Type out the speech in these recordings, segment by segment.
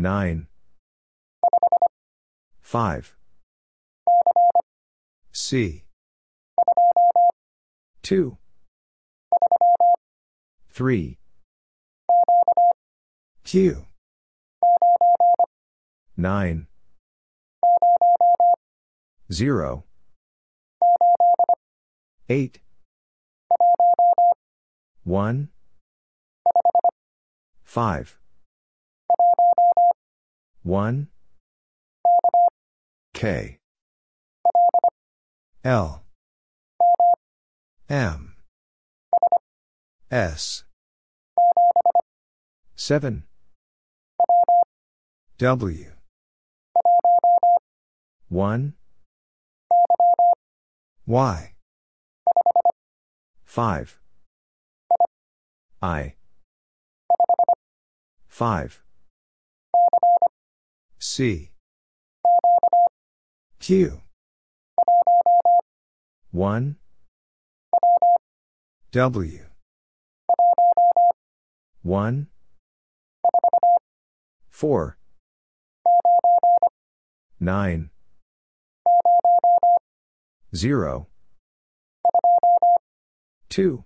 9, 5. C. 2, 3. Q. 9, 0. 8, 1. 5, 1. K. L. M. S. 7. W. 1. Y. 5. I. 5. C. Q. 1. W. 1. 4. 9. 0. 2.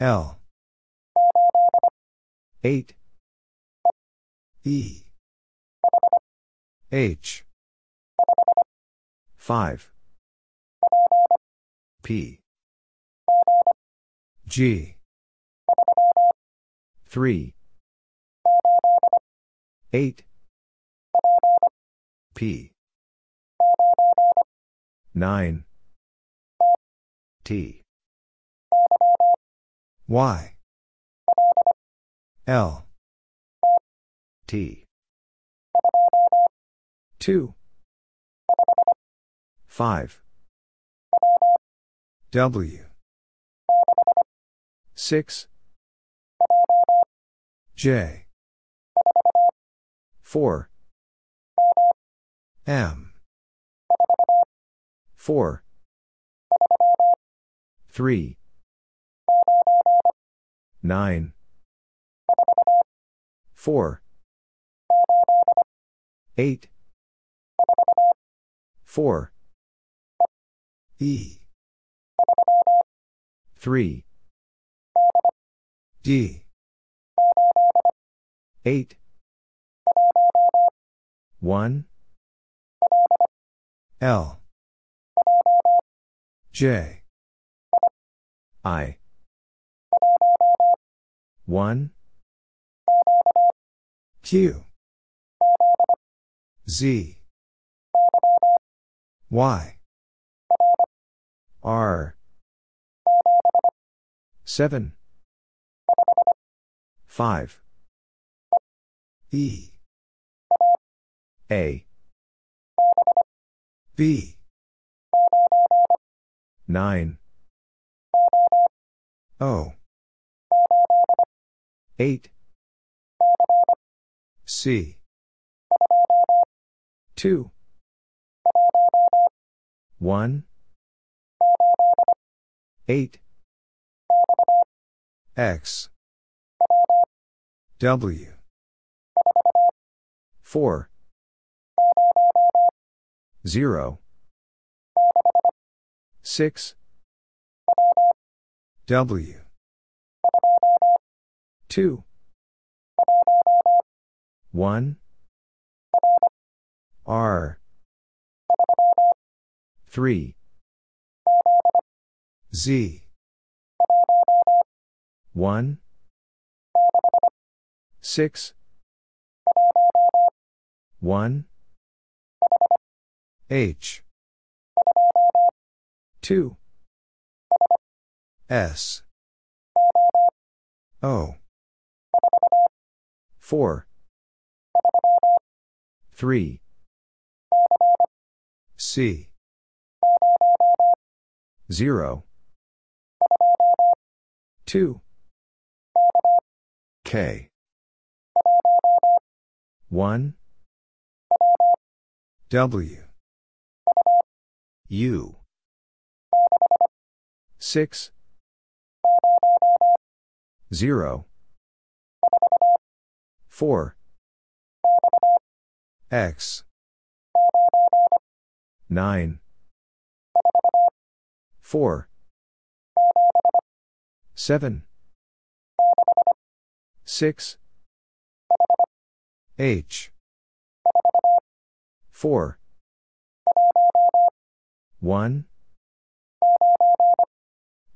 L. 8. E. H. 5. P. G. 3. 8. P. 9. T. Y. L. T. 2. 5. W. 6. J. 4. M. 4. 3. 9. 4. 8. 4. E. 3. D. 8. 1. L. J. I. 1. Q. Z. Y. R. 7. 5. E. A. B. 9. O. 8. C. 2. 1. 8. X. W. 4. 0. 6. W. 2. 1. R. 3. Z. 1. 6. 1. H. 2. S. O. 4. 3. C. 0. 2. K. 1. W. U. 6. 0. 4 X 9 4 7 6 H 4 1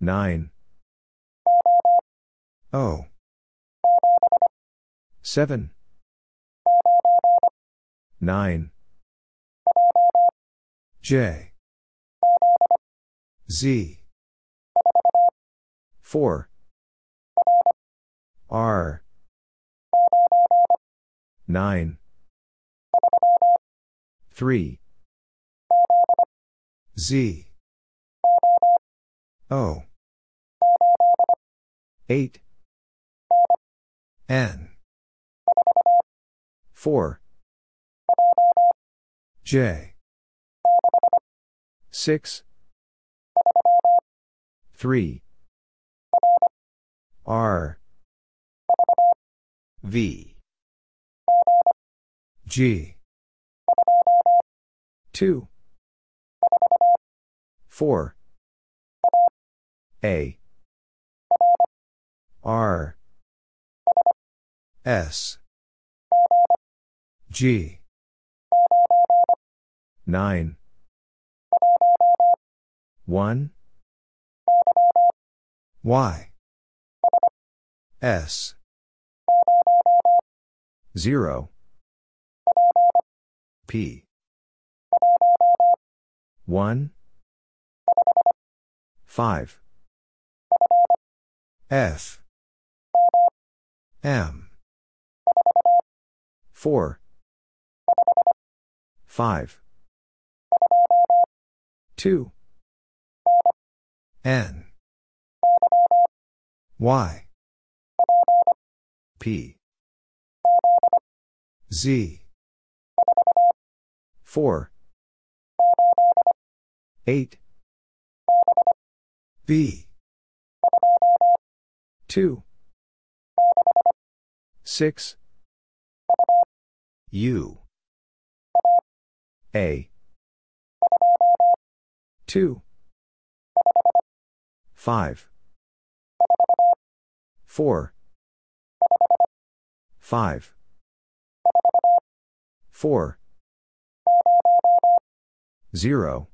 9 O 7 9 J Z 4 R 9 3 Z O 8 N 4 J 6 3 R V G 2 4 A R S G 9 1 Y S 0 P 1 5 F M 4 5 2 N Y P Z 4 8 B 2 6 U A 2 5 4 5 4 0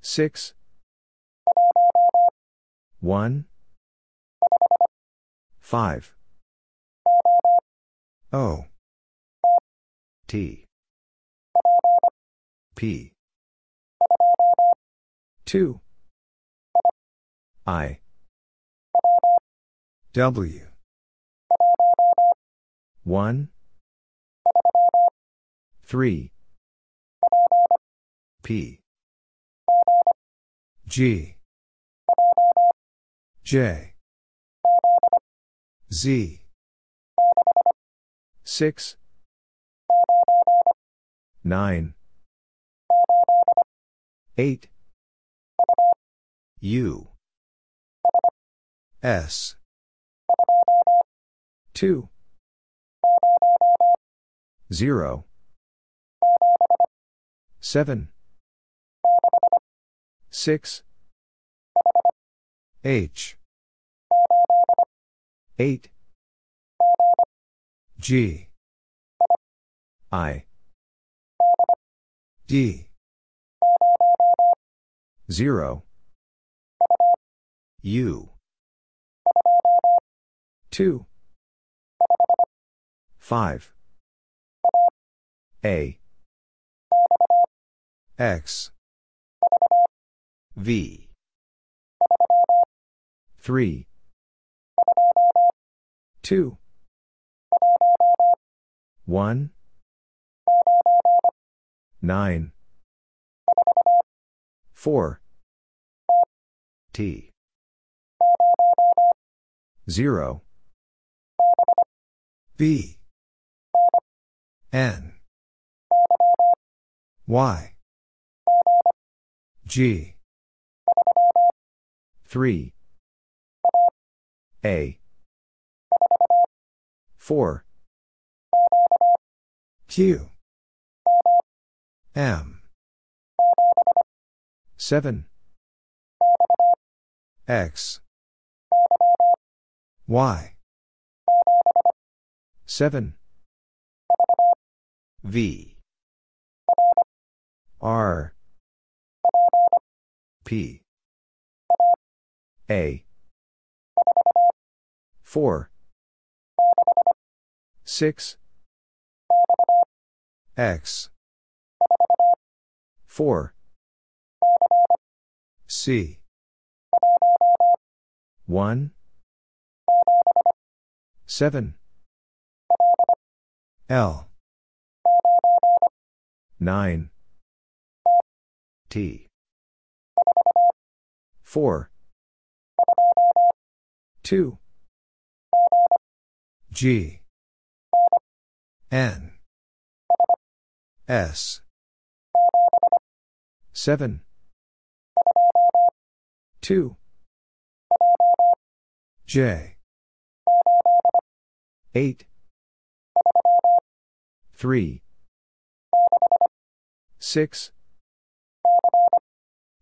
6 1 5 O T P 2 I W 1 3 P G J Z 6 9 8 U S 2 0 7 6 H 8 G I D 0 U 2 5 A X V 3 2 1 9 4 T 0 B N Y G 3 A 4 Q M 7 X Y 7 V R P A 4 6 X 4 C 1 7 L 9 T 4 2 G N S 7 2 J 8 3 6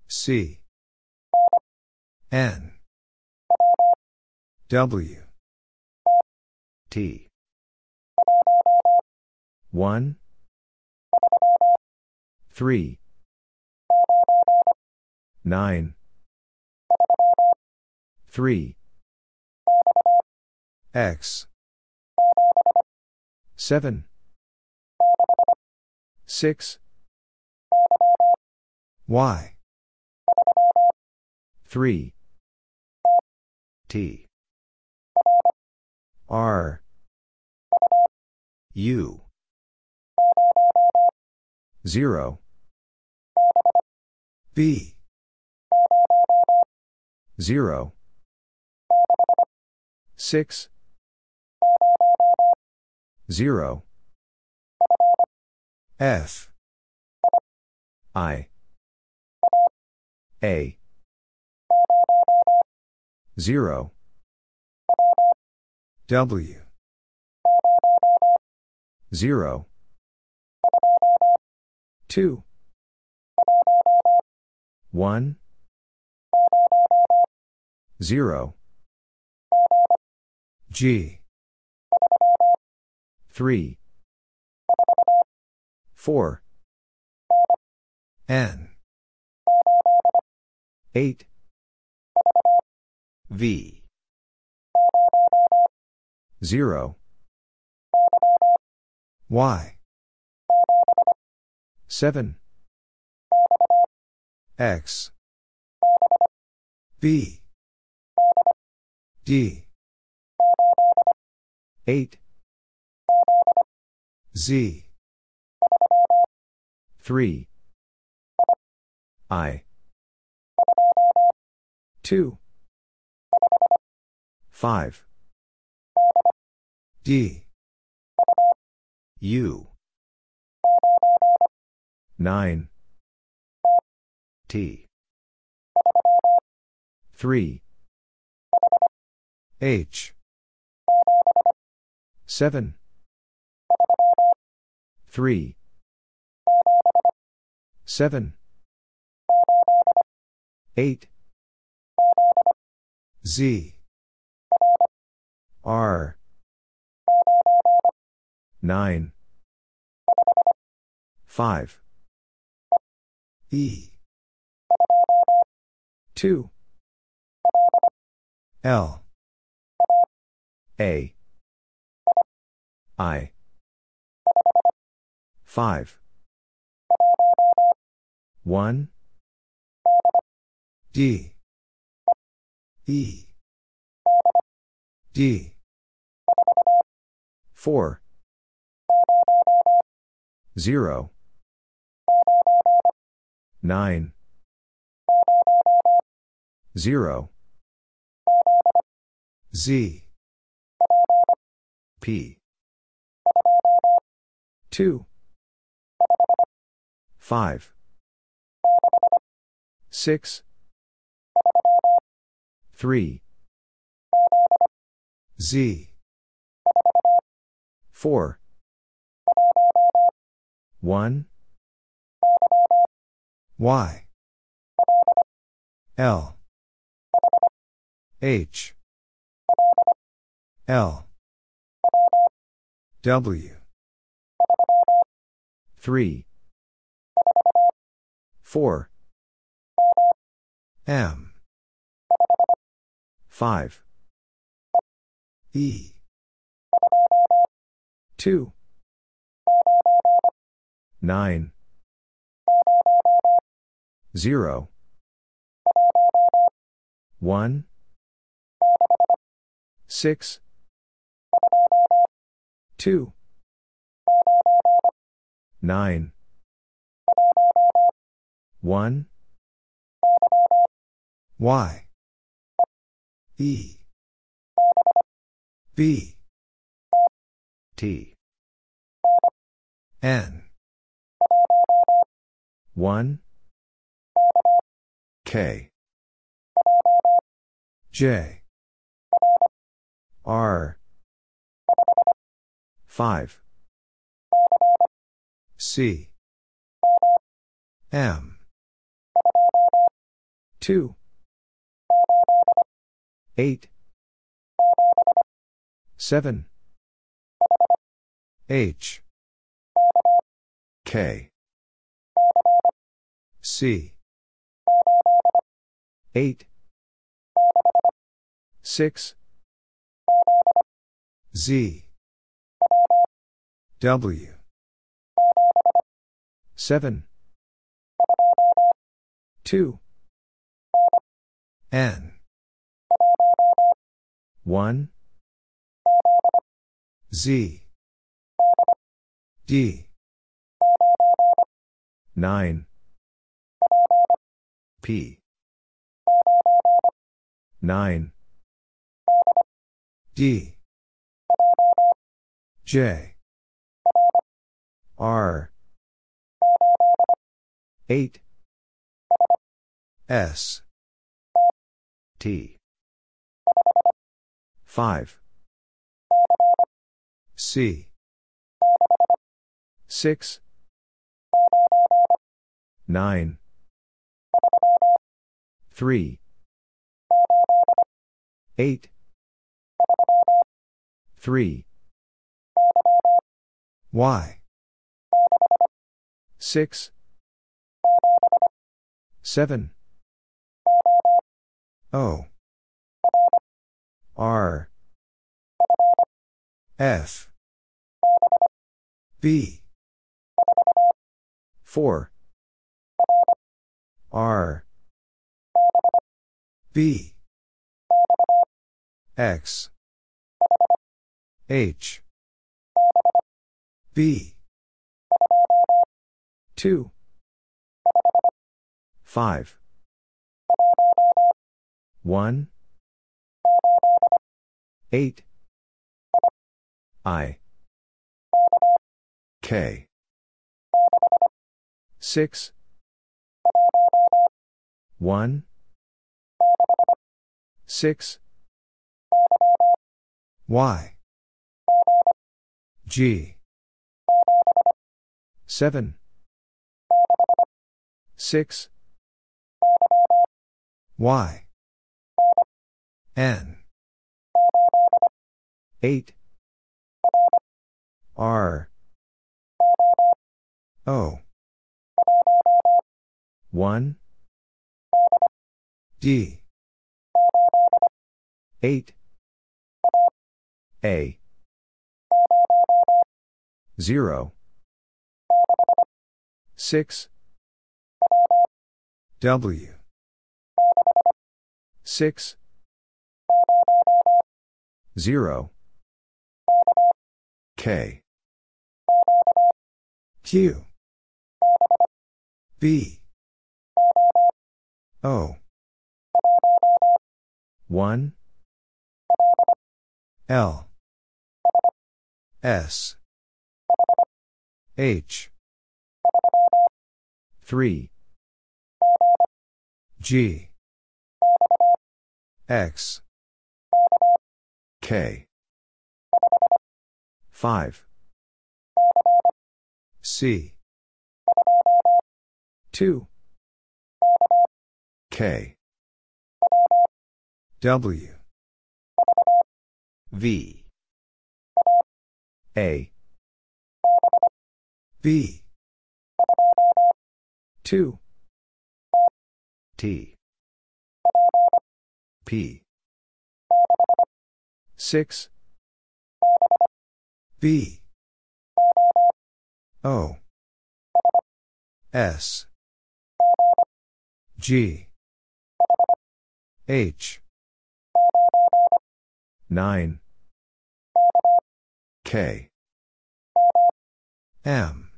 C N W T 1 3 9 3 X 7 6 Y 3 T R U 0 B 0 6 0 F I A 0 W 0 2 1 0 G 3 4 N 8 V 0 Y 7 X B D 8 Z 3 I 2 5 D U 9 T 3 H 7 3 7 8 Z R 9 5 E 2 L A I 5 1 D E D 4 0 9 0 Z P 2 5 6 3 Z 4 1 Y L H L W 3 4 M 5 E 2 9 0 1 6 2 9 1 Y E B T N 1 K J R 5 C M 2 8 7 H K C 8 6 Z W 7 2 N 1 Z D 9 P 9 D J R 8 S T 5 C 6 9 3 8 3 Y 6 7 O R F B 4 R B X H B 2 5 1 8 I K 6 1 6 Y G 7 6 Y N 8 R O 1 D 8 A 0 6 W 6 0 K Q B O 1 L S H 3 G X K 5 C. 2. K. W. V. A. B. 2. T. P. 6. B. O. S. G. H. 9. K. M.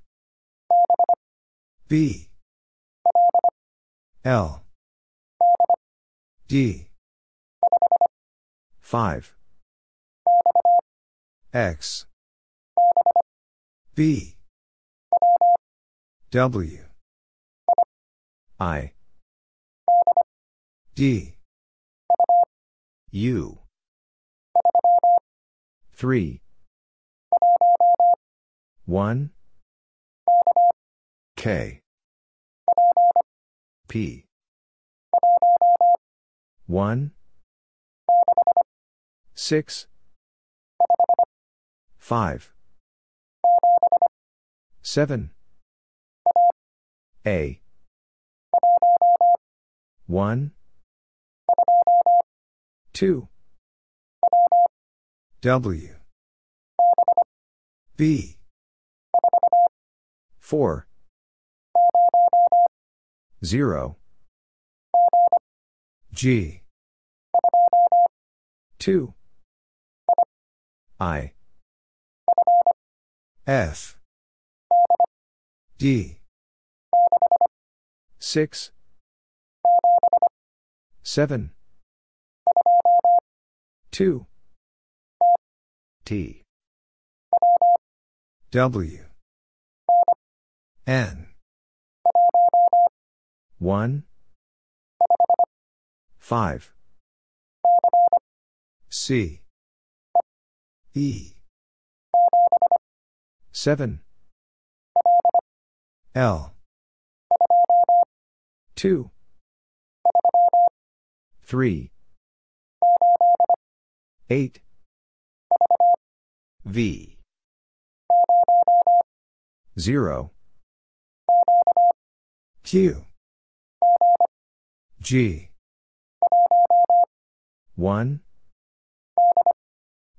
B. L. D. 5. X. B. W. I. D. U. 3. 1. K. P. 1. 6. 5. 7. A. 1. 2. W. B. 4. 0. G. 2. I. F. D. 6. 7. 2. T. W. N. 1. 5. C. E. 7. L. 2. 3. 8. V. 0. Q. G. 1.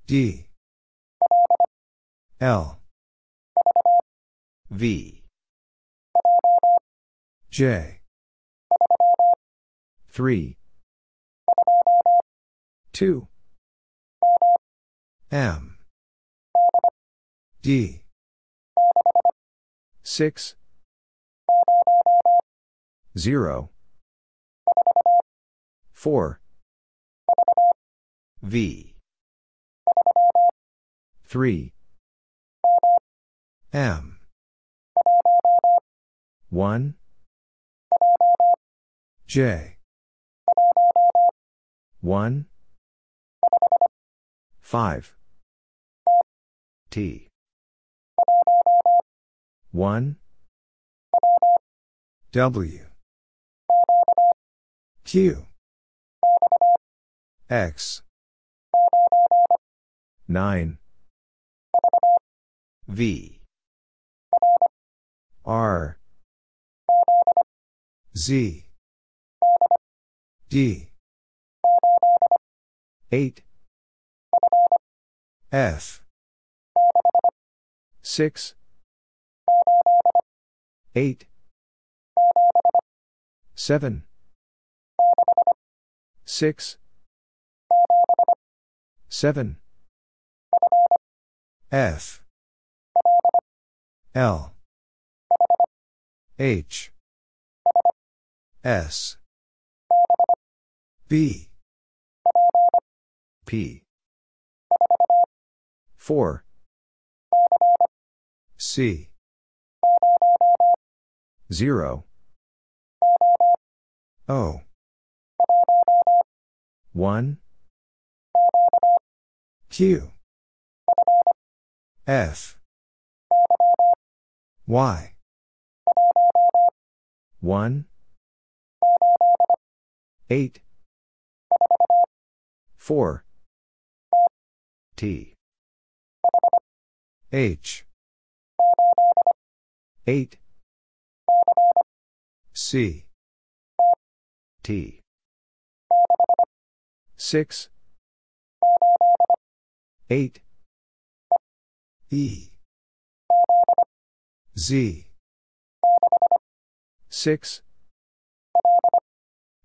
D. L. V. J. 3. 2. M. D. 6. 0. 4. V. 3. M. 1. J. 1. 5. T. 1. W. Q. X. 9. V. R. Z. D. 8. F. 6. 8. 7. 6. 7. F. L. H. S. B. P. 4. C. 0. O. 1. Q. F. Y. 1. 8. 4. T. H. 8. C. T. 6. 8. E. Z. 6.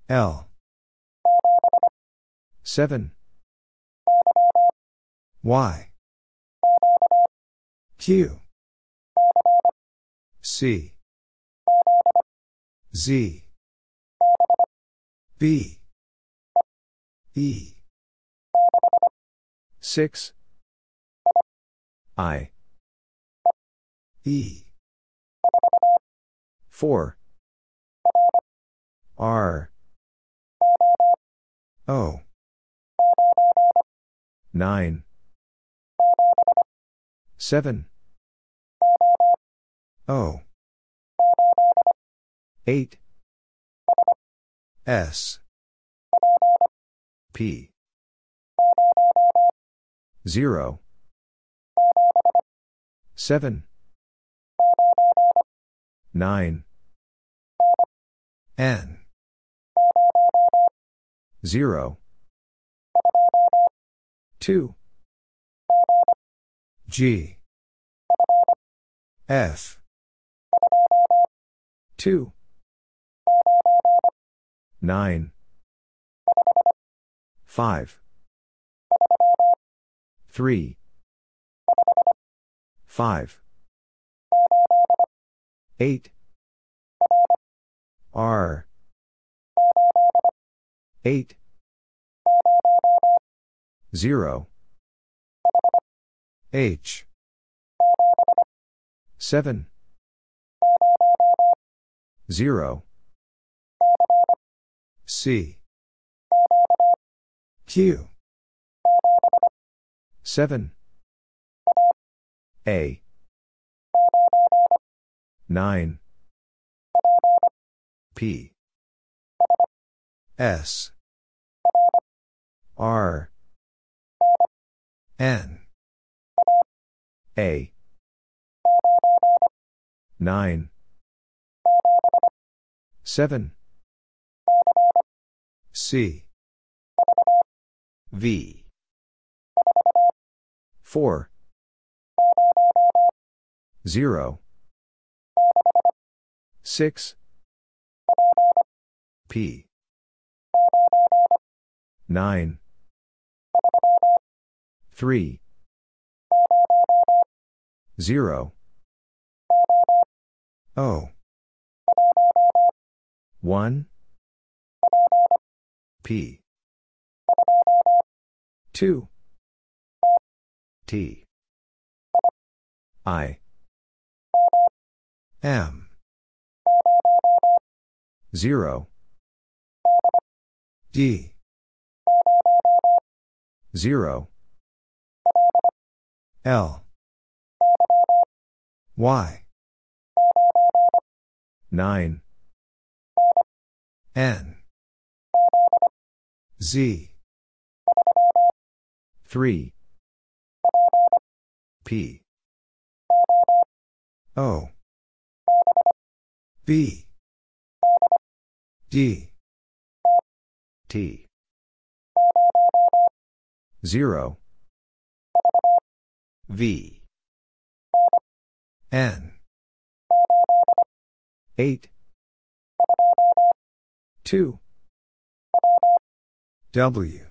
L. 7. Y. Q. C. Z. B. E. 6. I. E. 4. R. O. 9. 7. O. 8. S. P. 0. 7. 9. N. 0. 2. G. F. 2. 9. 5. 3. 5. 8. R. 8. 0. H. 7. 0. C. Q. 7. A. 9. P. S. R. N. A. 9. 7. C. V. 4. 0. 6. P. 9. 3. 0. O. 1. P. 2. T. I. M. 0. D. 0. L. Y. 9. N. Z. 3. P. O. B. D. T. 0. V. N. 8. 2. W.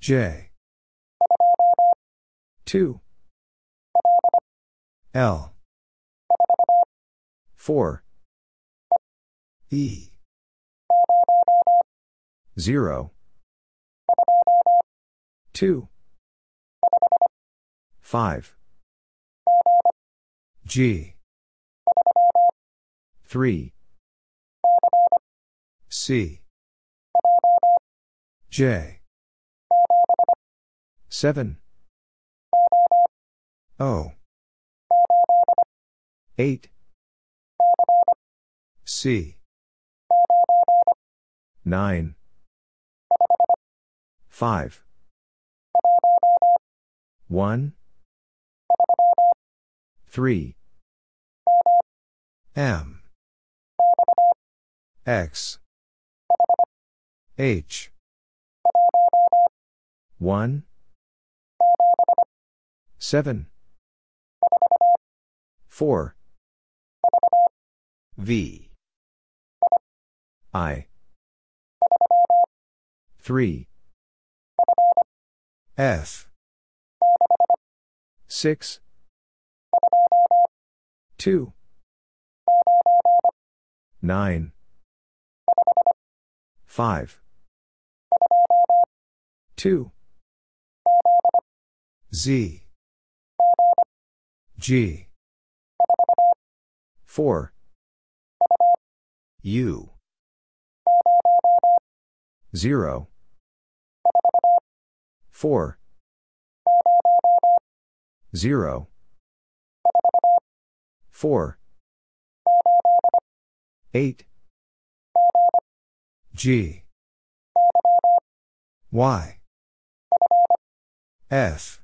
J. 2. L. 4. E. 0. 2. 5. G. 3. C. J. 7. O. 8 C 9 5 1 3 M X H 1 7 4 V I 3 F 6 2 9 5 2 Z G 4 U 0 4 0 4 8 G Y F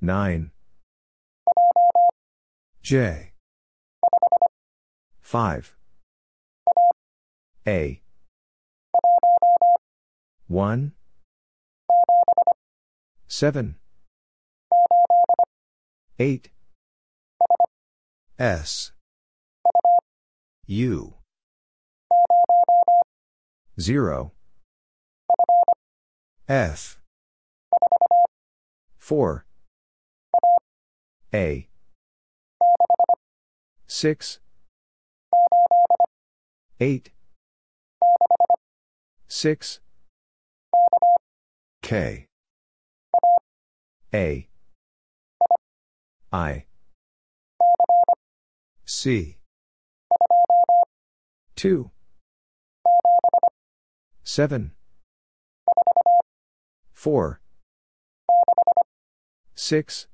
9 J 5 A 1 7 8 S U 0 F 4 A 6 8 6 K A I C 2 7 4 6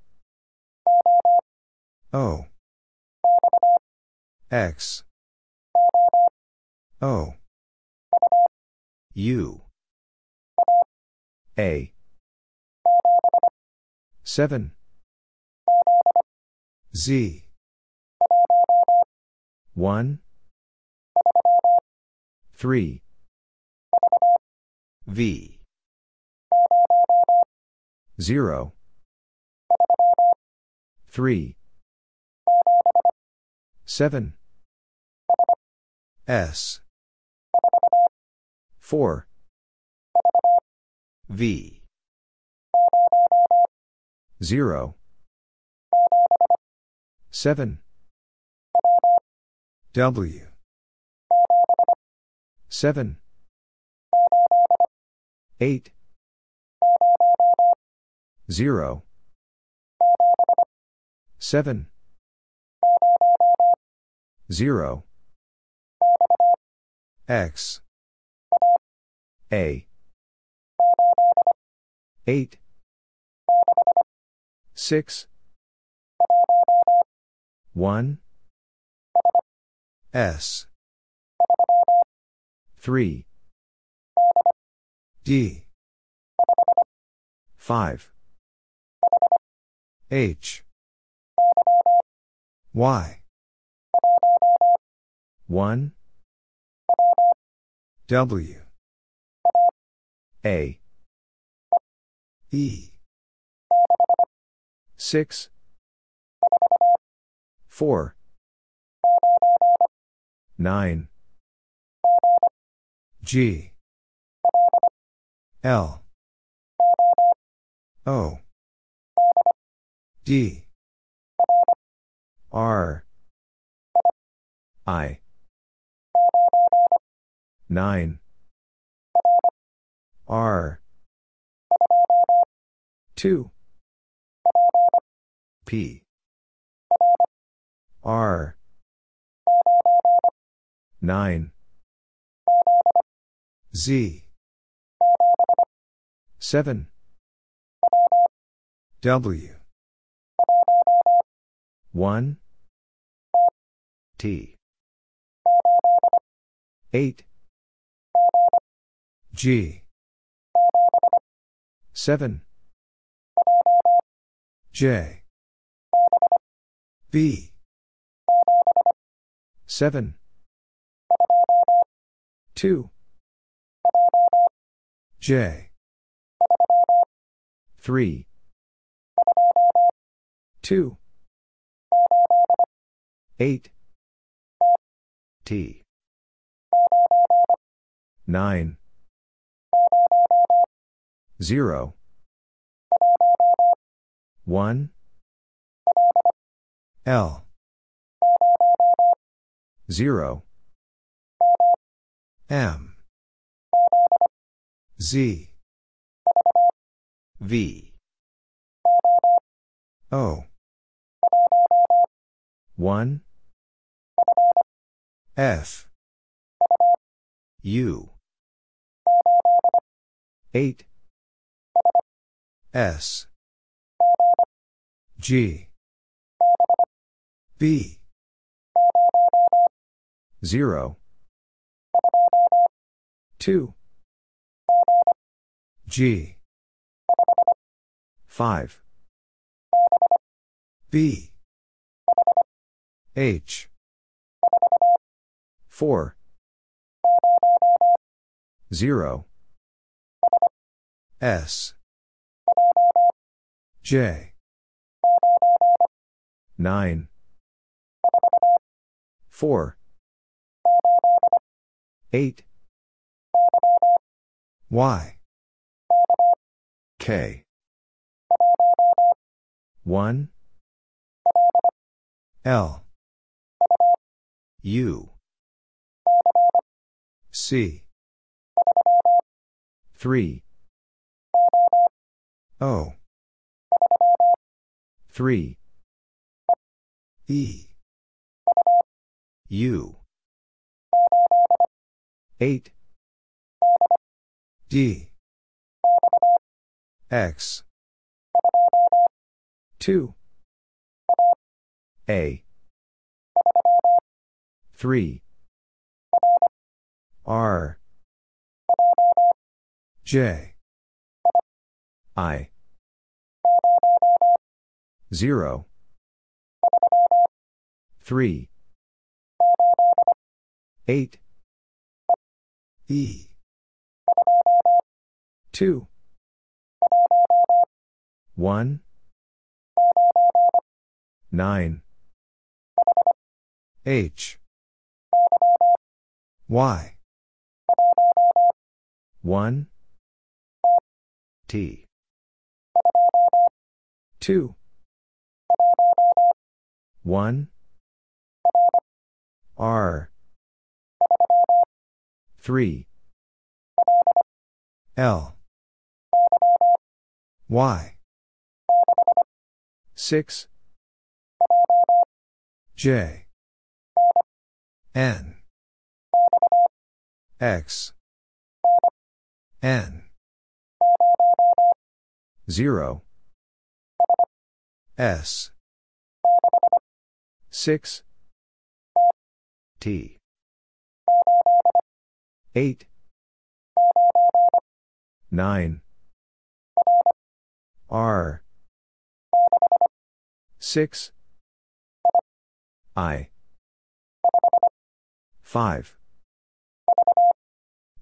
O X O U A 7 Z 1 3 V 0 3 7 S 4 V 0 7 W 7 8 0 7 0 X A 8 6 1 S 3 D 5 H Y 1 W A E 6 4 9 G L O D R I 9 R 2 P R 9 Z 7 W 1 T 8 G 7 J B 7 2 J 3 2 8 T 9 0 1 L 0 M Z V O 1 F U 8 S G B 0 2 G 5 B H 4 0 S J 9 4 8 Y K 1 L U C 3 O 3 E U 8 D X 2 A 3 R J I 0 3 8 E 2 1 9 H Y 1 T 2 1 R 3 L Y 6 J N X N 0 S 6 T 8 9 R 6 I 5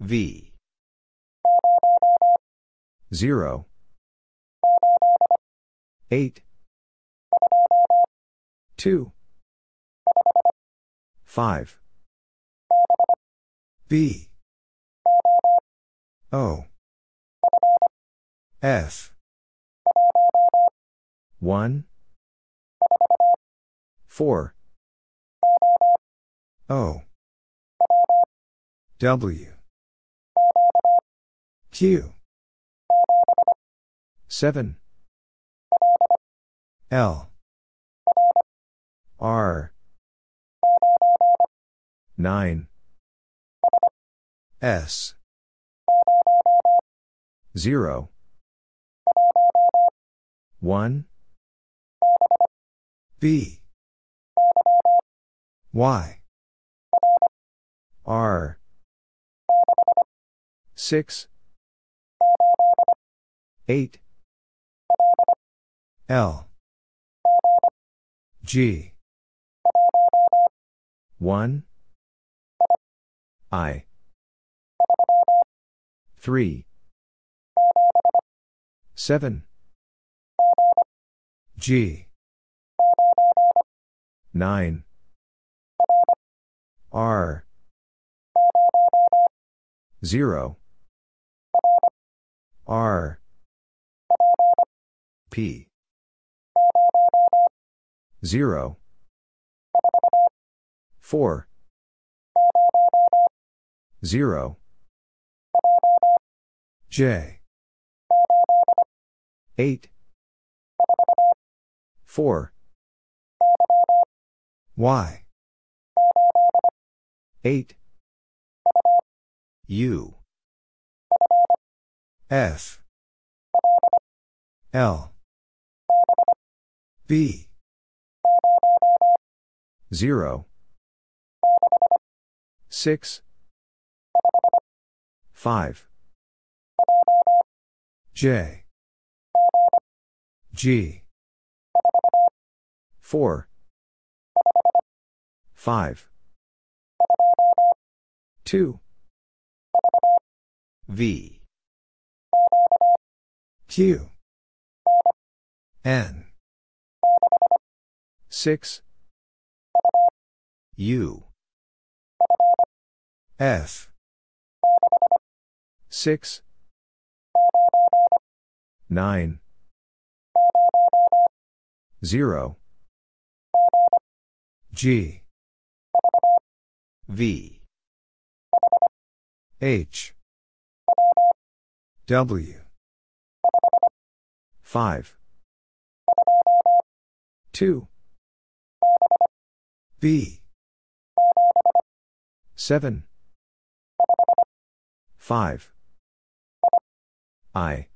V 0 8 2 5 B O F 1 4 O W Q 7 L R 9 S 0 1 B Y R 6 8 L G 1 I 3 7 G 9 R 0 R P 0 4 0 J 8 4 Y 8 U F L B 0 6 5 J G 4 5 2 V Q N 6 U F 6 9 0 G V H W 5 2 B 7 5 I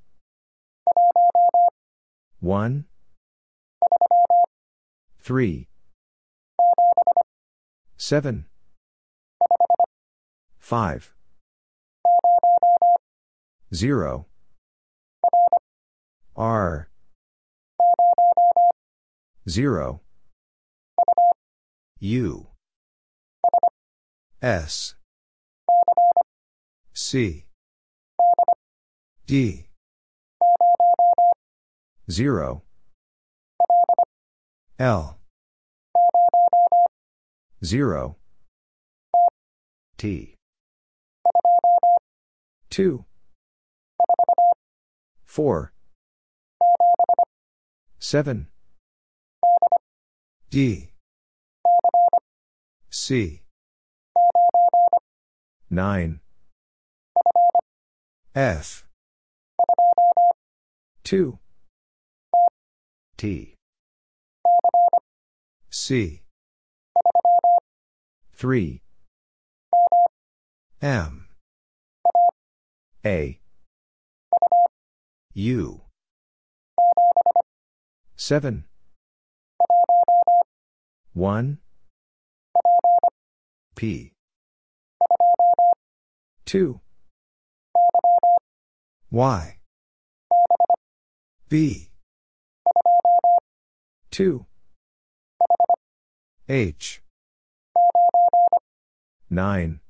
1 3 7 5 0 R 0 U S C D 0 L 0 T 2 4 7 D C 9 F 2 T C 3 M A U 7 1 P 2 Y B 2 H 9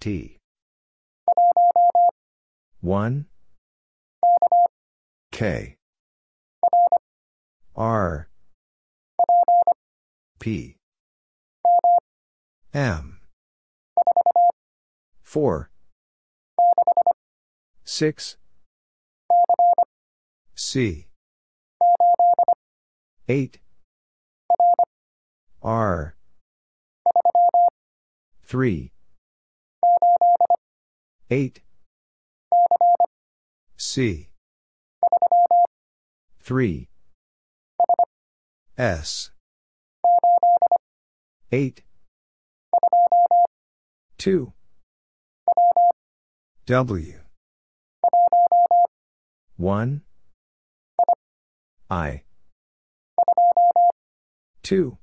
T 1 K R P M 4 6 C 8 R 3 8 C 3 S 8 2 W 1 I 2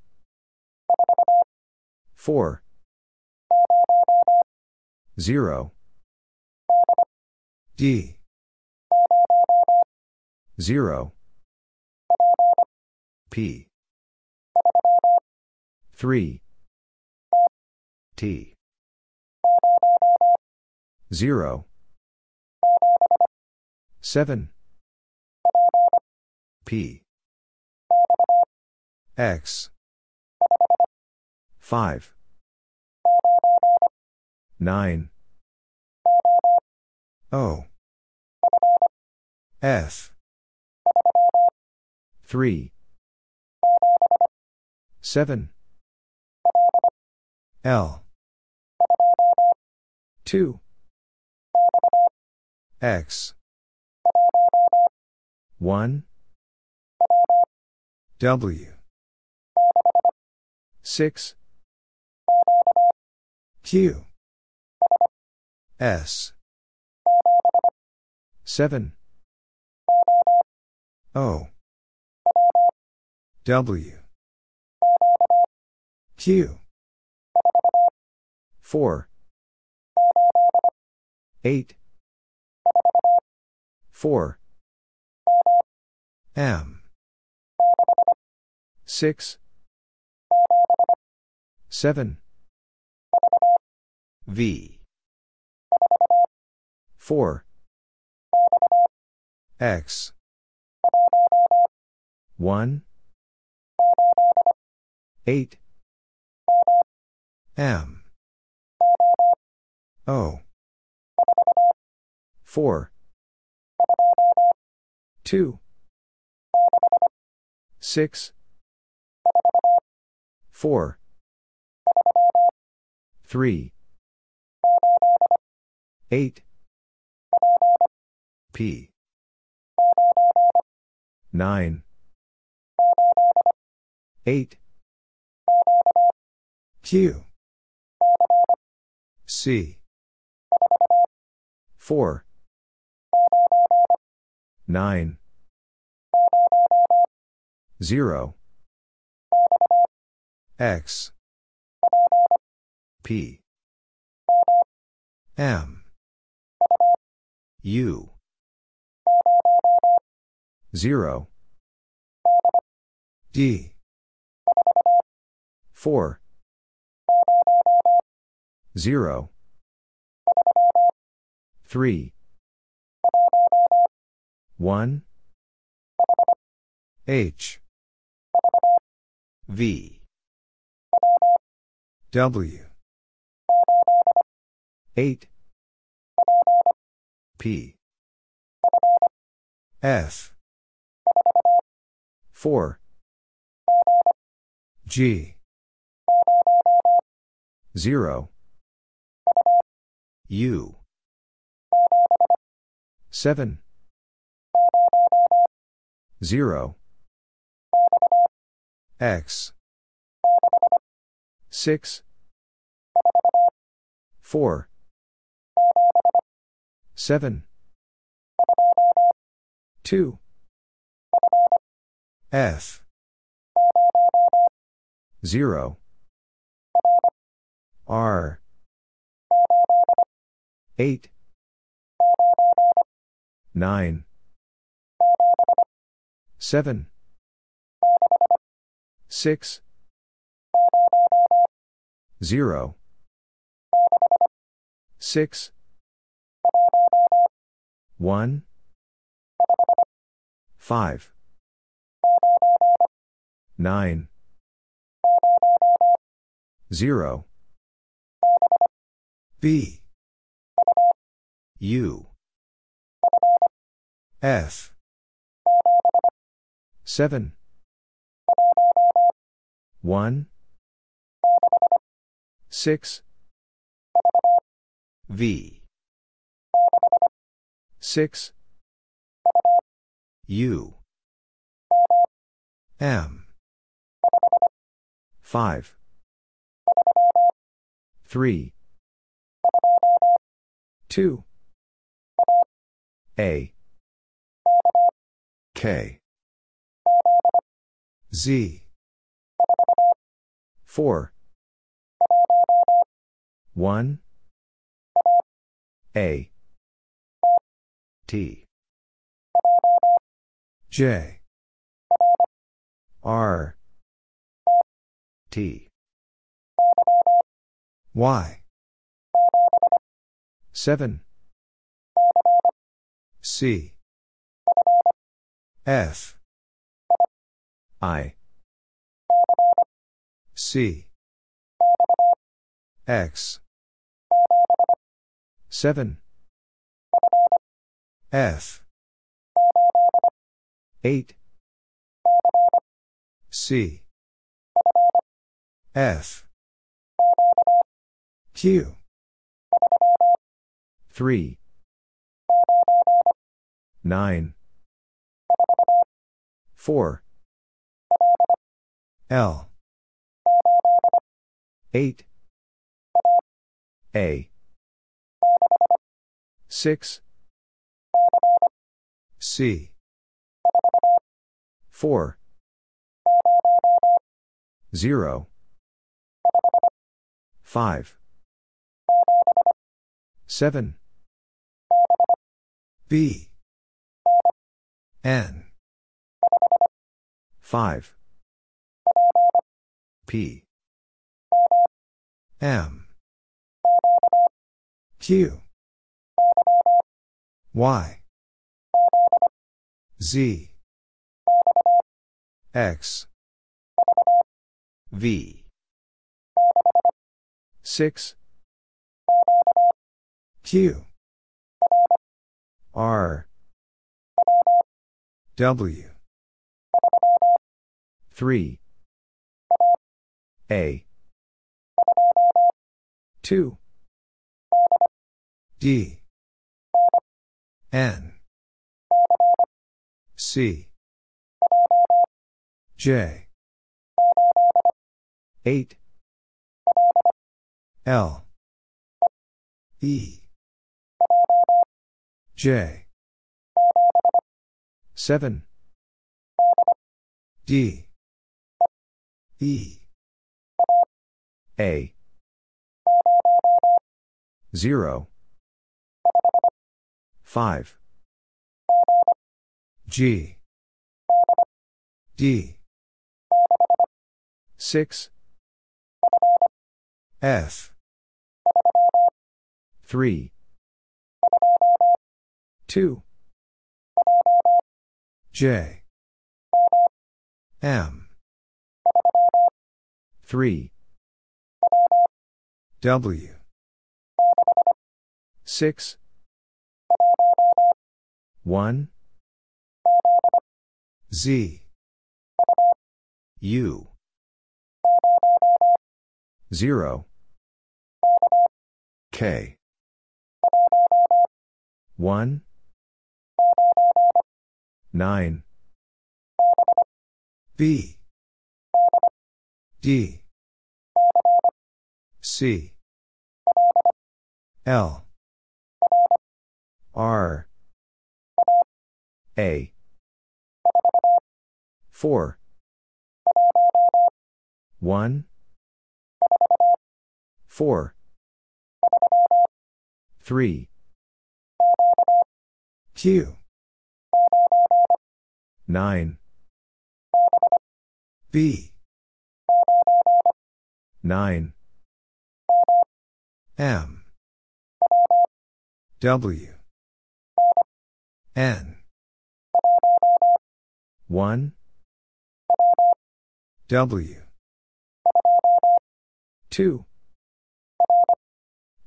4 0 D 0 P 3 T 0 7 P X 5 9 O F 3 7 L 2 X 1 W 6 Q S 7 O W Q 4 8 4 M 6 7 V 4 X 1 8 M O 4 2 6 4 3 8 P 9 8 Q C 4 9 0 X P M U 0 D 4 0 3 1 H V W 8 P F 4 G 0 U 7 0 X 6 4 7 2 F 0 R 8 9 7 6 0 6 1 5 9 0 B U F 7 1 6 V 6 U M 5 3 2 A K Z 4 1 A T J R T Y 7 C F I C X 7 F 8 C F Q 3 9 4 L 8 A 6 C 4 0 5 7 B N 5 P M Q Y Z X V 6 Q R W 3 A 2 D N C J 8 L E J 7 D E A 0 5 G D 6 F 3 2 J M 3 W 6 1 Z U 0 K 1 9 B D C L R A 4 1 4 3 Q 9 B 9 M W N 1 W 2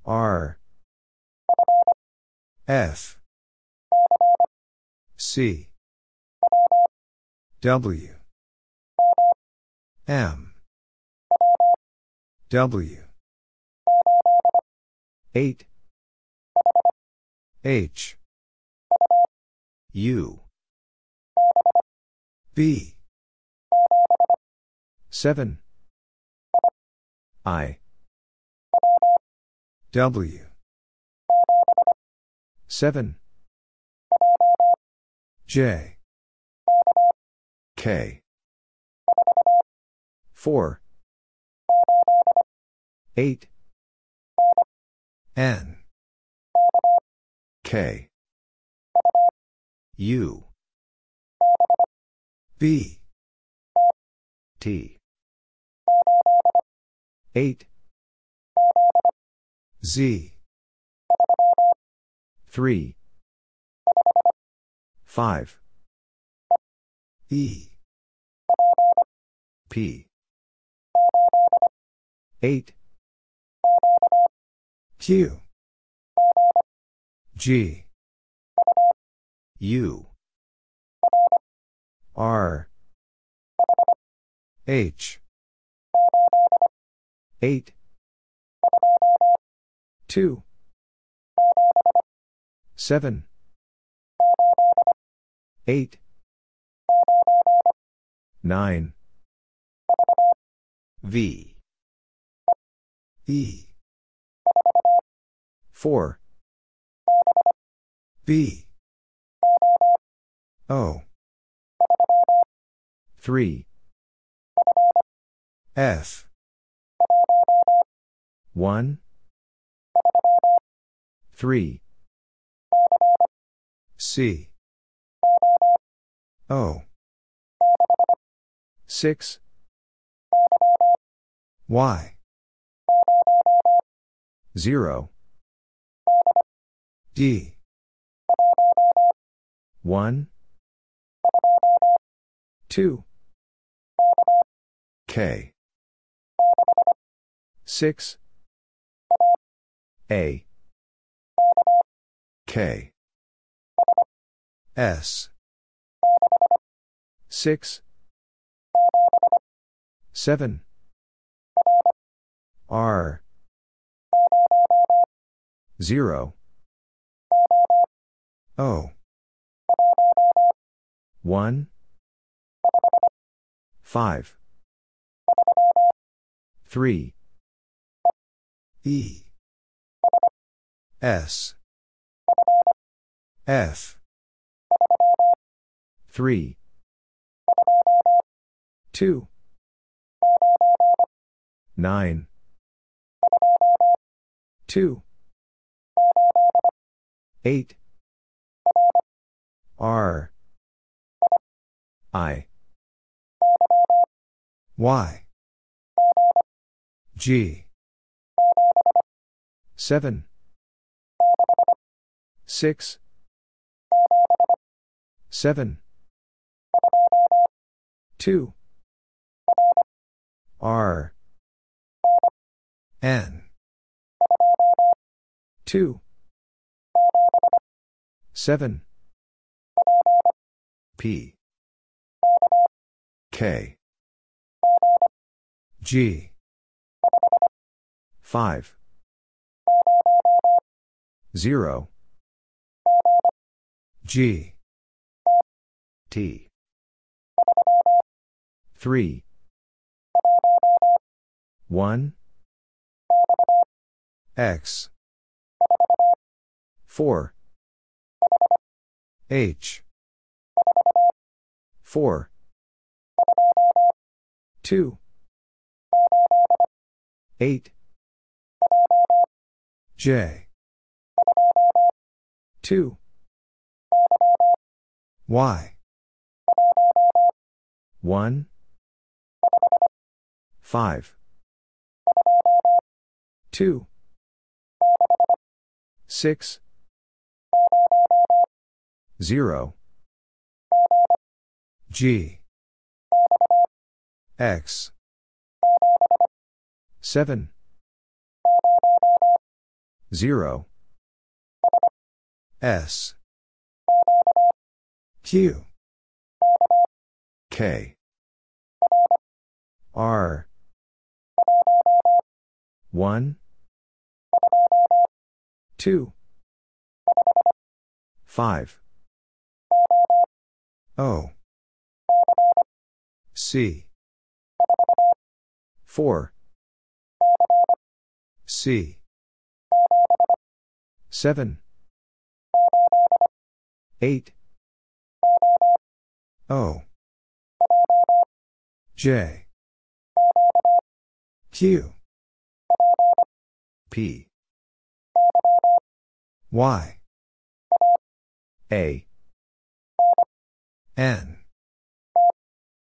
R F C W M W 8 H U B 7 I W 7 J K 4 8 N K U B T 8 Z 3 5 E P 8 Q G U R H 8 2 7 8 9 V E 4 B O 3 F 1 3 C O 6 Y 0 D 1 2 K 6 A K S 6 7 R 0 O 1 5 3 E S F 3 2 9 2 8 R I Y G 7 6 7 2 R N 2 7 P K G 5 0 G T 3 1 X 4 H 4 2 8 J 2 Y 1 5 2 6 0 G X 7 0 S Q K R 1 2 5 O C 4 C 7 8 O J Q P Y. A. N.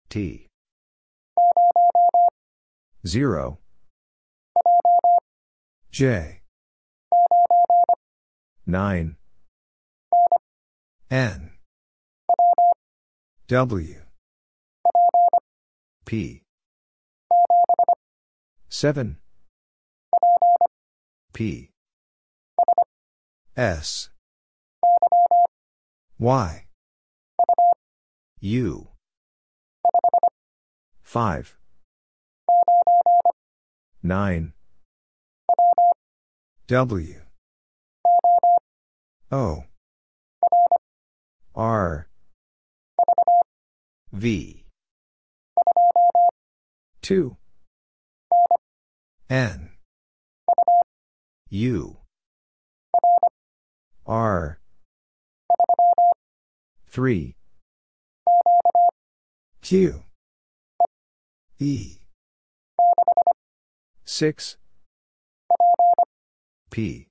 T. 0. J. 9. N. W. P. 7. P. S. Y. U. 5. 9. W. O. R. V. 2. N. U. R. 3. Q. E. 6. P.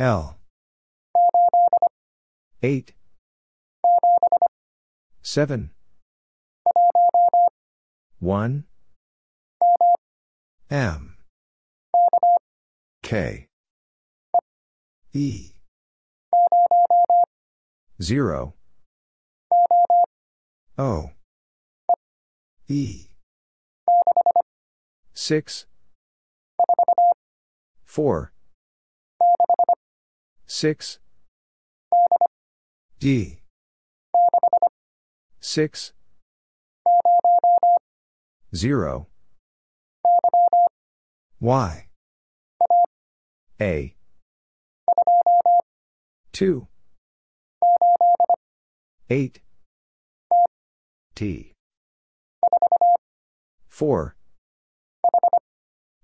L. 8. 7. 1. M. K. E. 0. O. E. 6. 4. 6. D. 6. 0. Y. A. 2. 8. T. 4.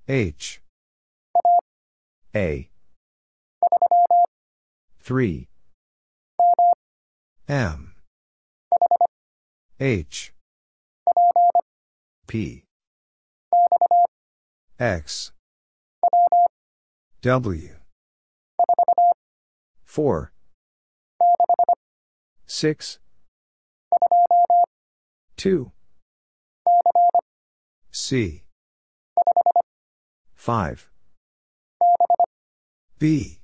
H. A. 3. M. H. P. X. W. 4. 6. 2. C. 5. B.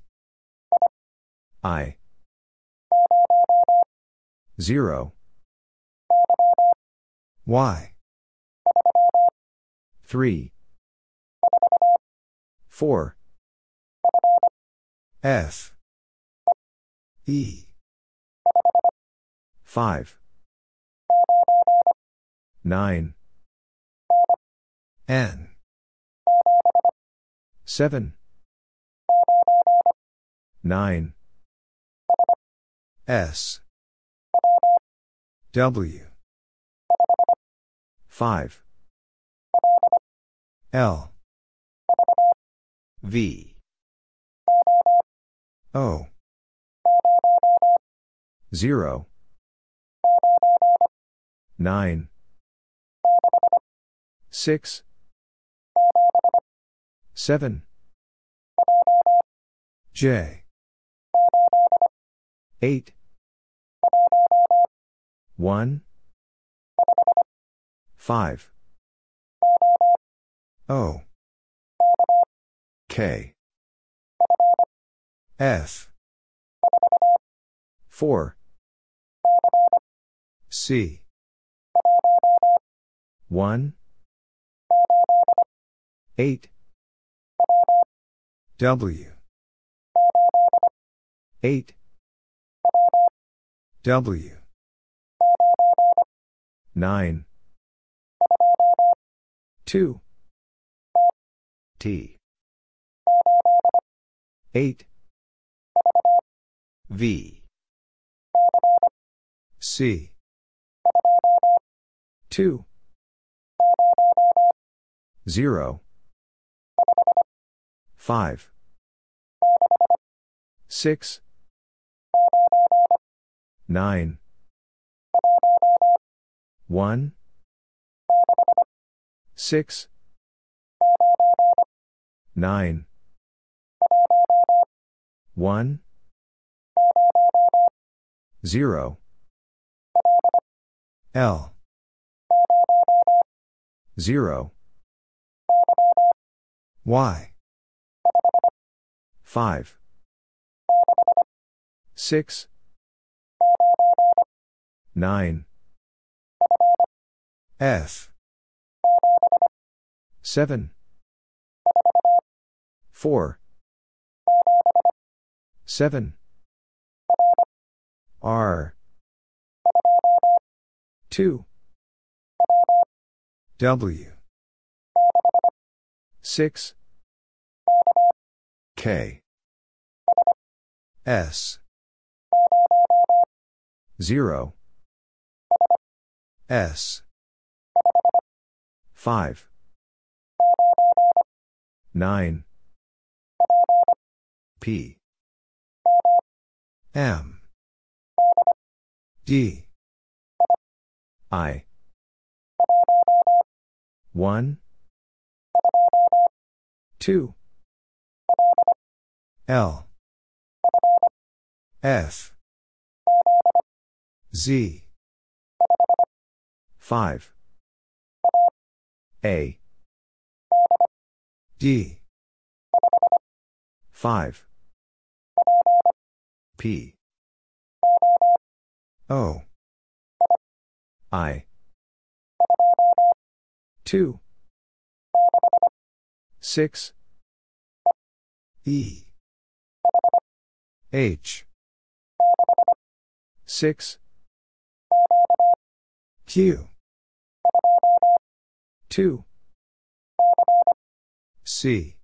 I. 0. Y. 3. 4. F. E. 5. 9. N. 7. 9. S. W. 5. L. V. O. 0. 9. 6. 7. J. 8. 1. 5. O. K. F. 4. C. 1. 8. W. 8. W. 9. 2. T. 8. V. C. 2. 0. 5. 6. 9. 1. 6. 9. 1 0 L 0 Y 5 6 9 F 7 4 7 R 2 W 6 K S 0 S 5 9 P M D I 1 2 L F Z 5 A D 5 P O I 2 6 E H 6 Q 2 C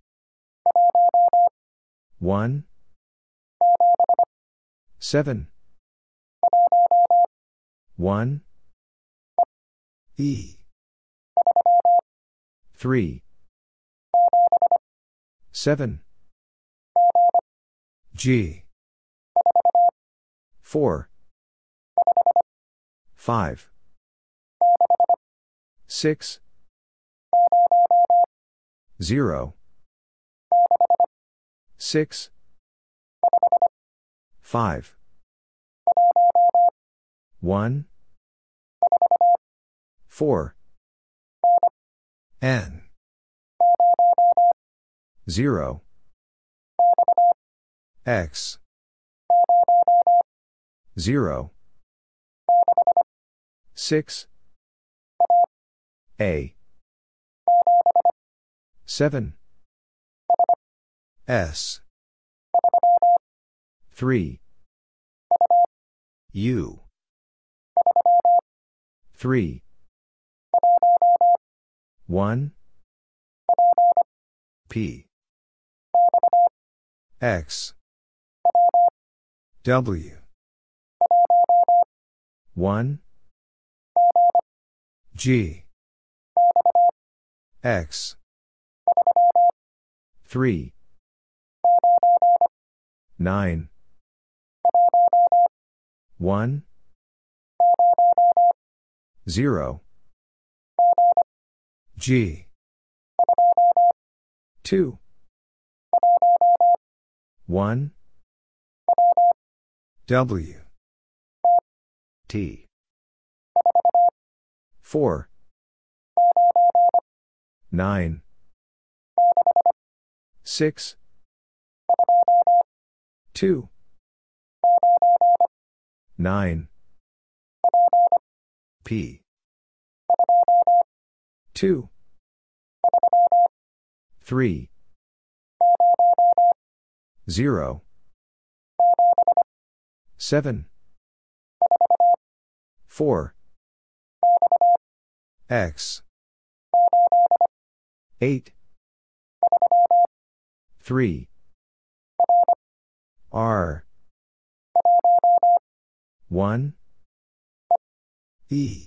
1 7 1 E 3 7 G 4 5 6 0 6 5 1 4 N 0 X 0 6 A 7 S 3 U 3 1 P X W 1 G X 3 9 1 0 G 2 1 W T 4 9 6 2 9 P 2 3 0 7 4 X 8 3 R 1 E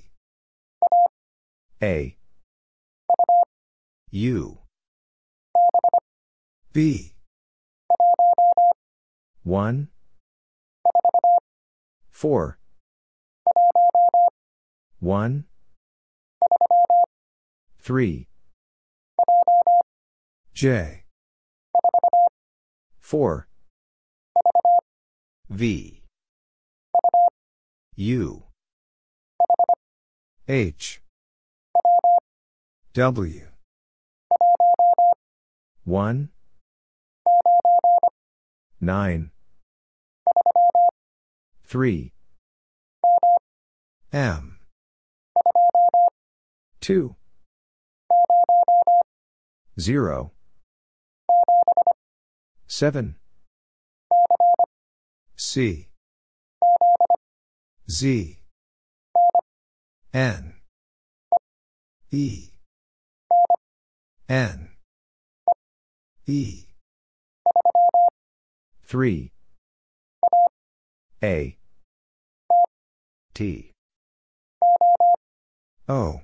A U B 1 4 1 3 J 4 V U H W 1 9 3 M 2 0 7 C Z N E N E 3 A T O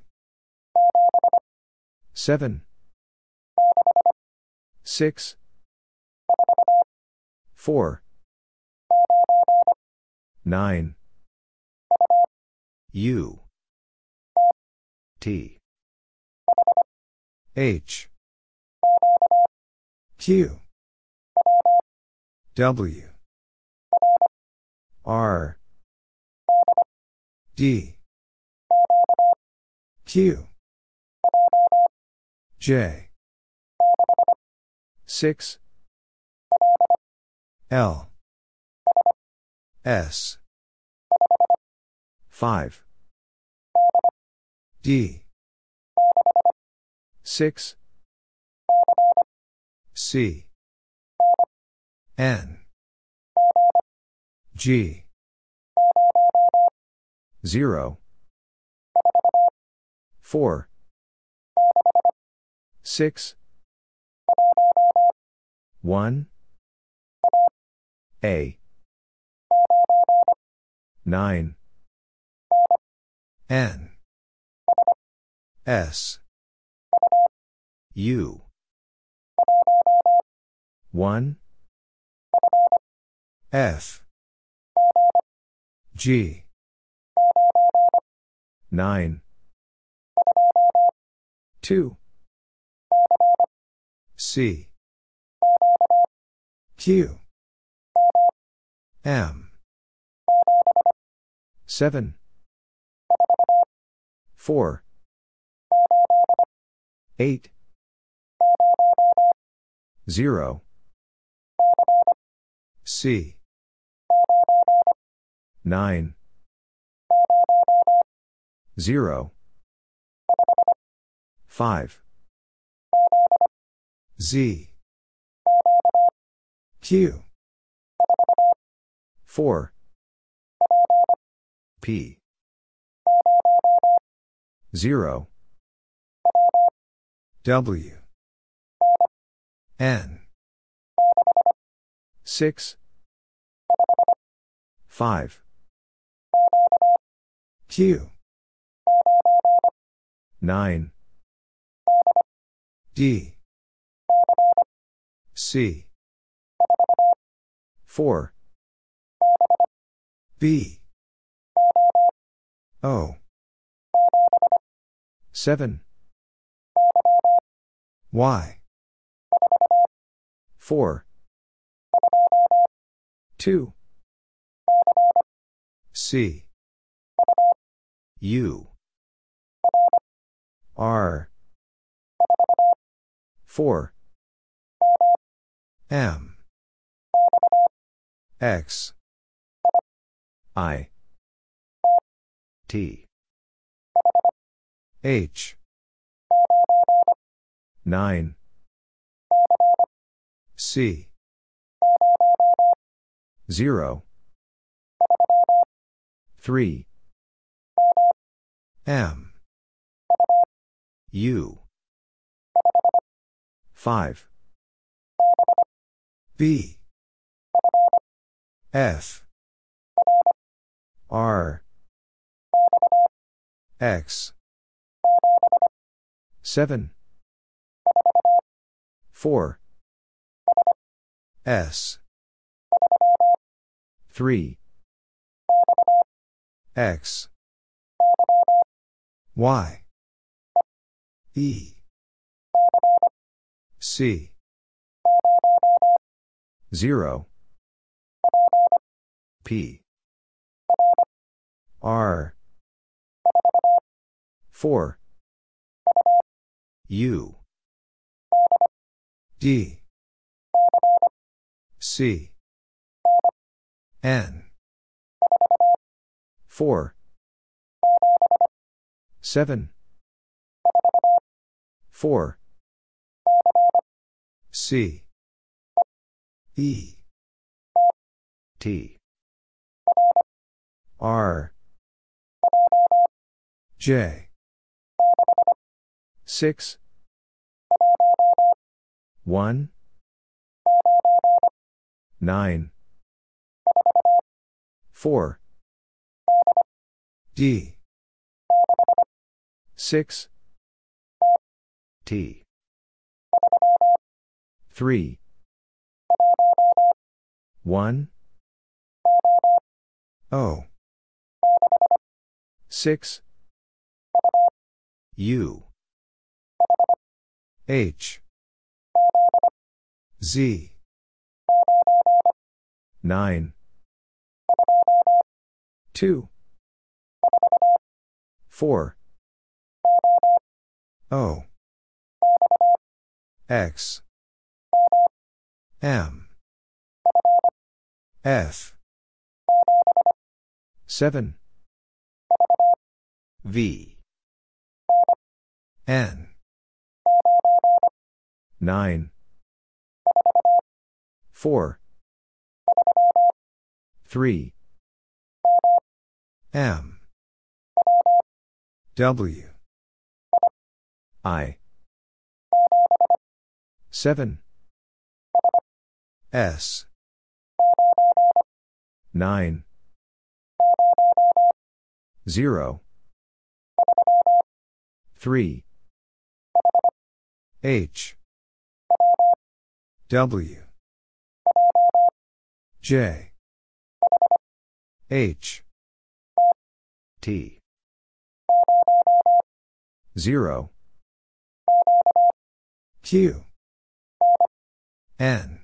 7 6 4 9 U T H Q W R D Q J 6 L S 5 D 6 C N G 0 4 6 1 A 9 N S U 1 F G 9 2 C Q M 7 4 8 0 C 9 0 5 Z Q 4 P 0 W N 6 5 Q 9 D C 4 B O 7 Y 4 2 C U R 4 M X I T H 9 C 0 3 M U 5 B F R X 7 4 S 3 X Y E C 0 P R 4 U D C N 4 7 4 C E T R J 6 1 9 4 D 6 T 3 1 O 6 U H Z 9 2 4 O X M F 7 V N 9 4 3 M W I 7 S 9 0 3 H W J H T 0 Q N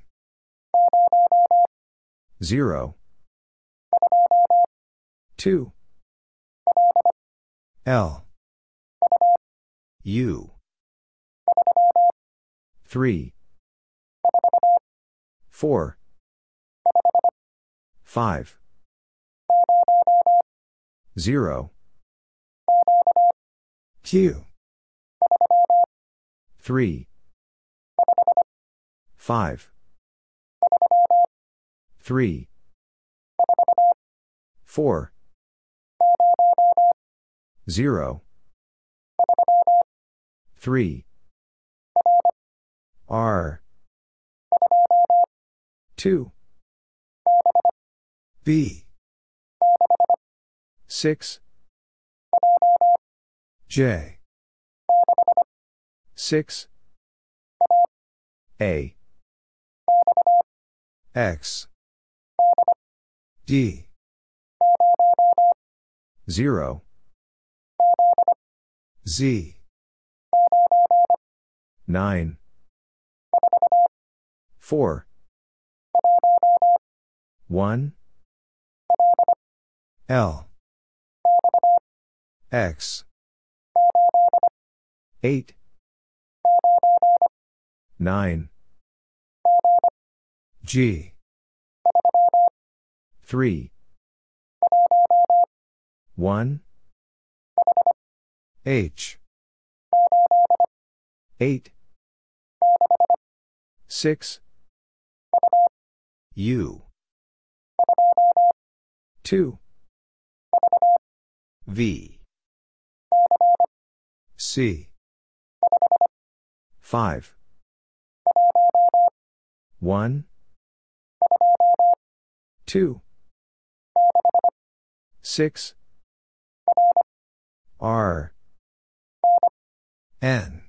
0 2 L U 3 4 5 0 Q 3 5 3 4 0 3 R 2 B 6 J 6 A X D 0 Z 9 4 1 L X 8 9 G 3 1 H 8 6 U 2 V C 5 1 2 6 R N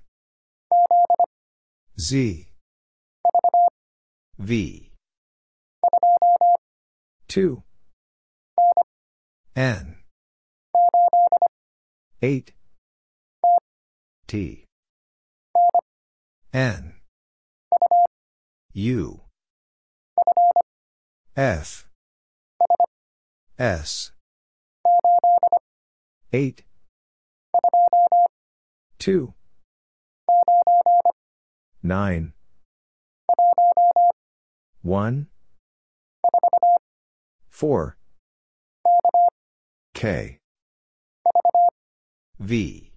Z V 2 N 8 T N U F S 8 2 9 1 4 K V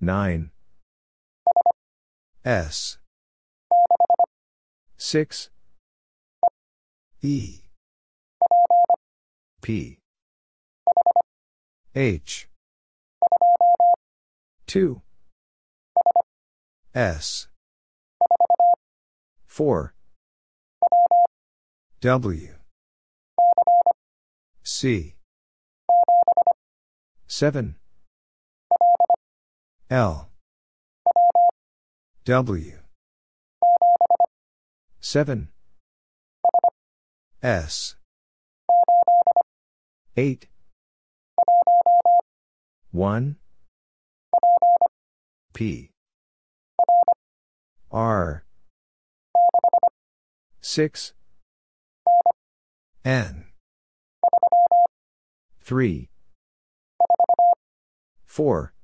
9 S 6 E P H 2 S 4 W C 7 L W 7 S 8 1 P R 6 N 3 4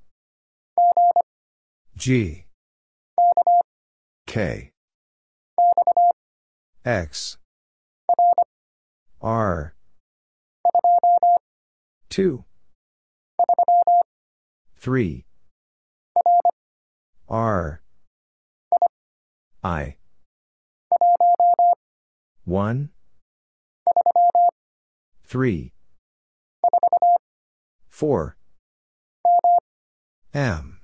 G K X R 2 3 R I 1 3 4 M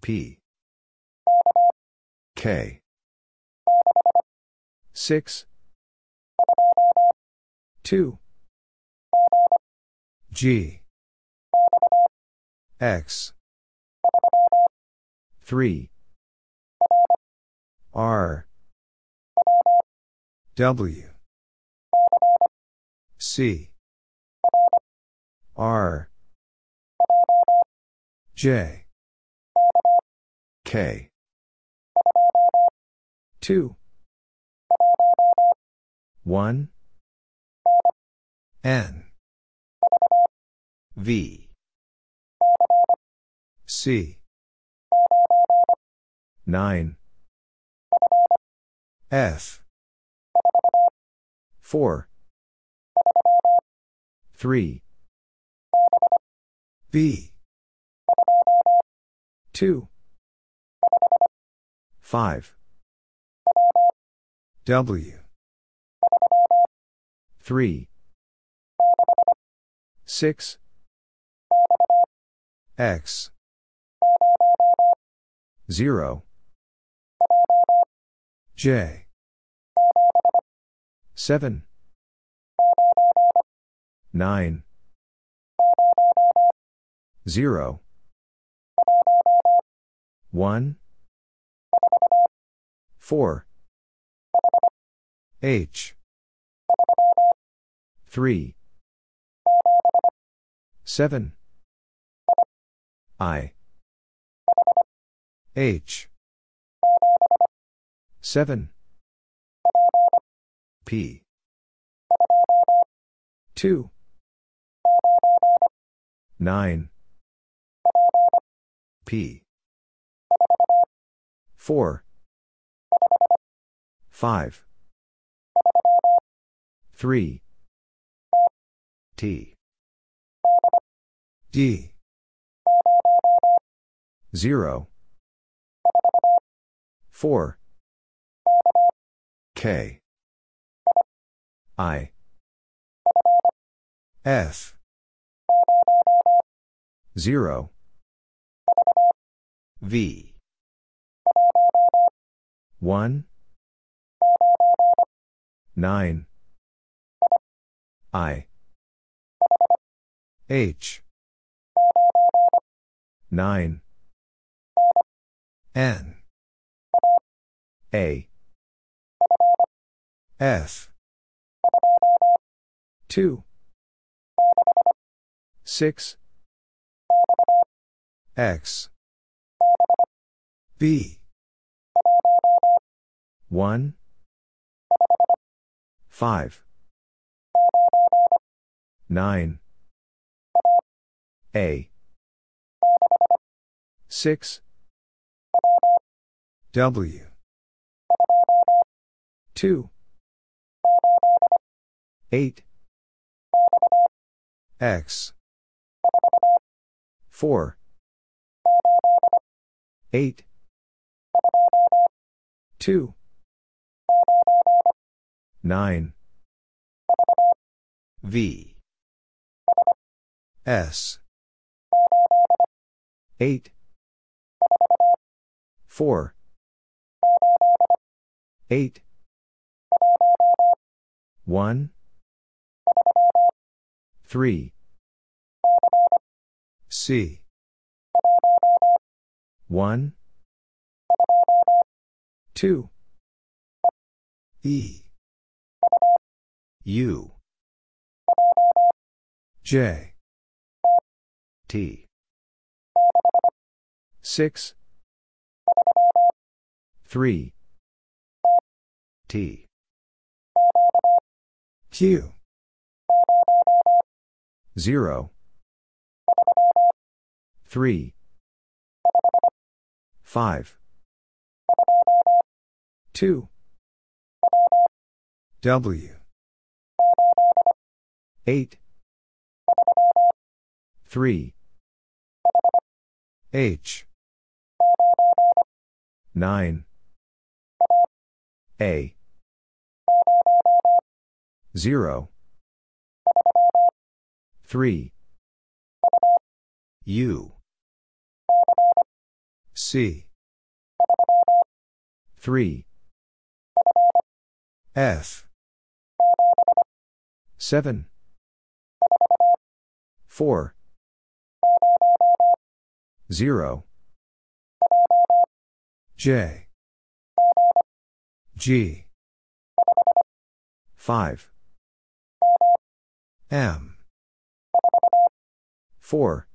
P K 6 2 G X 3 R W C R J K 2 1 N V C 9 F 4 3 B 2 5 W 3 6 X 0 J 7 9 0 1 4 H 3 7 I H 7 P 2 9 P 4 5 3 T D 0 4 K I F 0 V 1 9 I H 9 N A F 2 6 X B 1 5, 9, A, 6, W, 2, 8, X, 4, 8, 2, 9, V, S, 8, 4, 8, 1, 3, C, 1, 2, E, U, J, T, 6, 3, T, Q, 0, 3, 5, 2, W, 8, 3, H, 9, A, 0, 3, U, C, 3, F, 7, 4, 0, J, G, 5, M, 4,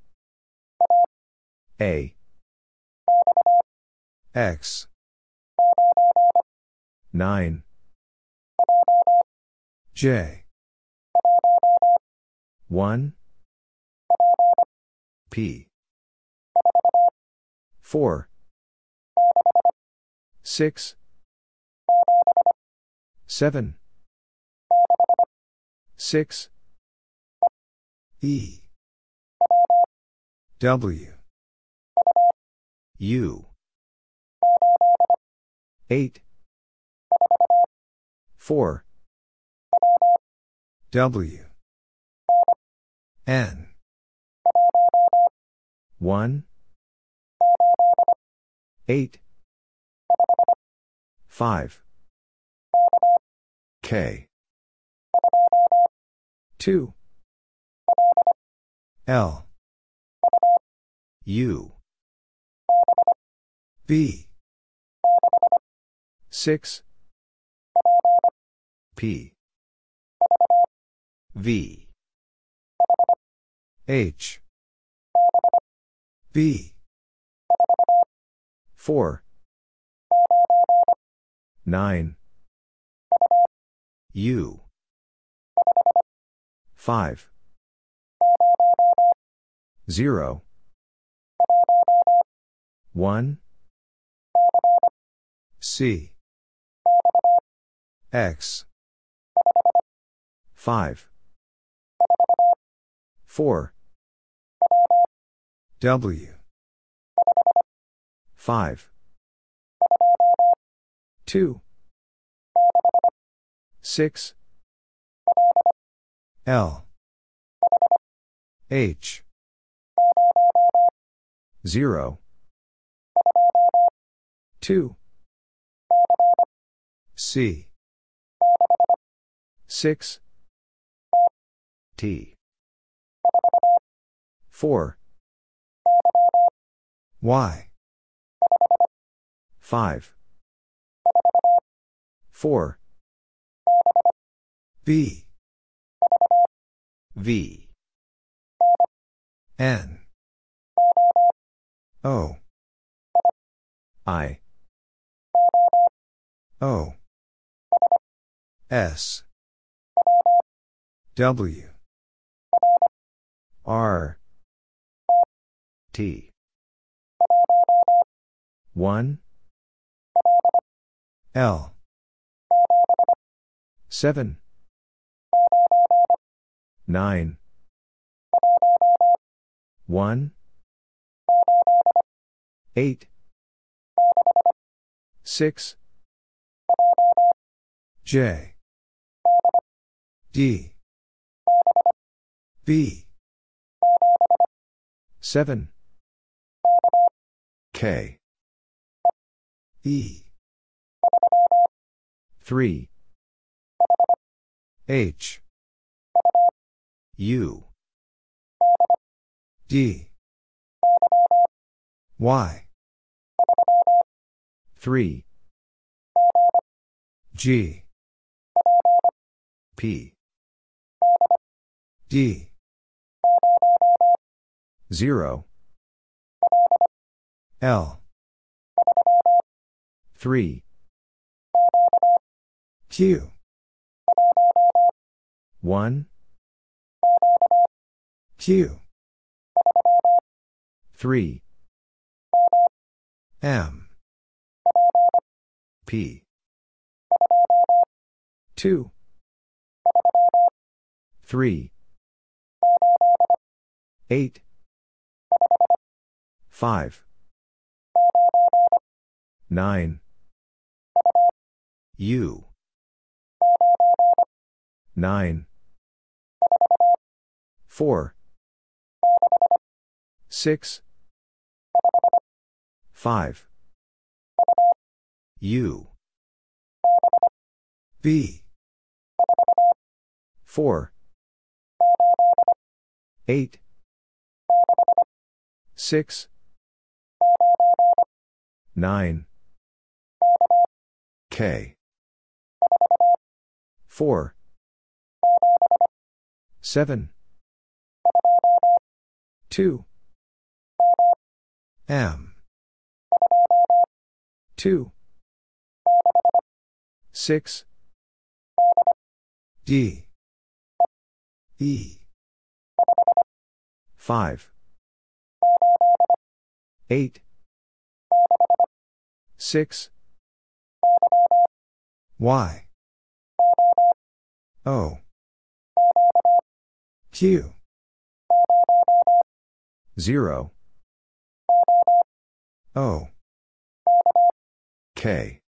A, X, 9, J, 1, P, 4, 6, 7, 6, E, W, U, 8, 4, W, N, 1, 8, 5, K, 2, L, U, B, 6, P, V, H, B, 4, 9, U, 5, 0, 1, C, X, 5, 4, W, 5, 2, 6, L, H, 0, 2, C, 6, T, 4, Y, 5, 4, B, V, N, O, I, O, S, W R T 1 L 7 9 1 8 6 J D B 7 K E 3 H U D Y 3 G P D 0 L 3 Q 1 Q 3 M P 2 3 8 5 9 U 9 4 6 5 U B 4 8 6 9 K 4 7 2 M 2 6 D E 5 8 6 Y O Q 0 O K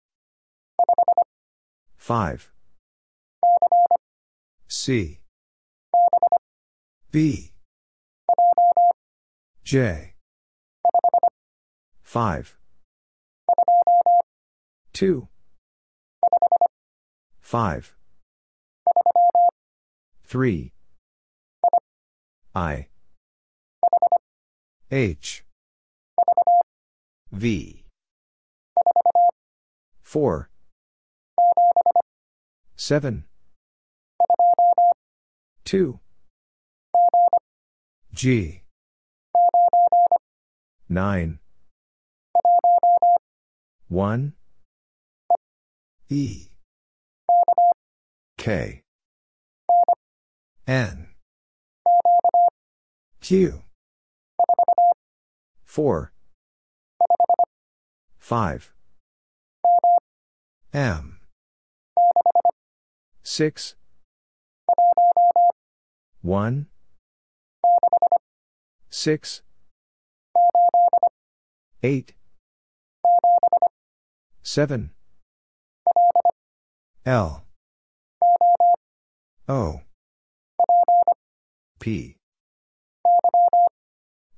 5 C B J 5 2 5 3 I H V 4 7 2 G 9 1 E K N Q 4 5 M 6 1 6 8 7 L O P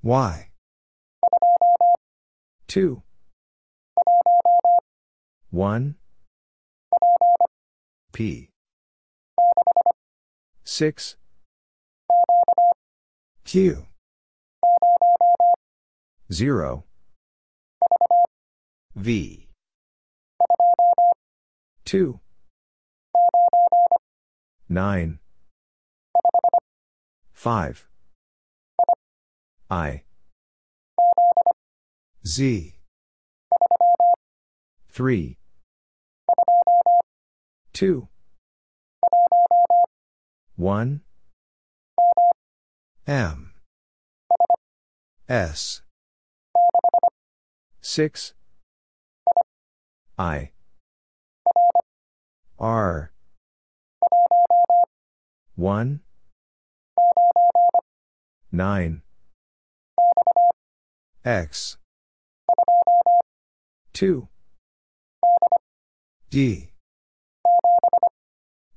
Y 2 1 P 6 Q 0 V 2 9 5 I Z 3 2 1 M S 6 I R 1 9 X 2 D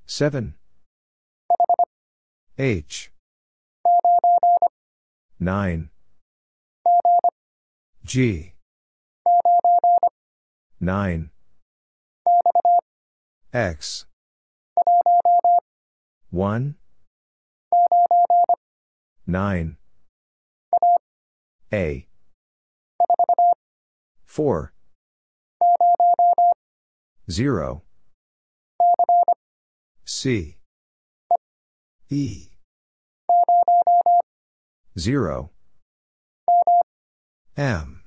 7 H 9 G 9 X 1 9 A 4 0 C E 0 M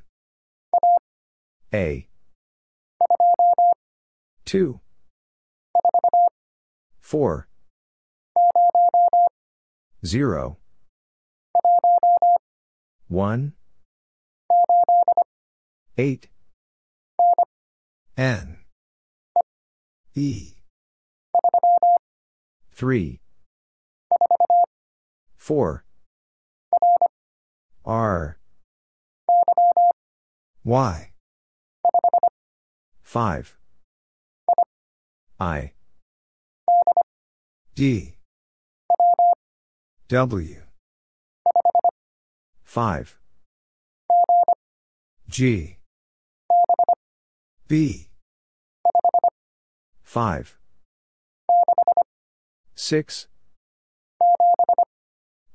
A 2 4 0 1 8 N E 3 4 R Y 5 I D W 5 G B 5 6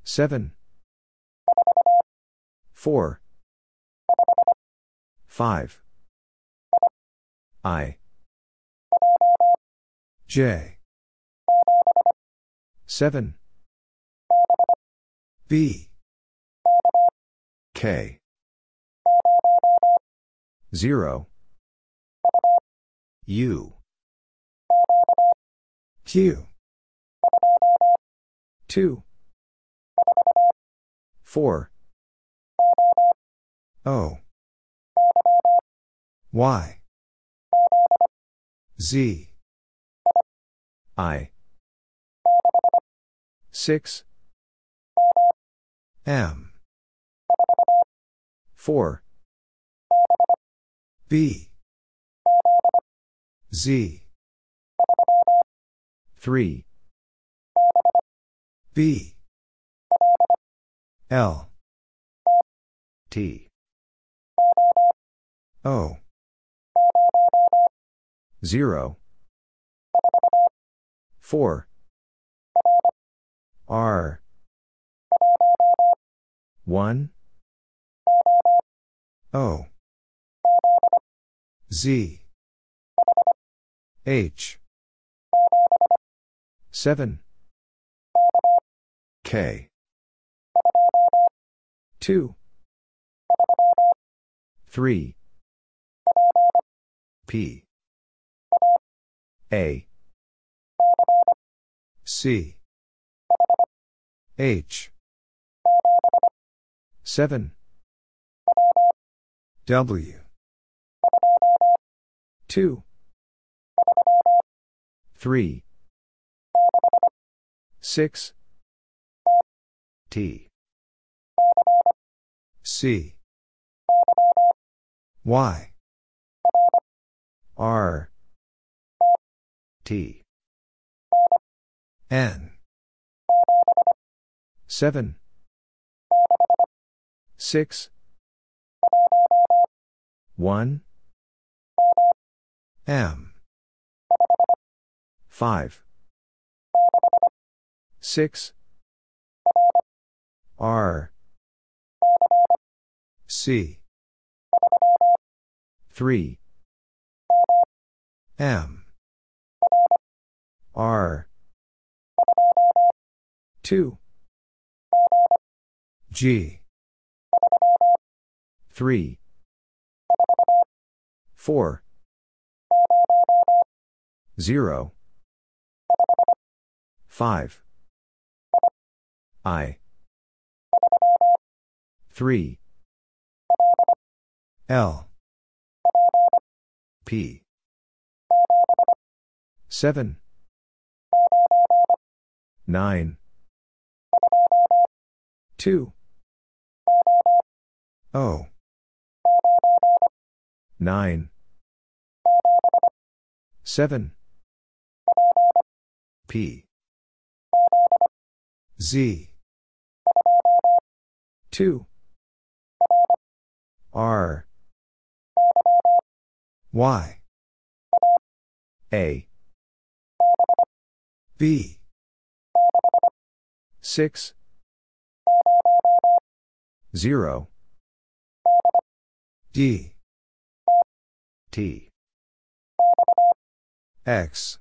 7 4 5 I J 7 B K 0 U Q 2 4 O Y Z I 6 M 4 B Z 3 B L T O 0 4 R 1 O Z H 7 K 2 3 P A C H 7 W 2 3 6 T C Y R T N 7 6 1 M 5 6 R C 3 M R 2 G 3 4 0 5 I 3 L P 7 9 2 O 9 7 P Z 2 R Y A B 6 0 D T X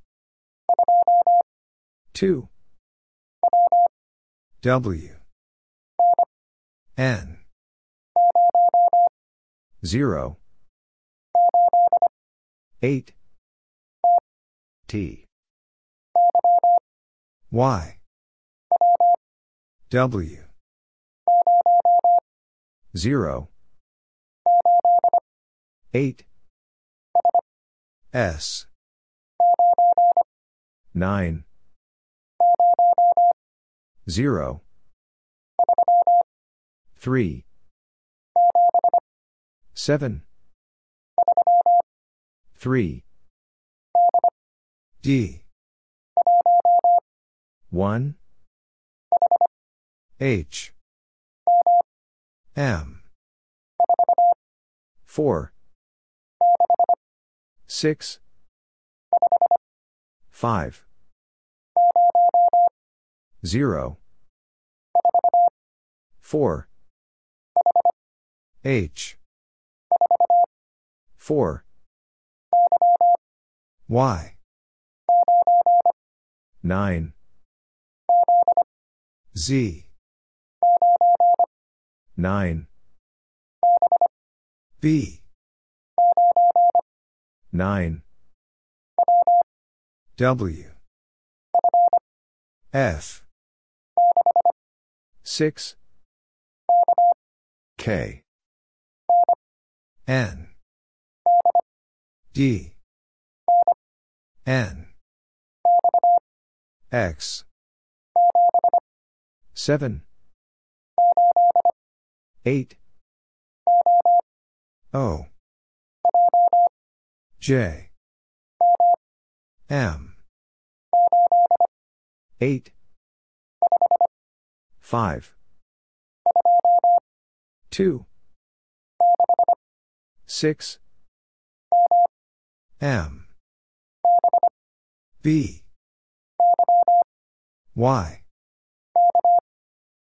2 W N 0 8 T Y W 0 8 S 9 0 3 7 3 D 1 H M 4 6 5 0 4 H 4 Y 9 Z 9 B 9 W F 6 K N D N X 7 8 O J M 8 5 2 6 M B Y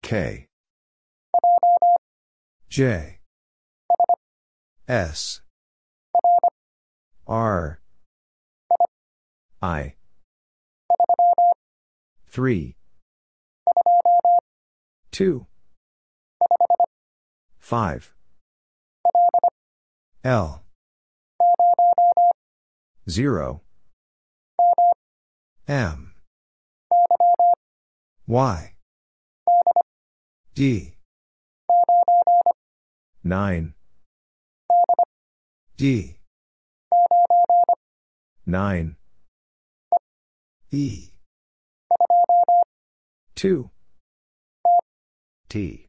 K J S R I 3 2 5 L 0 M Y D 9 D 9 E 2 T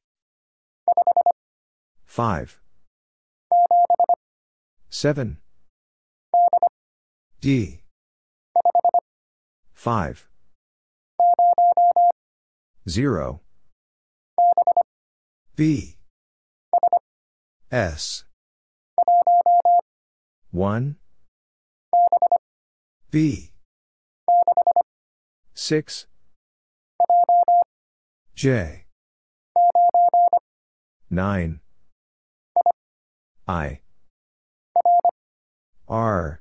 5 7 D 5 0 B S 1 B 6 J 9 I R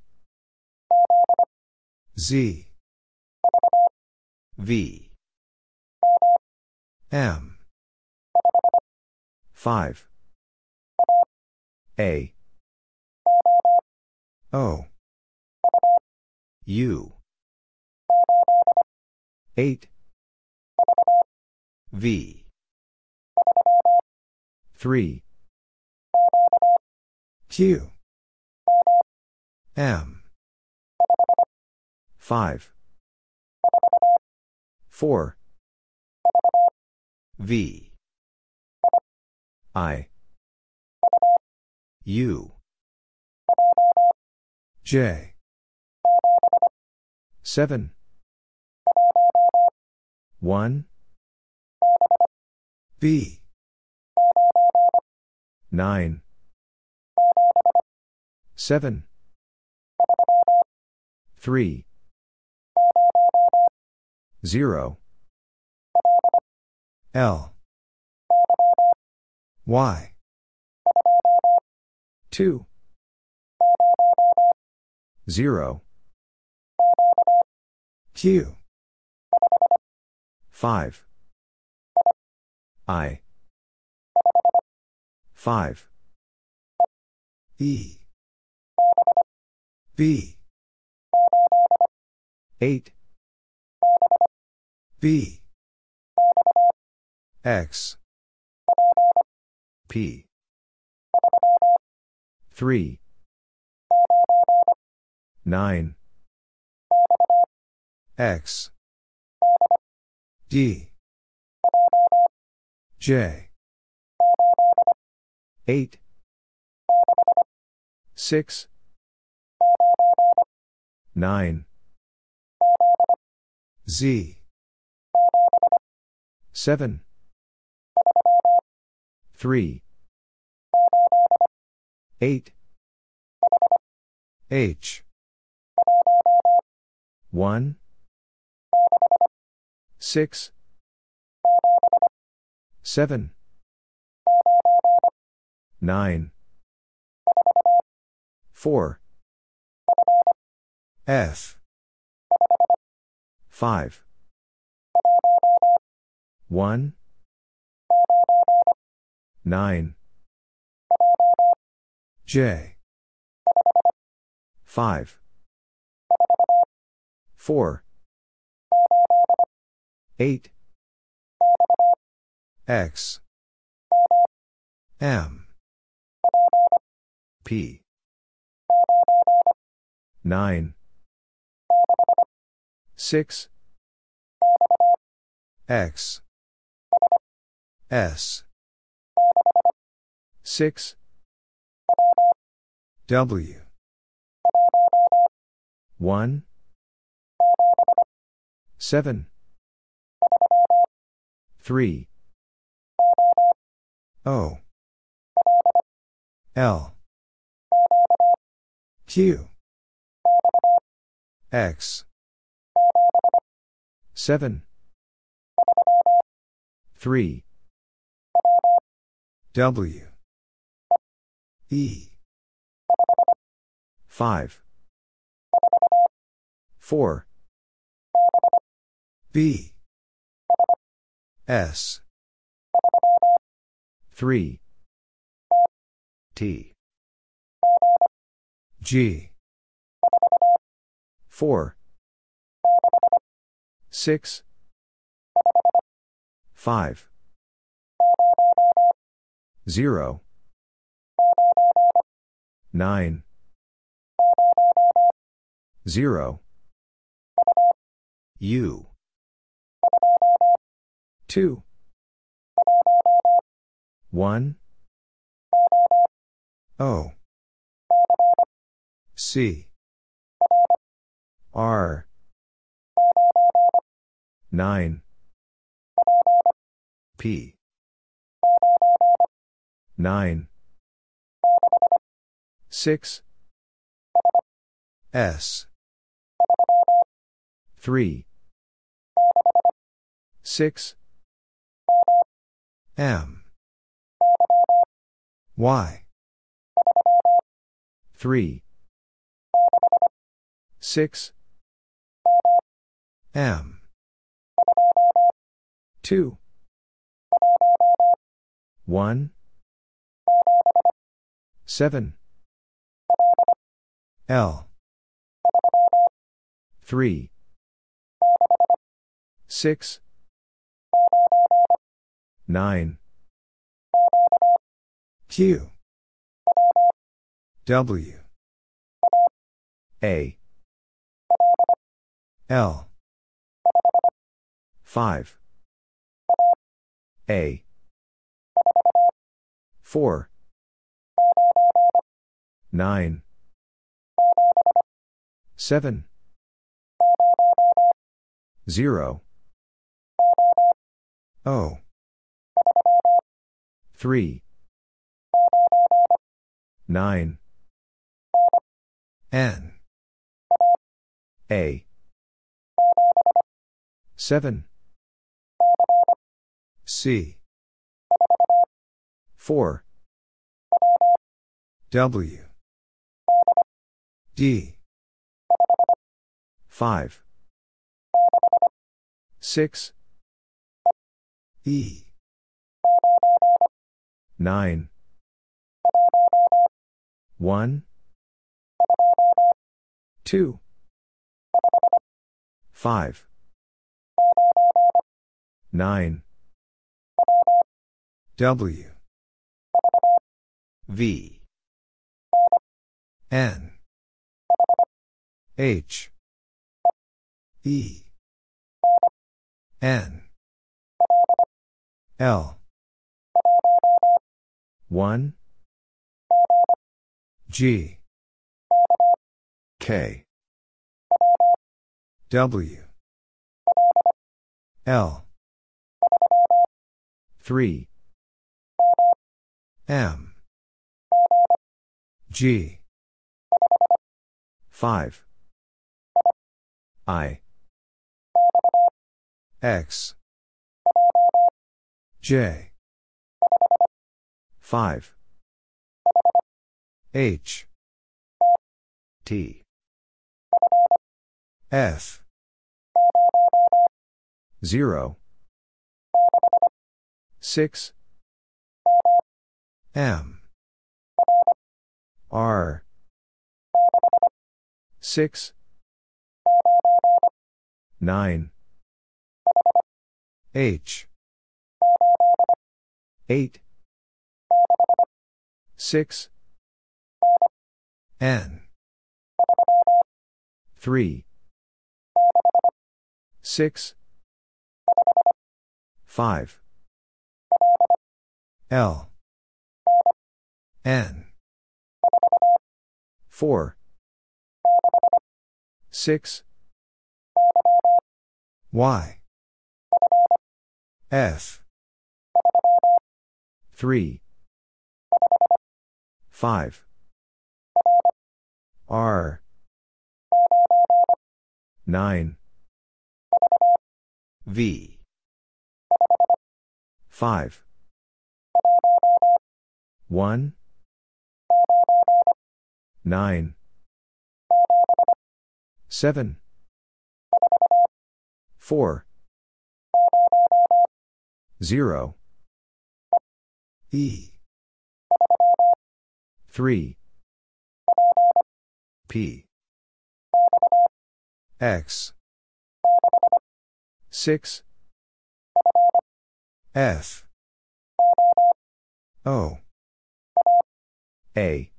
Z V M 5 A O U 8 V 3 Q M 5 4 V I U J 7 1 B 9 7 3 0 L Y 2 0 Q 5 I 5 E B 8 B X P 3 9 X D J 8 6 9 Z 7 3 8 H 1 6 7 9 4 F 5 1 9 J 5 4 8 X M P 9 6 X S 6 W 1 7 3 O L Q X 7 3 W E 5 4 B S 3 T G 4 6 5 0 9 0 U 2 1 O C R 9 P 9 6 S 3 6 M Y 3 6 M 2 1 7 L 3 6 9 Q W A L 5 A 4 9 7 0 O 3 9 N A 7 C 4 W D 5 6 E 9 1 2 5 9 W V N H E N L 1 G K W L 3 M G 5 I X J 5 H T F 0 6 M R 6 9 H 8 6 N 3 6 5 L N 4 6 Y F 3 5 R 9 V 5 1 9 7 4 0 E 3 P X 6 F O A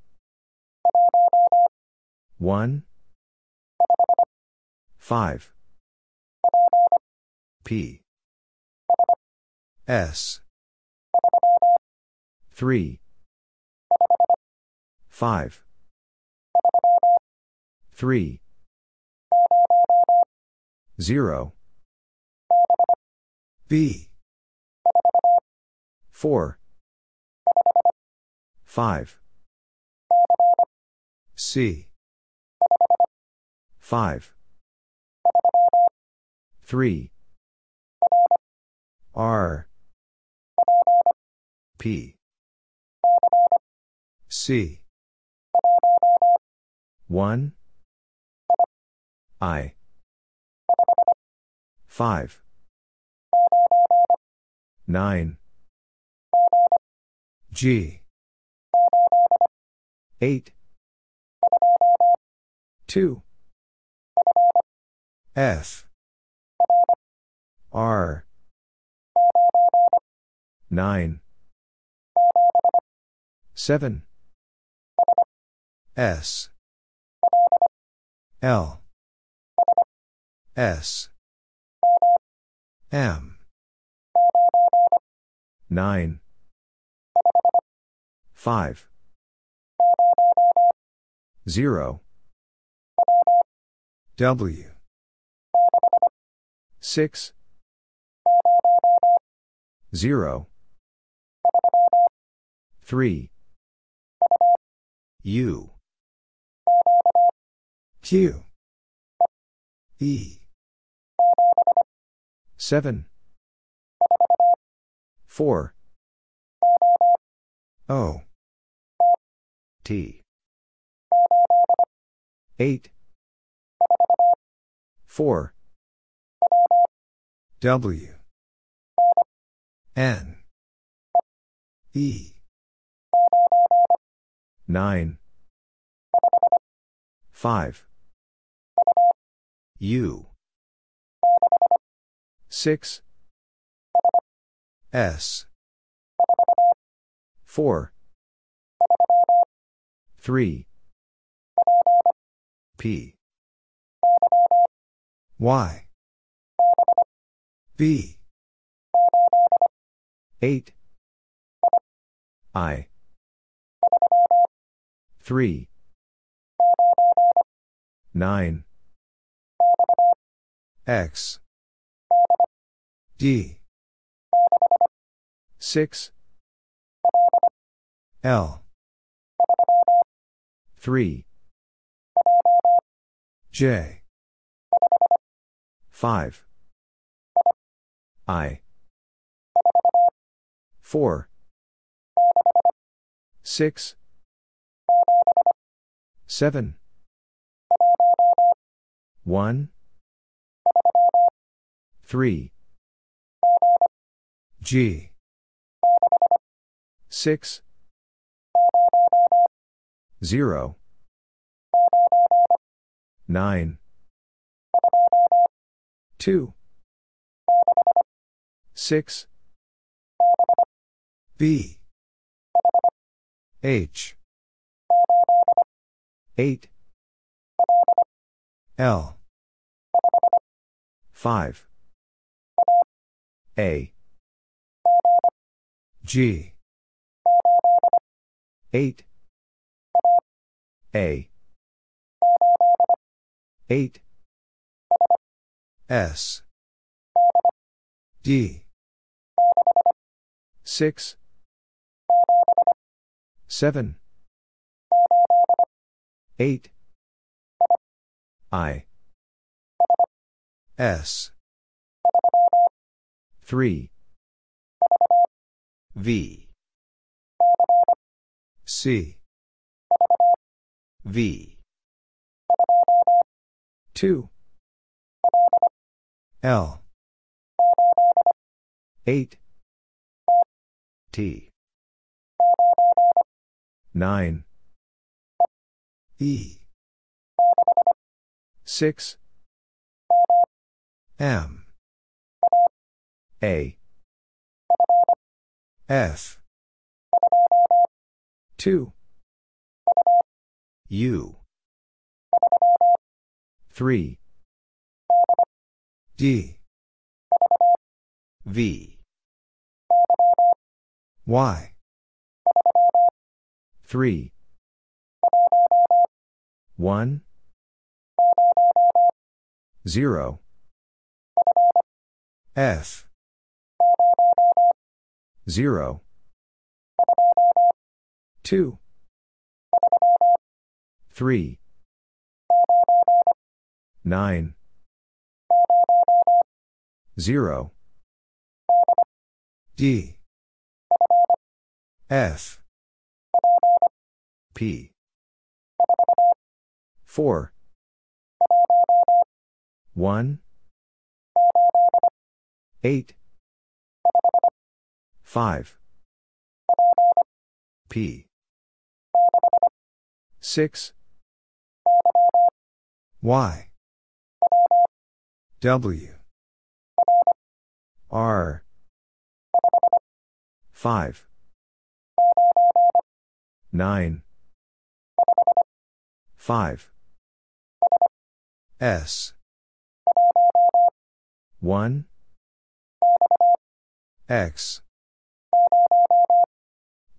1 5 P S 3 5 3 0 B 4 5 C 5 3 R P C 1 I 5 9 G 8 2 F R 9 7 S L S M 9 5 0 W 6 0 3 U Q E 7 4 O T 8 4 W N E 9 5 U 6 S 4 3 P Y B 8 I 3 9 X D 6 L 3 J 5 I 4 6 7 1 3 G 6 0 9 2 6 B H 8 L 5 A G 8 A 8 S D 6 7 8 I S 3 V C V 2 L 8 T 9 E 6 M A F 2 U 3 D V Y 3 1 0 F 0 2 3 9 0 D F P 4 1 8 5 P 6 Y W R 5 9 5 S 1 X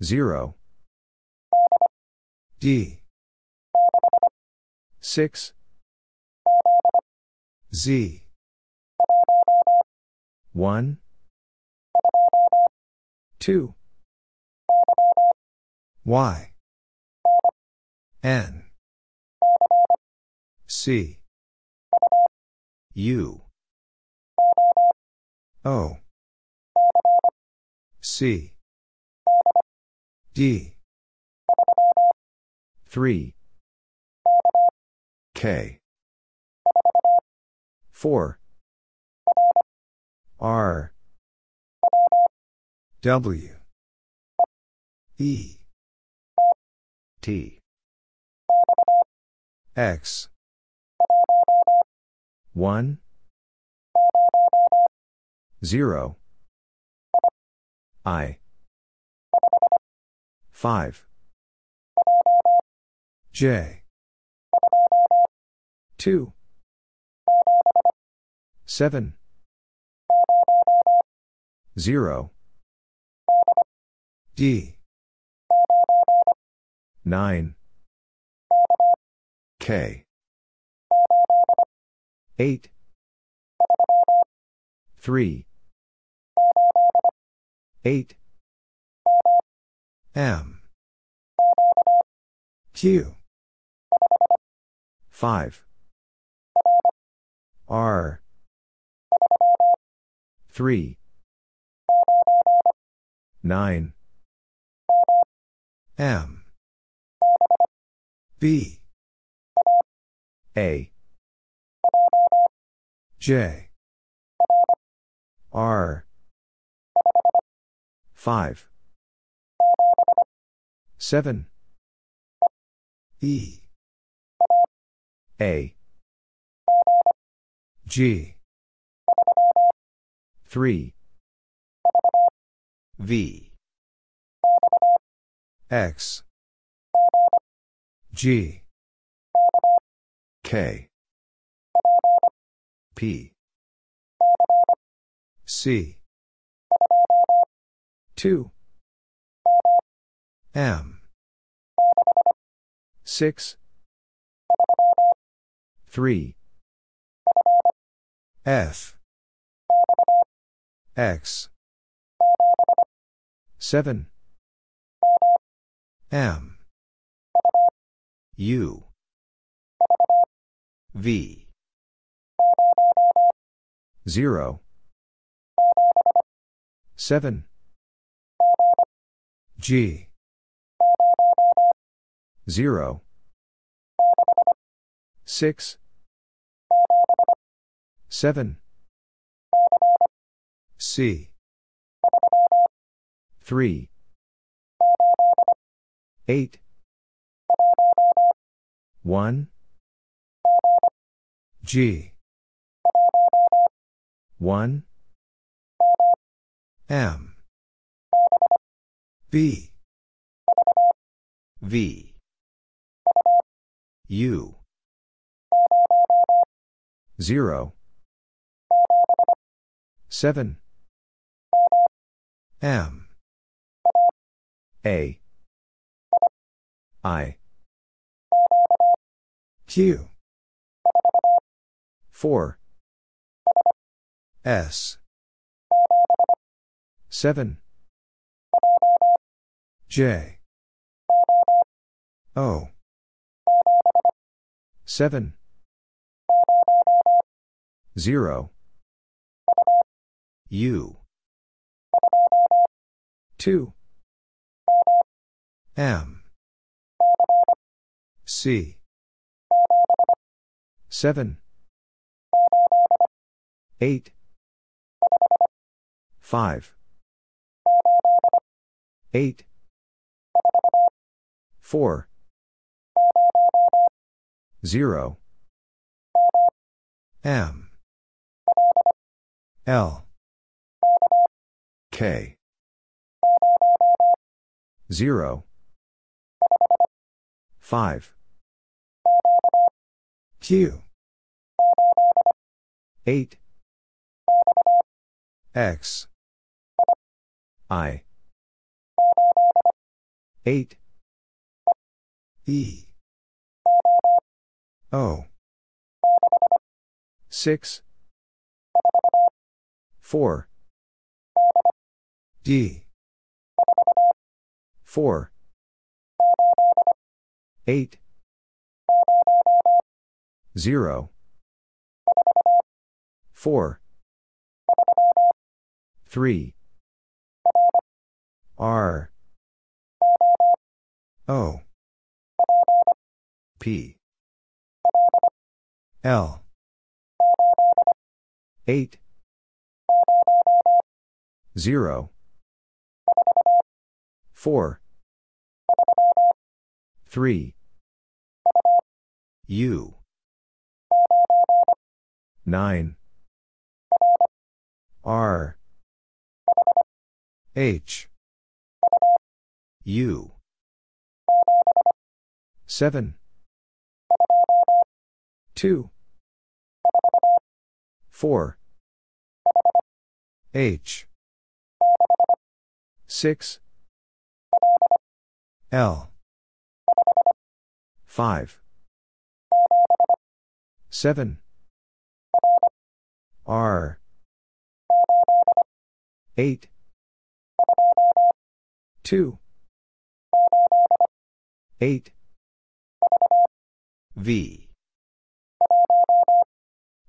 0 D 6 Z 1 2 Y N C U O C D 3 K 4 R W E T X 1 0 I 5 J 2 7 0 D 9 K 8 3 8 M Q 5 R 3 9 M B A J R 5 7 E A G 3 V X G K P C 2 M 6 3 F X 7 M U V 0 7 G 0 6 7 C 3 8 1 G 1 M B V U 0 7 M A I Q 4 S 7 J O 7 0 U 2 M C 7 8 5 8 4 0 M L K 0 5. Q. 8. X. I. 8. E. O. 6. 4. D. 4. 8. 0. 4. 3. R. O. P. L. 8. 0. 4. 3. U. 9. R. H. U. 7. 2. 4. H. 6. L. 5. 7. R. 8. 2. 8. V.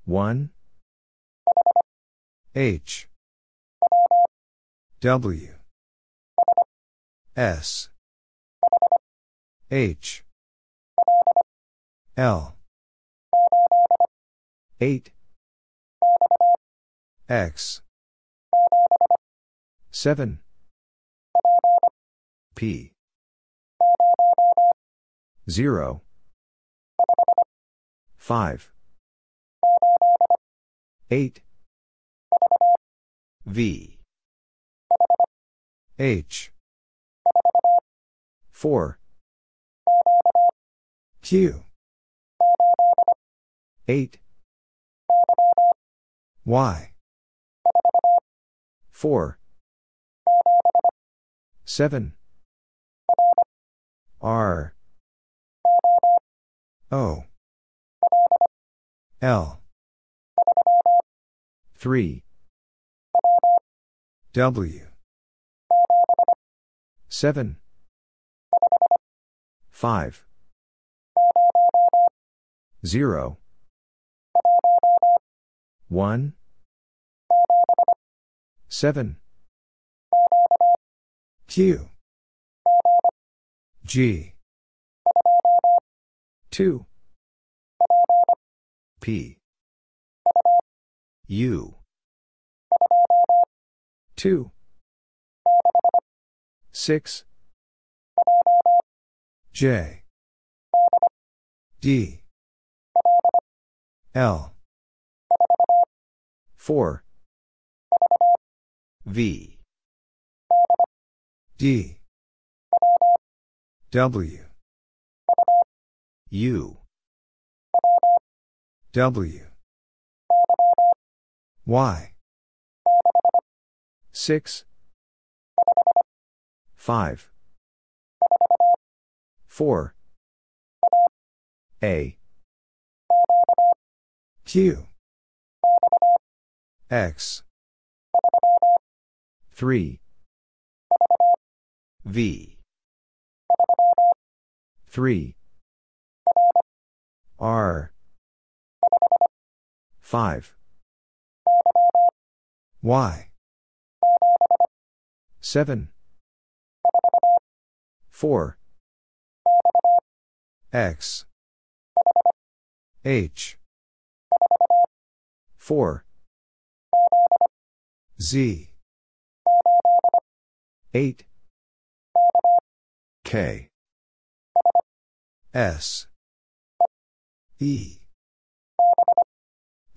1. H. W. S. H. L. 8. X. 7. P. 0. 5. 8. V. H. 4. Q. 8. Y. 4. 7. R. O. L. 3. W. 7. 5. 0. 1. 7. Q. G. 2. P. U. 2. 6. J. D. L. 4. V. D. W. U. W. Y. 6. 5. 4. A. Q. X. 3. V. 3. R. 5. Y. 7. 4. X. H. 4. Z. 8. K. S. E.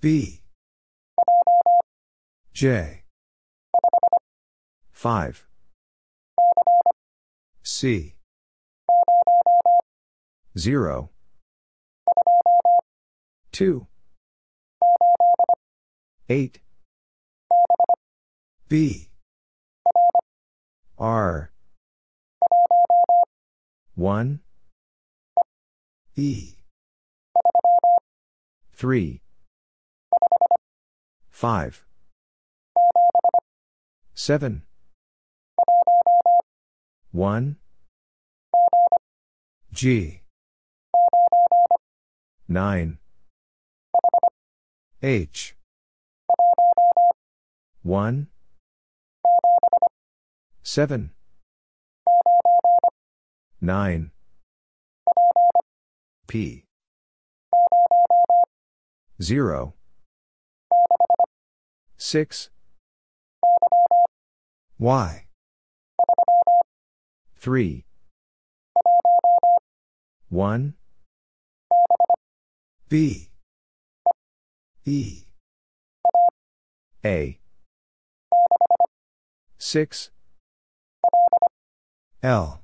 B. J. 5. C. 0. 2. 8. B. R. 1. E. 3. 5. 7. 1. G. 9. H. 1. 7. 9. P. 0. 6. Y. 3. 1. B. E. A. 6. L.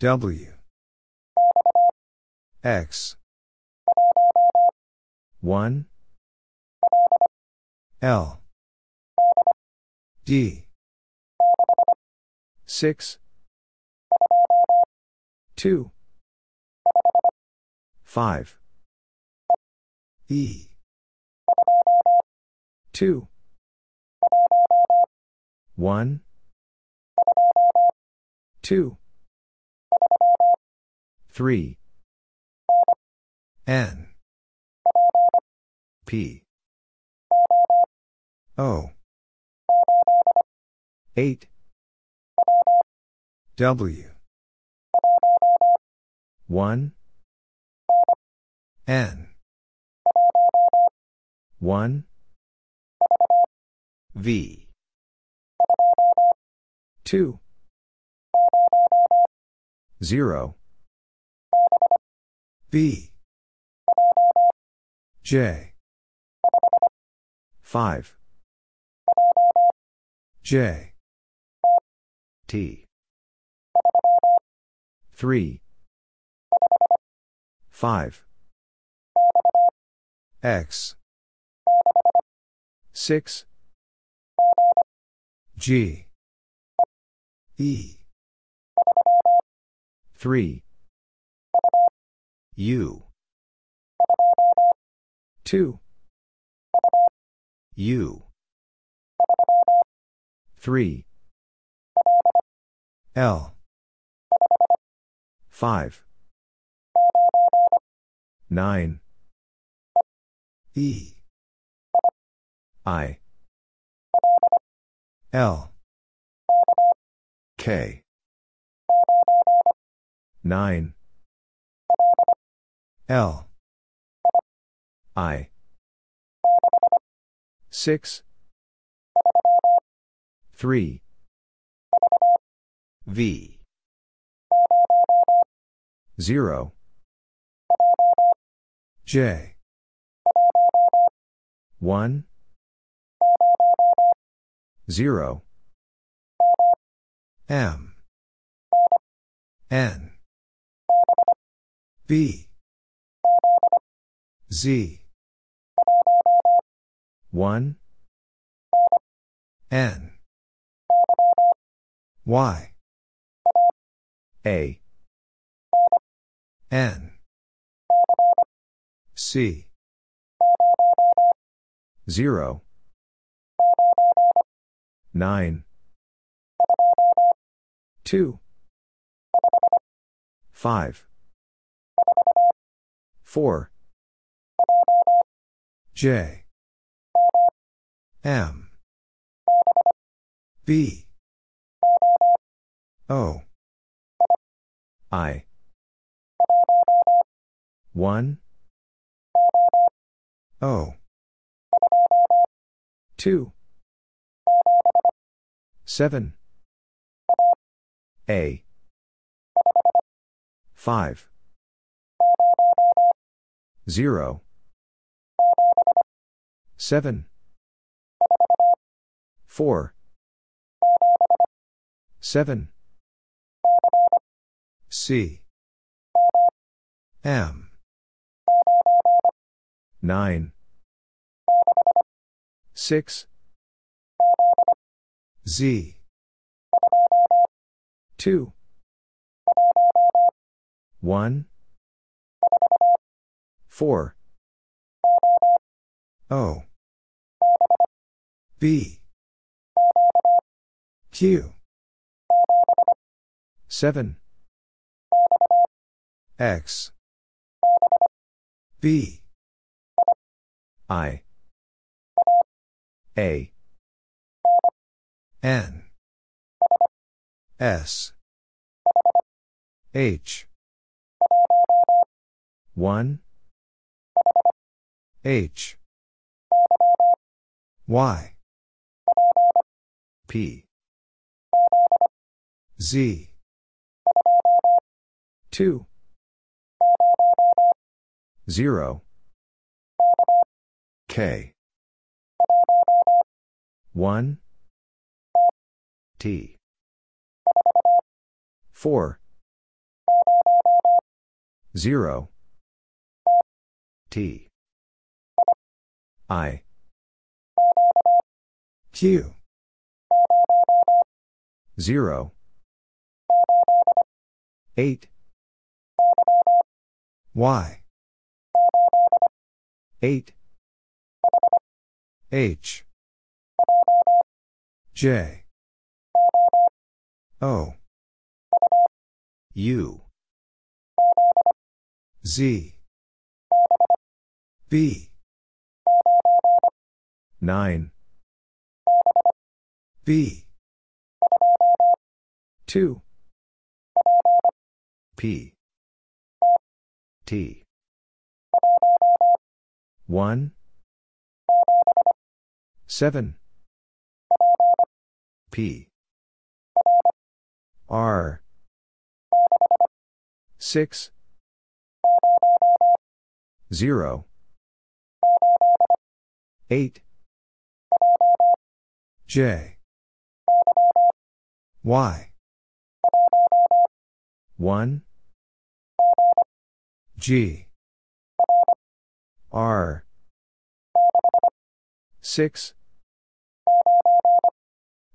W. X. 1. L. D. 6. 2. 5. E. 2. 1. 2. 3. N. P. O. 8. W. 1. N. 1. V. 2. 0. B. J. 5. J. T. 3. 5. X. 6. G. E. 3. U. 2. U. 3. L. 5. 9. E. I. L. K. 9. L. I. 6. 3. V. 0. J. 1. 0. M. N. B. Z. 1. N. Y. A. N. C. 0. 9. 2. 5. 4. J. M. B. O. I. 1. O. 2. 7. A. 5. 0. 7. 4. 7. C. M. 9. 6. Z. 2. 1. 4. O. B. Q. 7. X. B. I. A. N. S. H. 1. H. Y. P. Z. 2. 0. K. 1. T. 4. 0. T. I. Q. 0. 8. Y. 8. H. J. O. U. Z. B. 9. B. 2. P. T. 1. 7. P. R. 6. 0. 8. J. Y. 1. G. R. 6.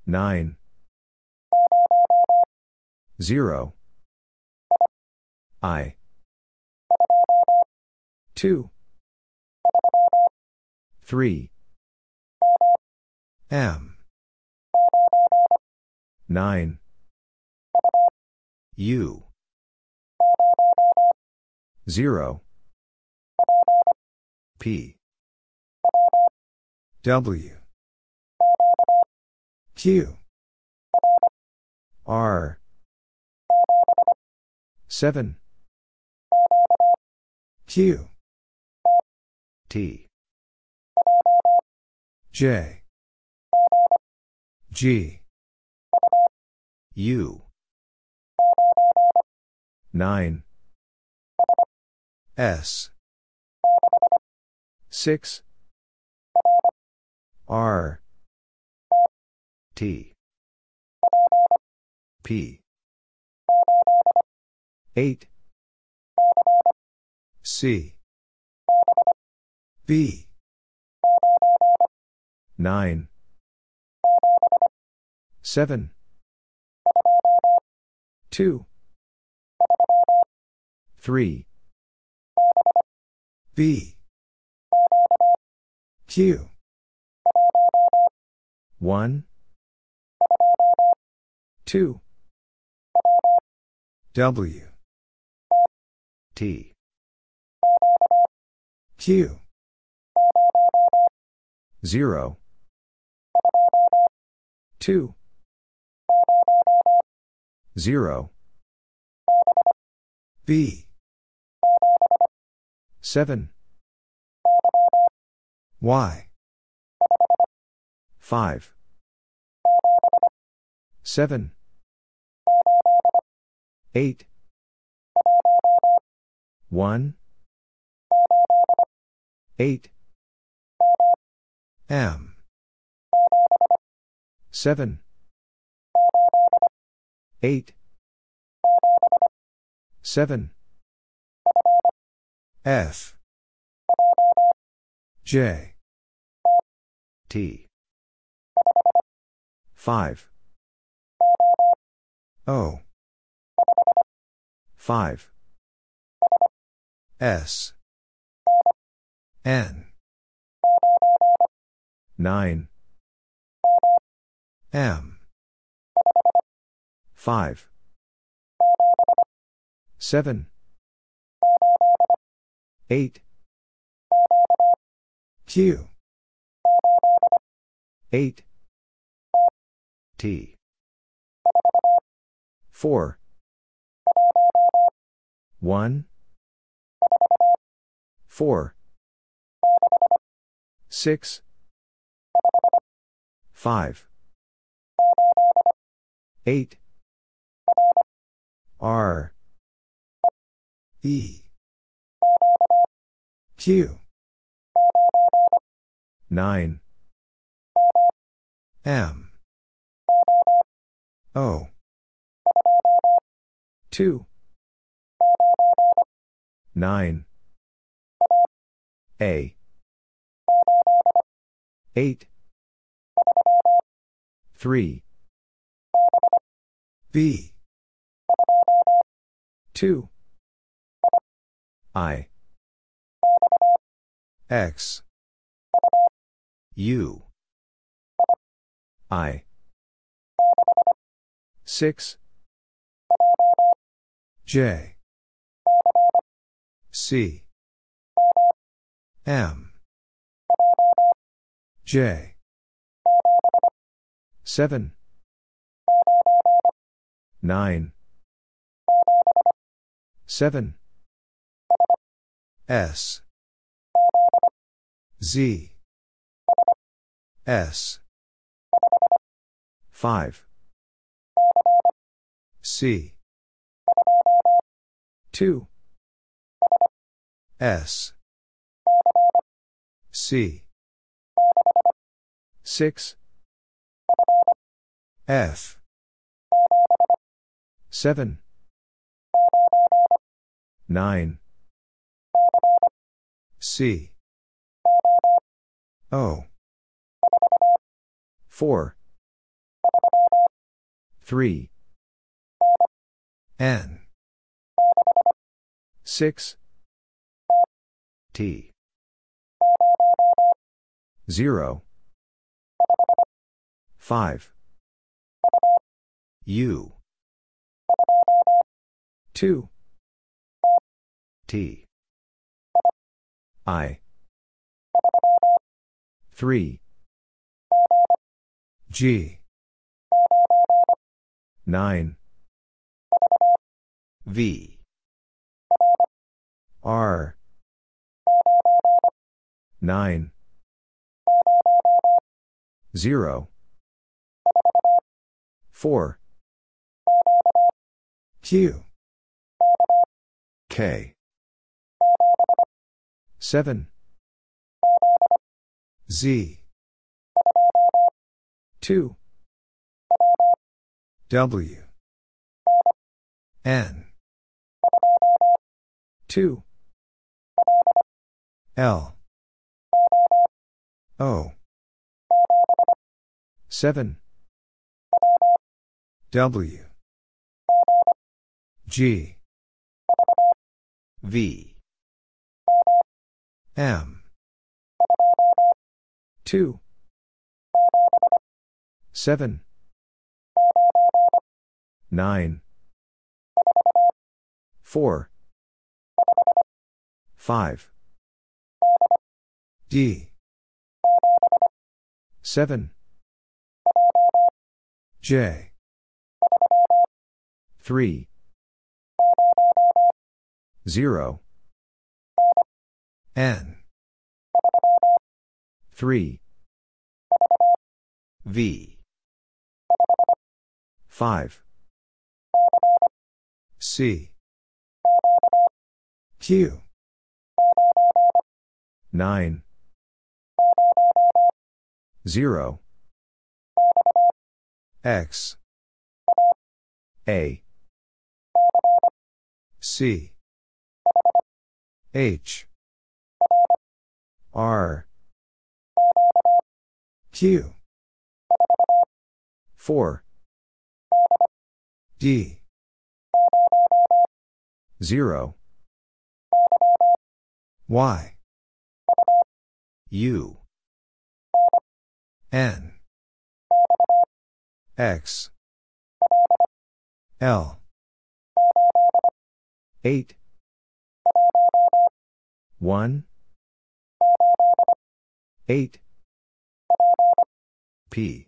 9. 0. I. 2. 3. M. 9. U. 0. P. W. Q. R. 7. Q. T. J. G. U. 9. S. 6. R. T. P. 8. C. B. 9. 7. 2. 3. B. Q. 1. 2. W. T. Q. 0. 2. 0. B. 7. Y. 5. 7. 8. 1. 8. M. 7. 8. 7. F J T 5 O 5 S N 9 M 5 7 8 Q 8 T 4 1 4 6 5 8 R E Q 9 M O 2 9 A 8 3 B 2 I X U I 6 J C M J 7 9 7 S Z S 5 C 2 S C 6 F 7 9 C O 4 3 N 6 T 0 5 U 2 T I 3 G 9 V R 9 0 4 Q K 7 Z 2 W N 2 L O 7 W G V M 2 7 9 4 5 D 7 J 3 0 N 3 V 5 C Q 9 0 X A C H R Q 4 D 0 Y U N X L 8 1 8 P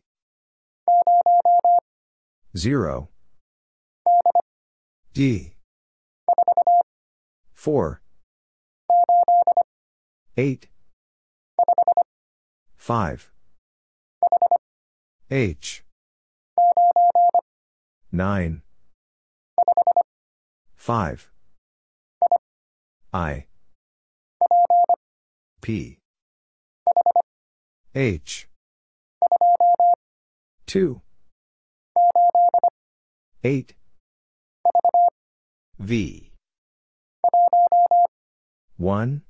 0 D 4 8 5 H 9 5 I P H 2 8 V 1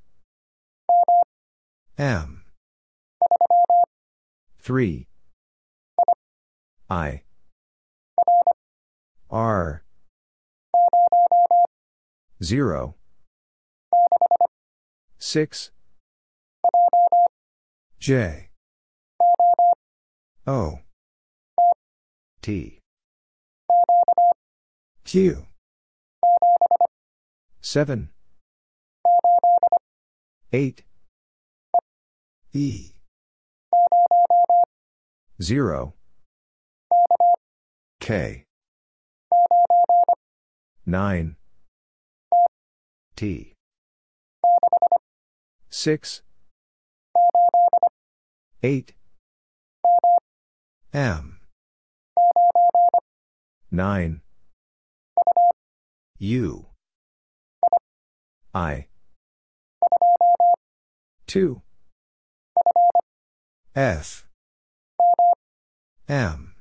M 3 I R 0 6 J O T Q 7 8 E 0 K 9 T 6 8 M 9 U I 2 F M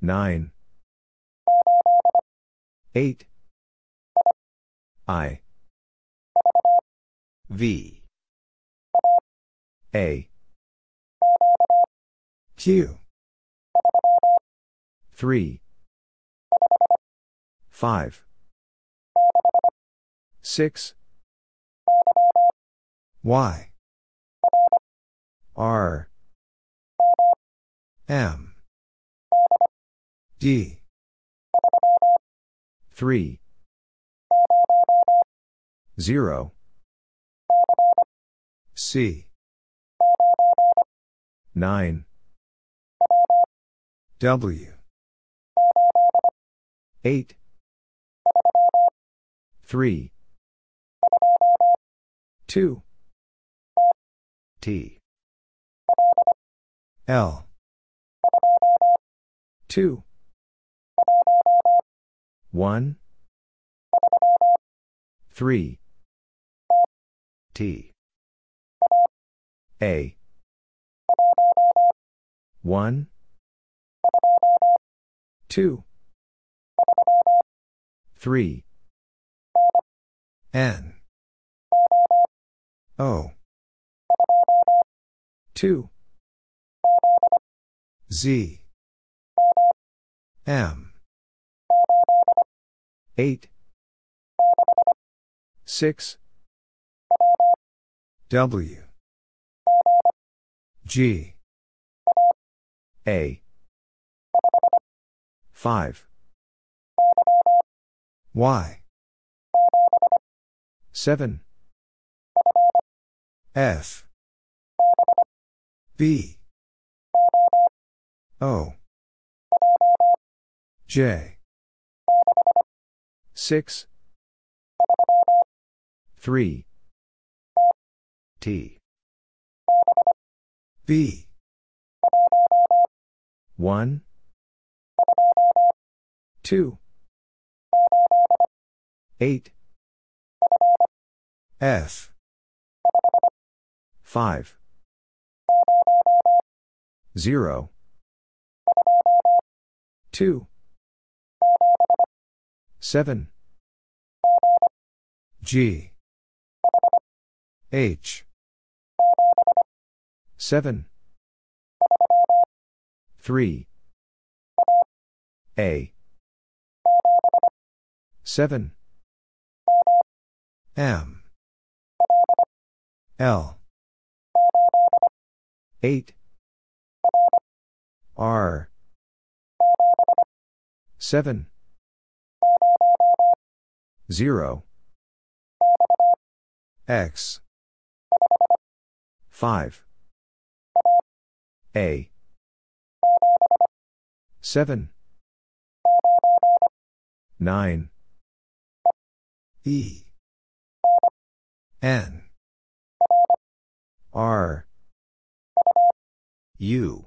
9 8 I V A Q 3 5 6 Y R M D 3 0 C 9 W 8 3 2 T L 2 1 3 T A 1 2 3 N O 2 Z M 8 6 W G A 5 Y 7 F B O J 6 3 T B 1 2 8 F 5 0 2 7 G H 7 3 A 7 M L 8 R 7 0 X 5 A 7 9 E N R U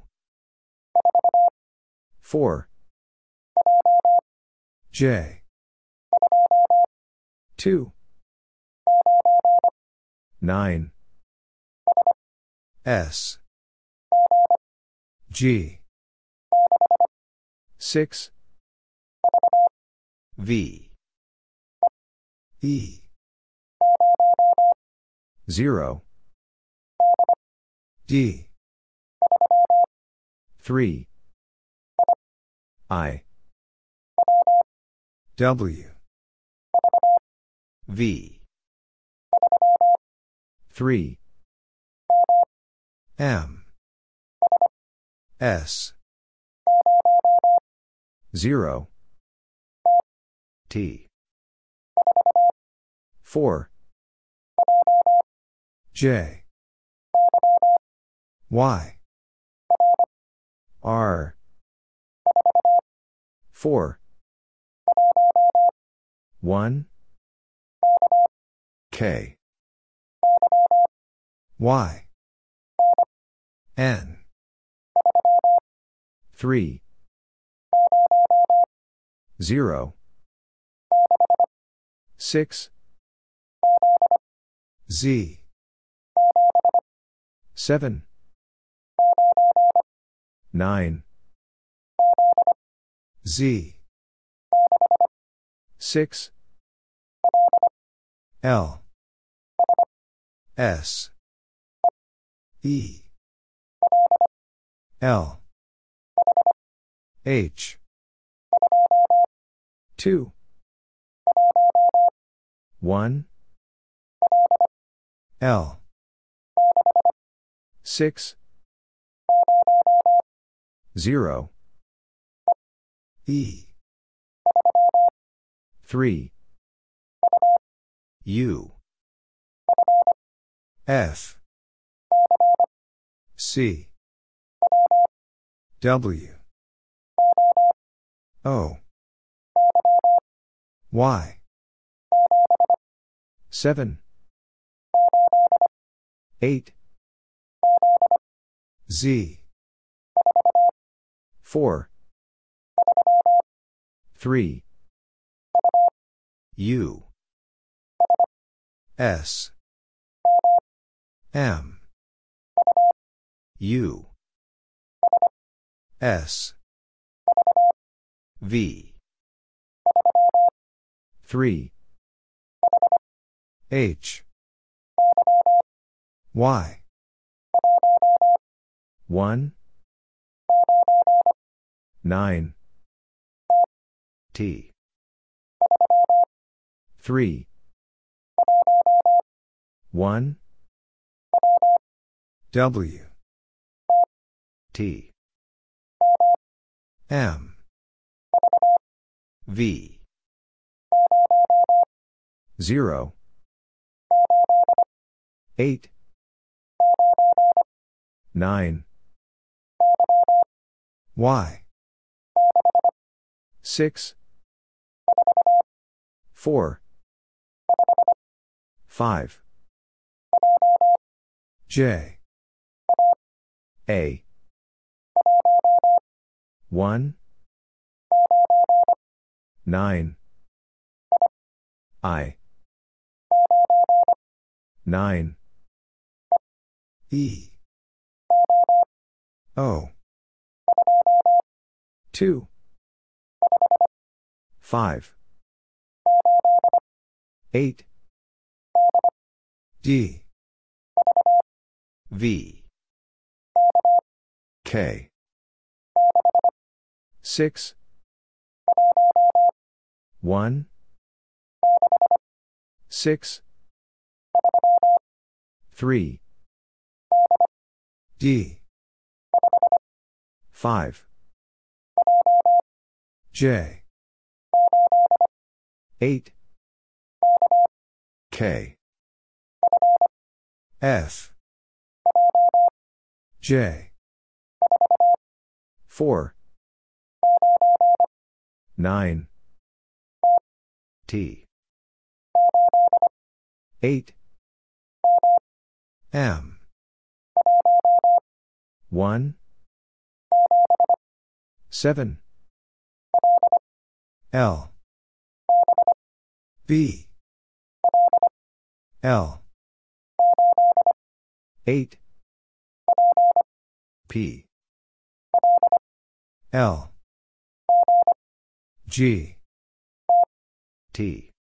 4 J 2 9 S G 6 V E 0 D 3 I W V 3 M S 0 T 4 J Y R 4 1 K Y N 3 0 6 Z 7 9 Z 6 L S E L H 2 1 L 6 0 E 3 U F C W O Y 7 8 Z 4 3 U S M U S V 3 H Y 1 9 T 3 1 W T M V 0 8 9 Y 6 4 5 J A 1 9 I 9 E O 2 5 8 D V K 6 1 6 3 D 5 J 8 K F J 4 9 T 8 M 1 7 L B L 8 P L G T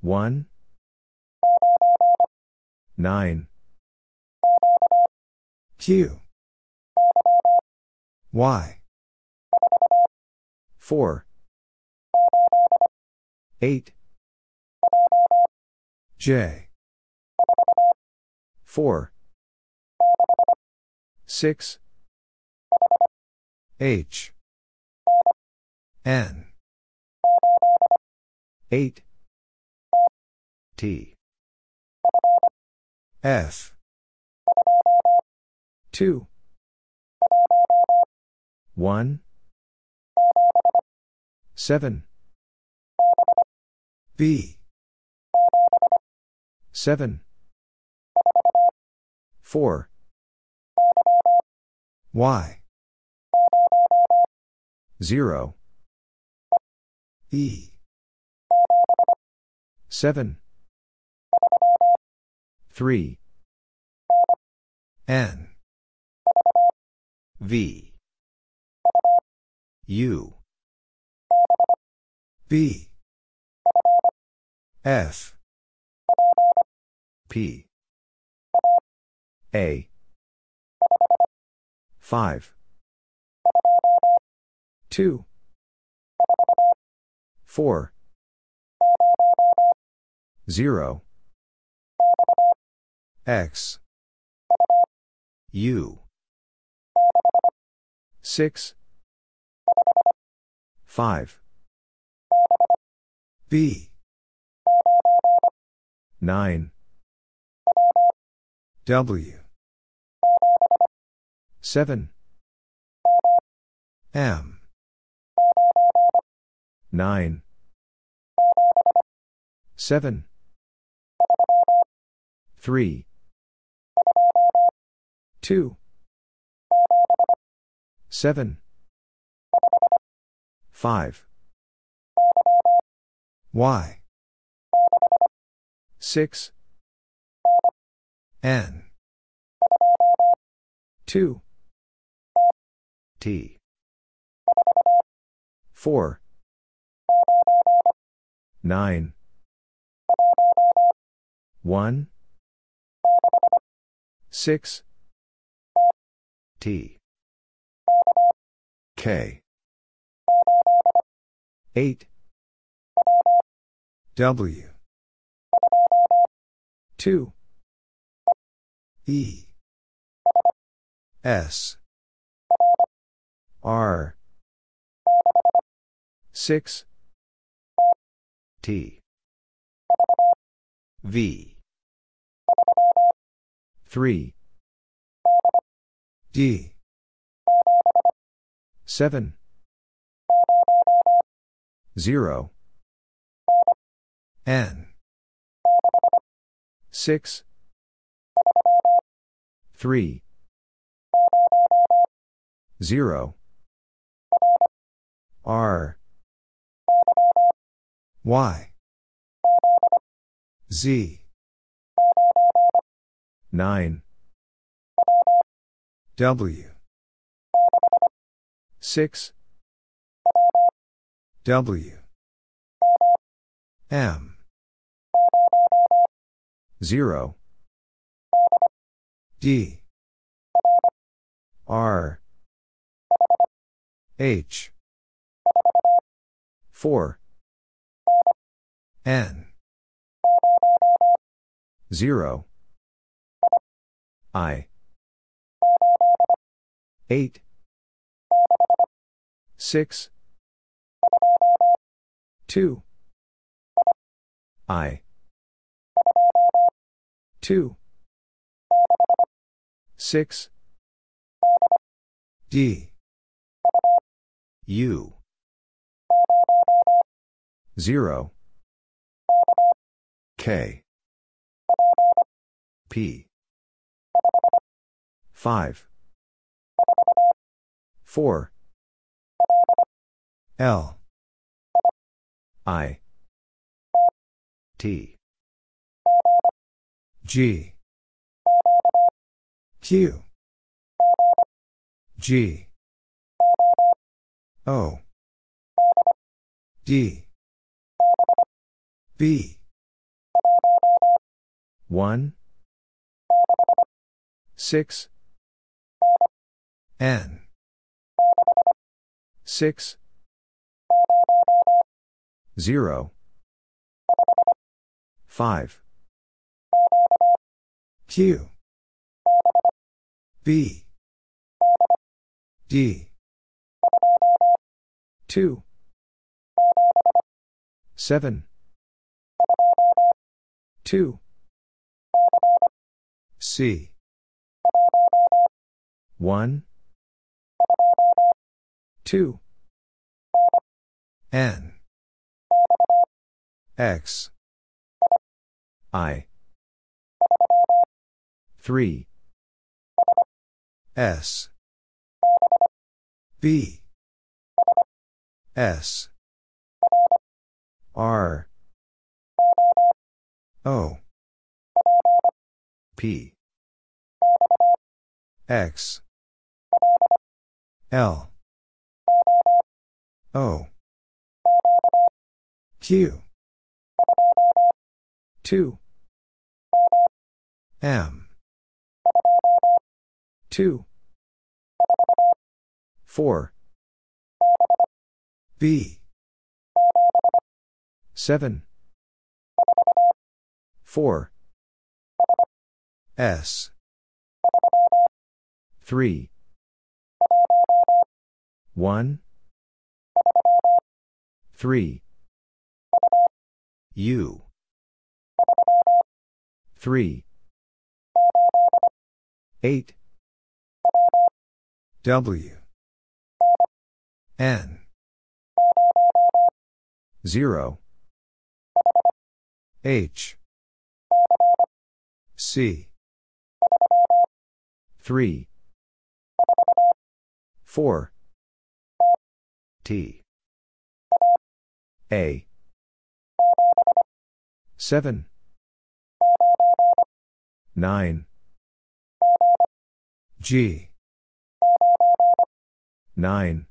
1 9 Q Y 4 8 J 4 6 H N 8 T F 2 1 7 B 7 4 Y 0 E 7 3 N V U B F P A 5 2 4 0 X U 6 5 B 9 W 7 M 9 7 3 2 7 5 Y 6 N 2 T 4 9 1 6 T K 8 W 2 E S R 6 T V 3 D 7 0 N 6 3 0 R Y Z 9 W 6 W M 0 D R H 4 N 0 I 8 6 2 I 2 6 D U 0 K P 5 4 L I T G Q G O D B 1 6 N 6 0 5 Q B D 2 7 2 C 1 2 N X I 3 S B S R O P X L O Q 2 M 2 4 B 7 4 S 3 1 3 U 3 8 W N 0 H C 3 4 T A 7 9 G 9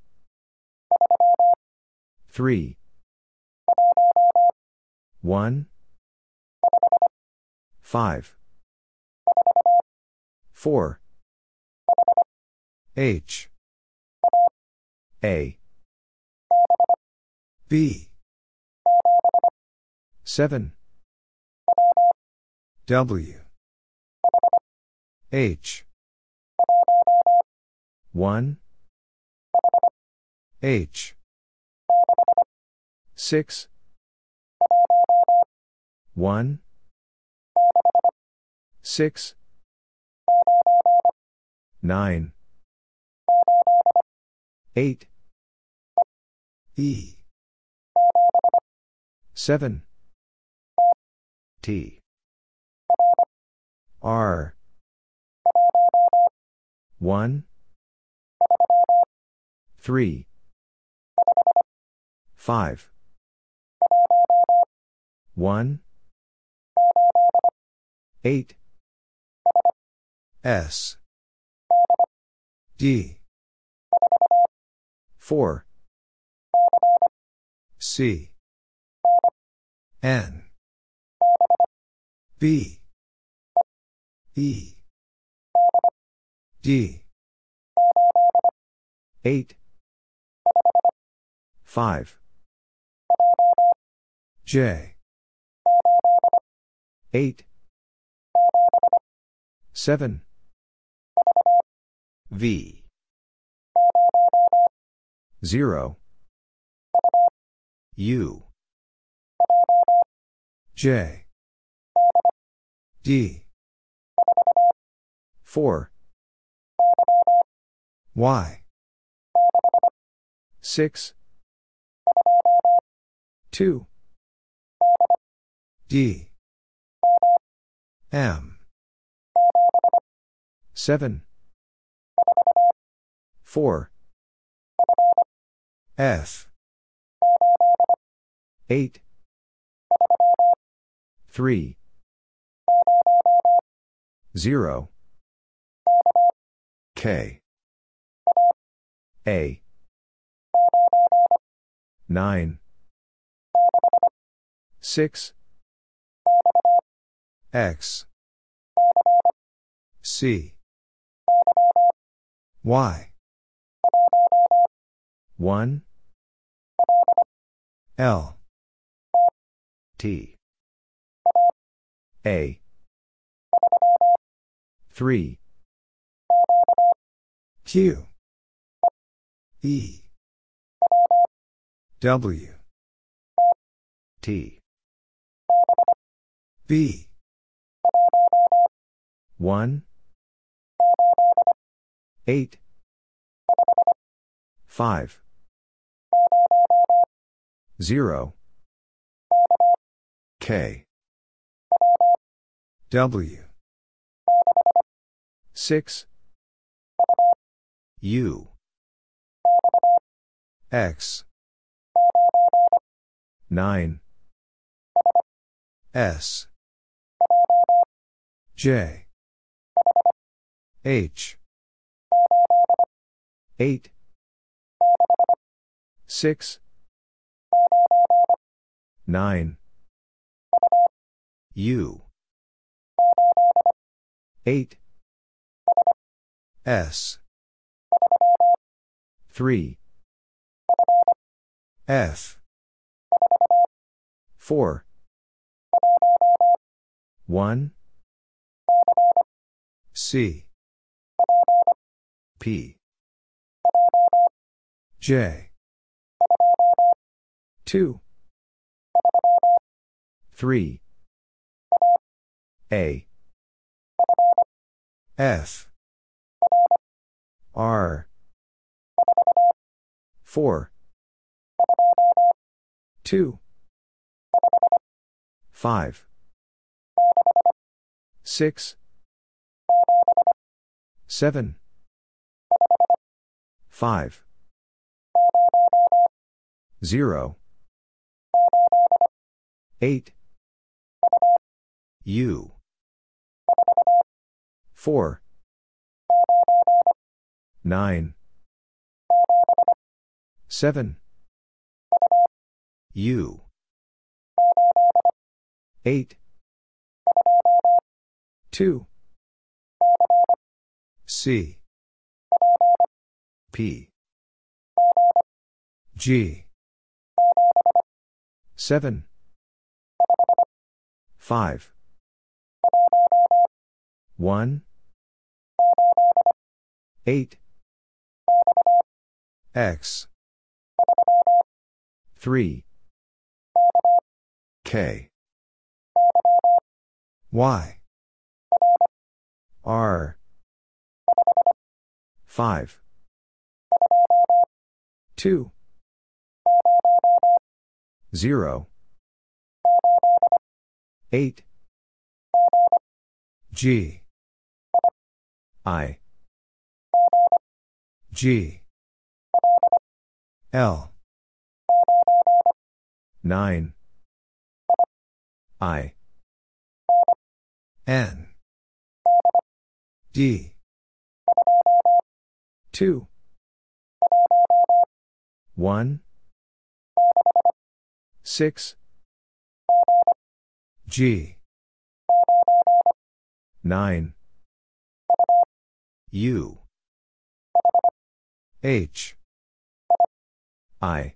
3 1 5 4 H A B 7 W H 1 H 6 1 6 9 8 E 7 T R 1 3 5 1 8 S D 4 C N B E. D. 8. 5. J. 8. 7. V. 0. U. J. D. 4. Y. 6. 2. D. M. 7. 4. F. 8. 3. 0. K. A. 9. 6. X. C. Y. 1. L. T. A. 3. Q. E. W. T. B. 1. 8. 5. 0. K. W. 6. U. X. 9. S. J. H. 8. 6. 9. U. 8. S. 3. F. 4. 1. C. P. J. 2. 3. A. F. R. 4. 2. 5. 6. 7. 5. 0. 8. U. 4. 9. 7. U. 8. 2. C. P. G. 7. 5. 1. 8. X. 3. K. Y. R. 5. 2. 0. 8. G. I. G. L. 9. I. N. D. 2. 1. 6. G. 9. U H I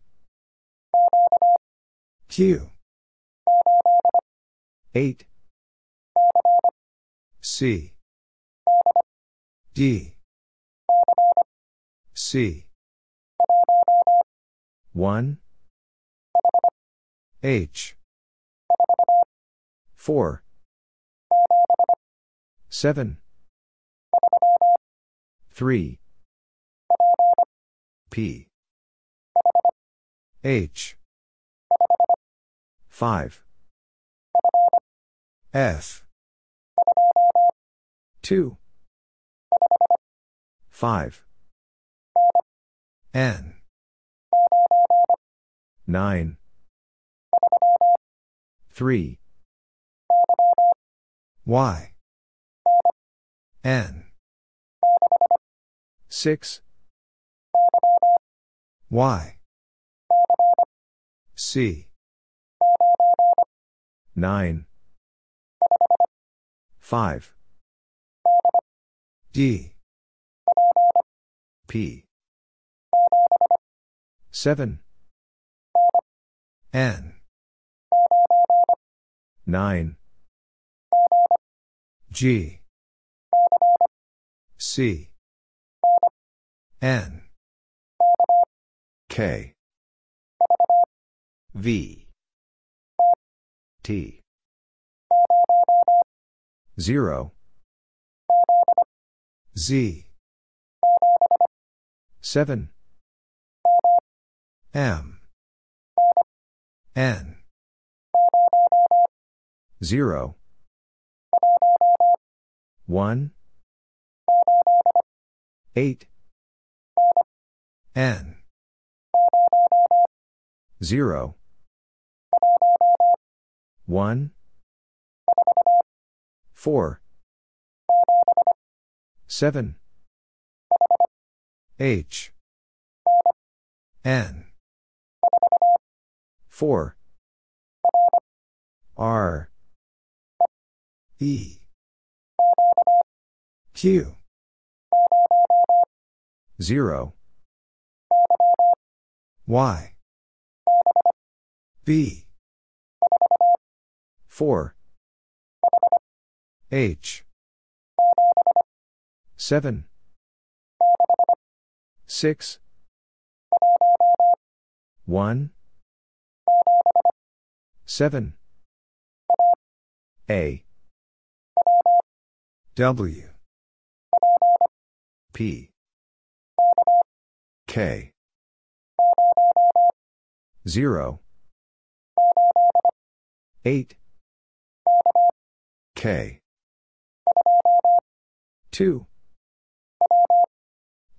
Q 8 C D C 1 H 4 7 3 P H 5 F 2 5 N 9 3 Y N 6 Y C 9 5 D P 7 N 9 G C N K V T 0 Z 7 M N 0 1 8 N 0 1 4 7 H N 4 R E Q 0 Y B 4 H 7 6 1 7 A W P K 0 8 K 2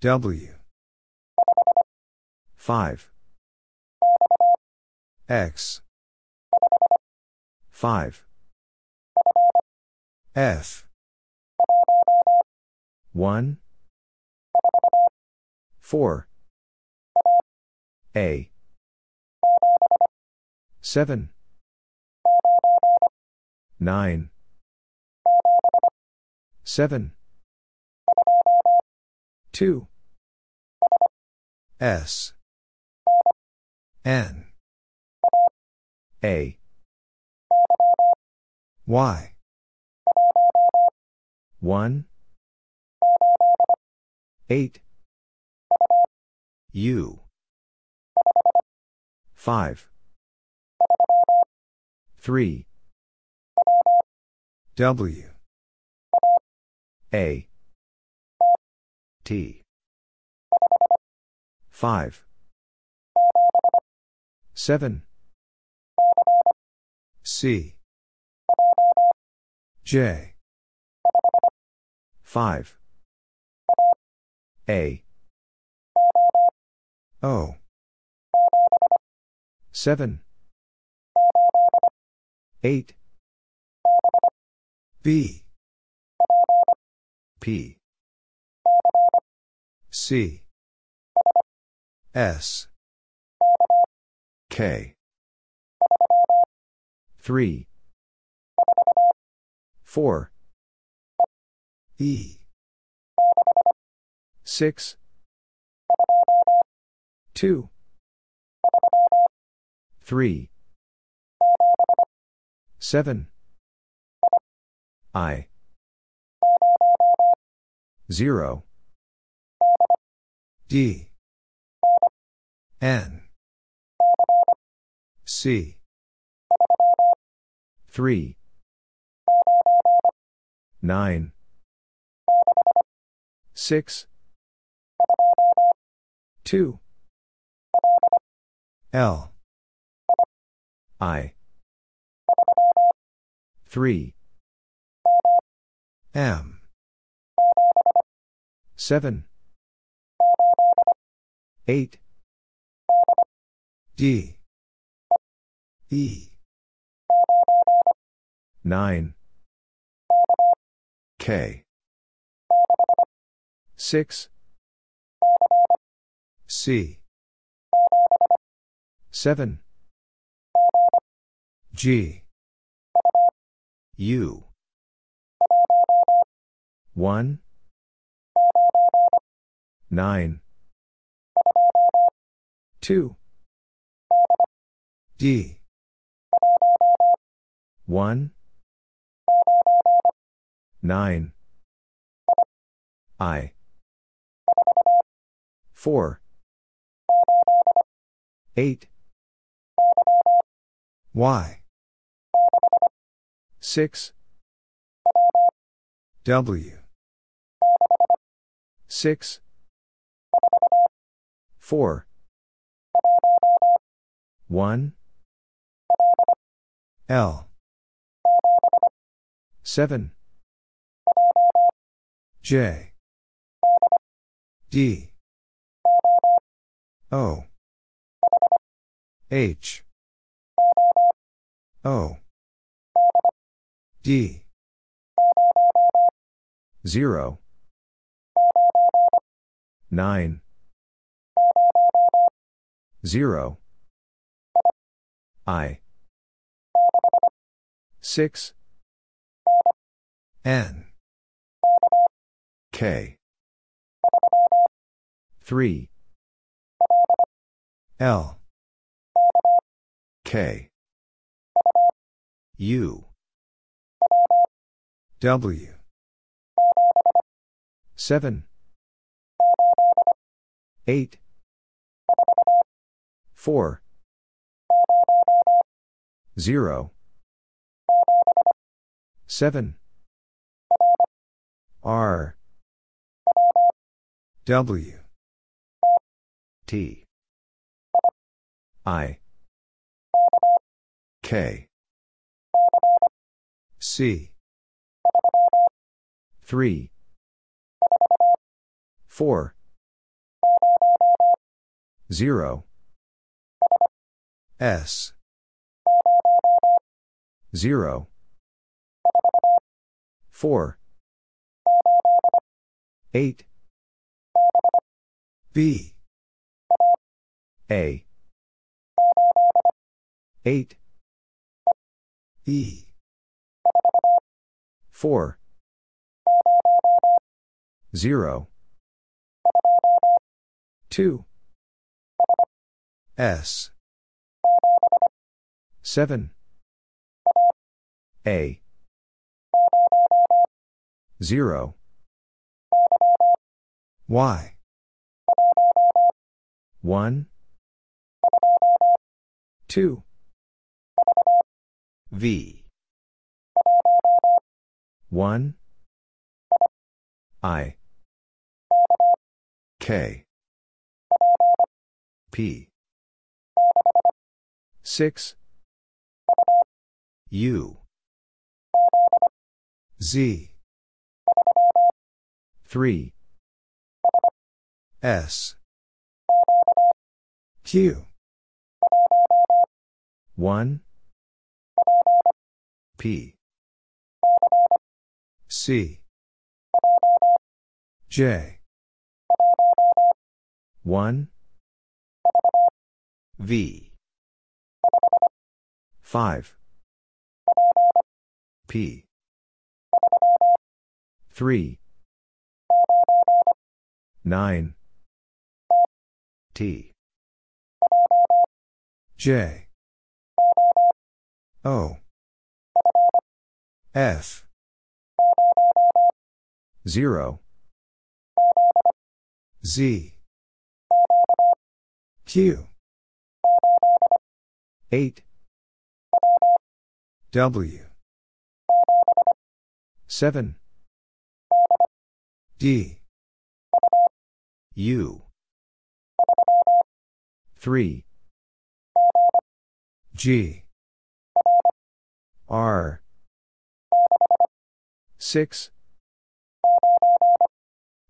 W 5 X 5 F 1 4 A 7 9 7 2 S N A Y 1 8 U 5 3 W A T 5 7 C J 5 A O 7 8 B P C S K 3 4 E 6, 2, 3, 7. I. 0. D. N. C. 3. 9. 6. 2. L. I. 3. M. 7. 8. D. E. 9. K. 6. C. 7. G. U. 1. 9. 2. D. 1. 9. I. 4. 8. Y. 6. W. 6. 4. 1. L. 7. J. D. O. H. O. D. 0. 9. 0. I. 6. N. K. 3. L. K. U. W. 7. 8. 4. 0. 7. R. W. T. I. K. C. 3. 4. 0. S. 0. 4. 8. B. A. 8. E. 4. 0. 2. S. 7. A. 0. Y. 1. 2. V. 1. I. K. P. 6. U. Z. 3. S. Q. 1. P. C. J. 1. V. 5. P. 3. 9. T. J. O. F. 0. Z. Q. 8. W. 7. D. U. 3. G. R. 6.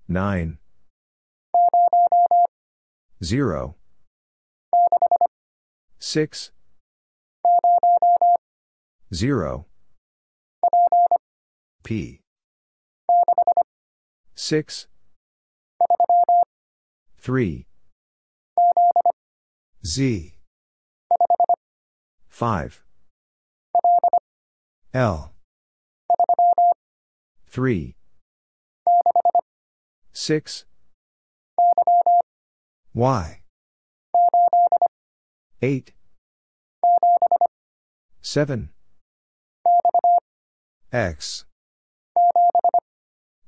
9. 0. 6. 0. P. 6. 3. Z. 5. L. 3. 6. Y. 8. 7. X.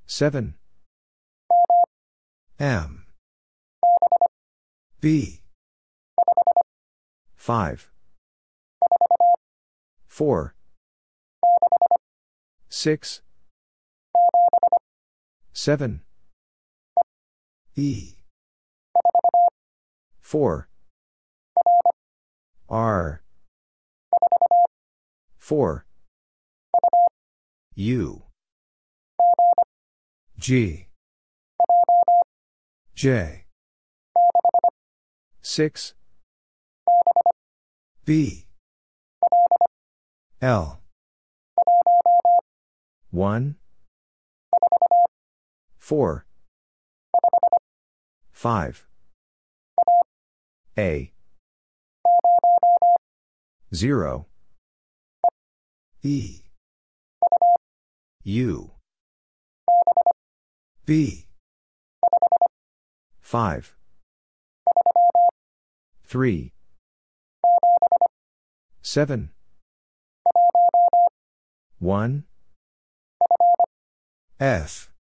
7. M. B. 5. 4. 6. 7. E. 4. R. 4. U. G. J. 6. B. L. 1. 4. 5. A. 0. E. U. B. 5. 3. 7. 1. F.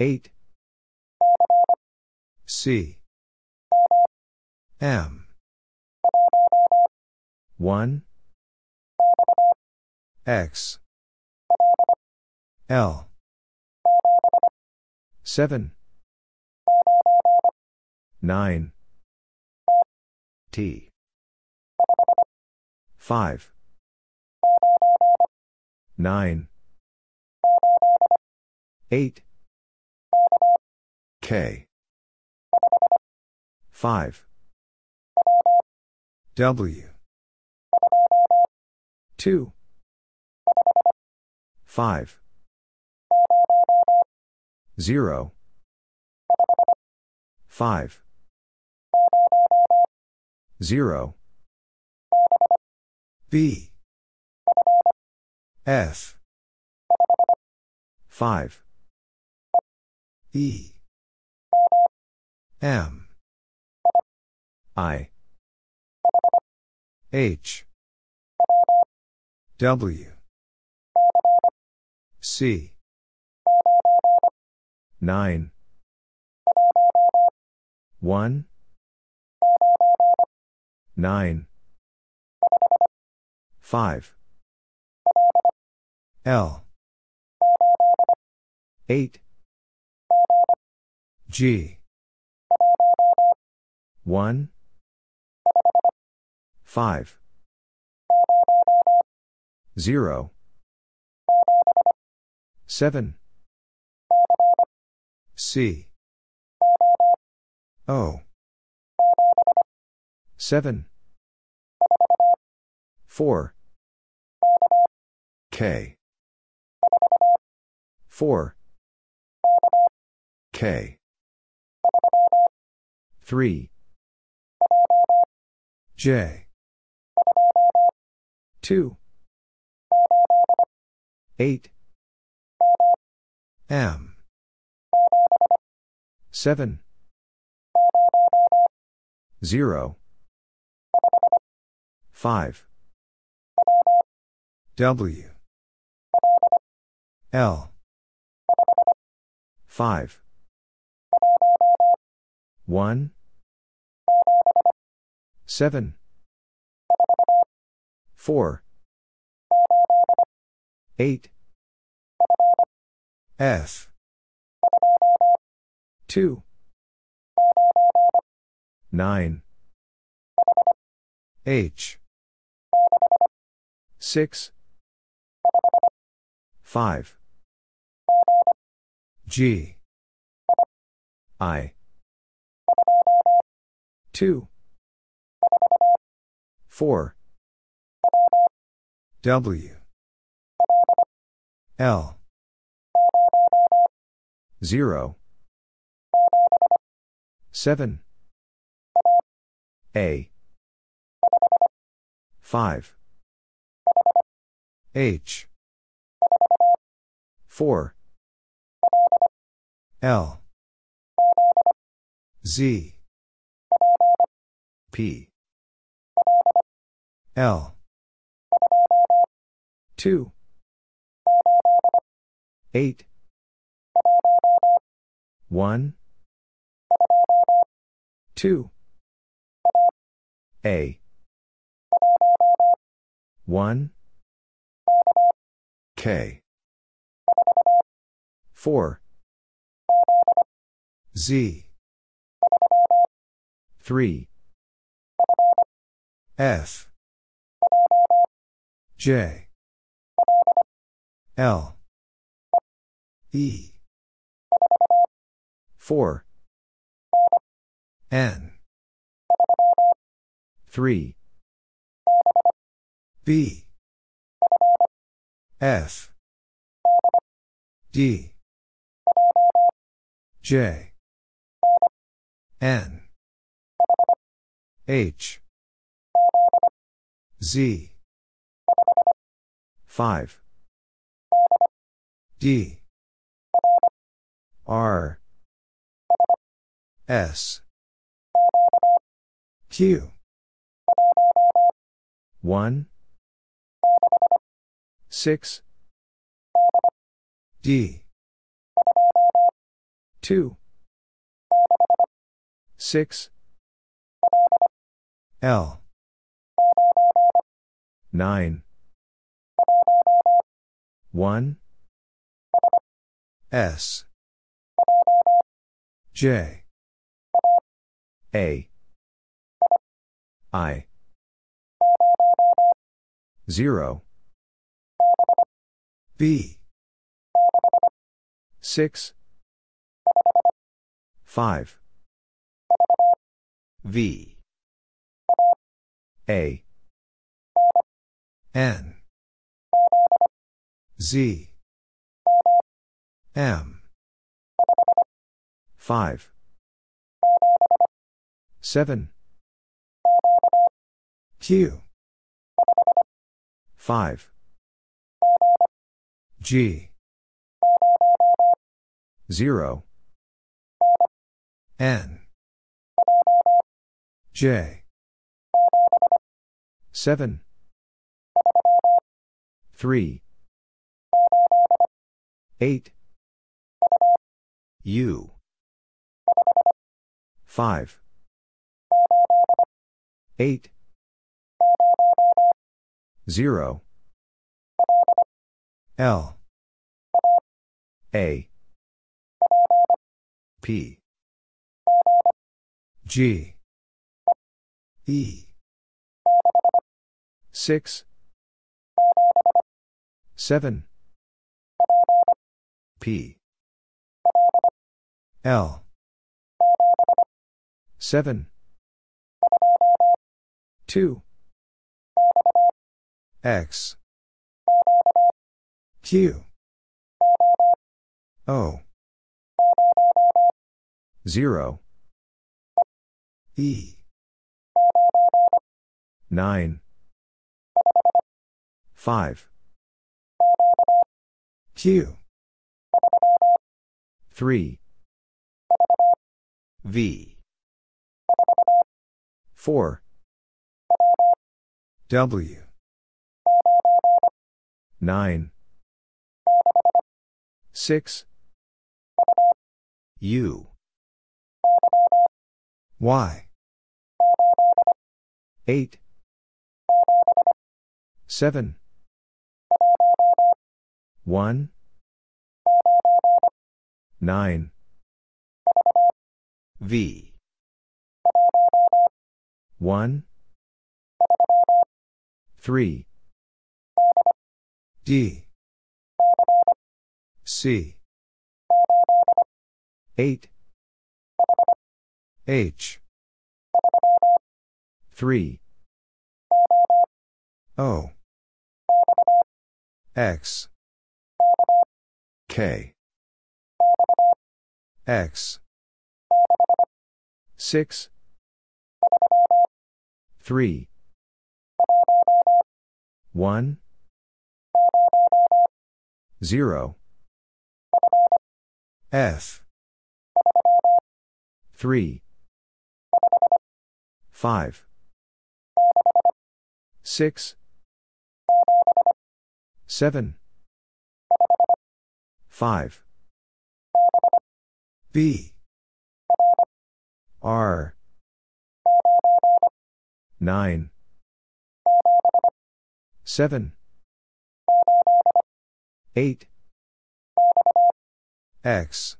8. C. M. 1. X. L. 7. 9. T. 5. 9. 8. K. 5. W. 2. 5. 0. 5. 0. B. F. 5. E. M. I. H. W. C. 9. 1. 9. 5. L. 8. G. 1. 5. 0. 7. C. O. 7. 4. K. 4. K. 3. J. 2. 8. M. 7 0 5 W L 5 1 7 4 8 F 2 9 H 6 5 G I 2 4 W L 0 7 A 5 H 4 L Z P L 2 8 1 2 A 1 K 4 Z 3 F J L E 4 N 3 B F D J N H Z 5 D R S Q 1 6 D 2 6 L 9 1 S J A I 0 B 6 5 V A N Z M 5 7 Q 5 G 0 N J 7 3 8 U 5 8 0 L A P G E 6 7 P L 7 2 X Q O 0 E 9 5 Q 3 V 4 W 9 6 U Y 8 7 1 9 V 1 3 D C 8 H 3 O X K X 6 3 1 0 F 3 5 6 7 5 B R 9 7 8 X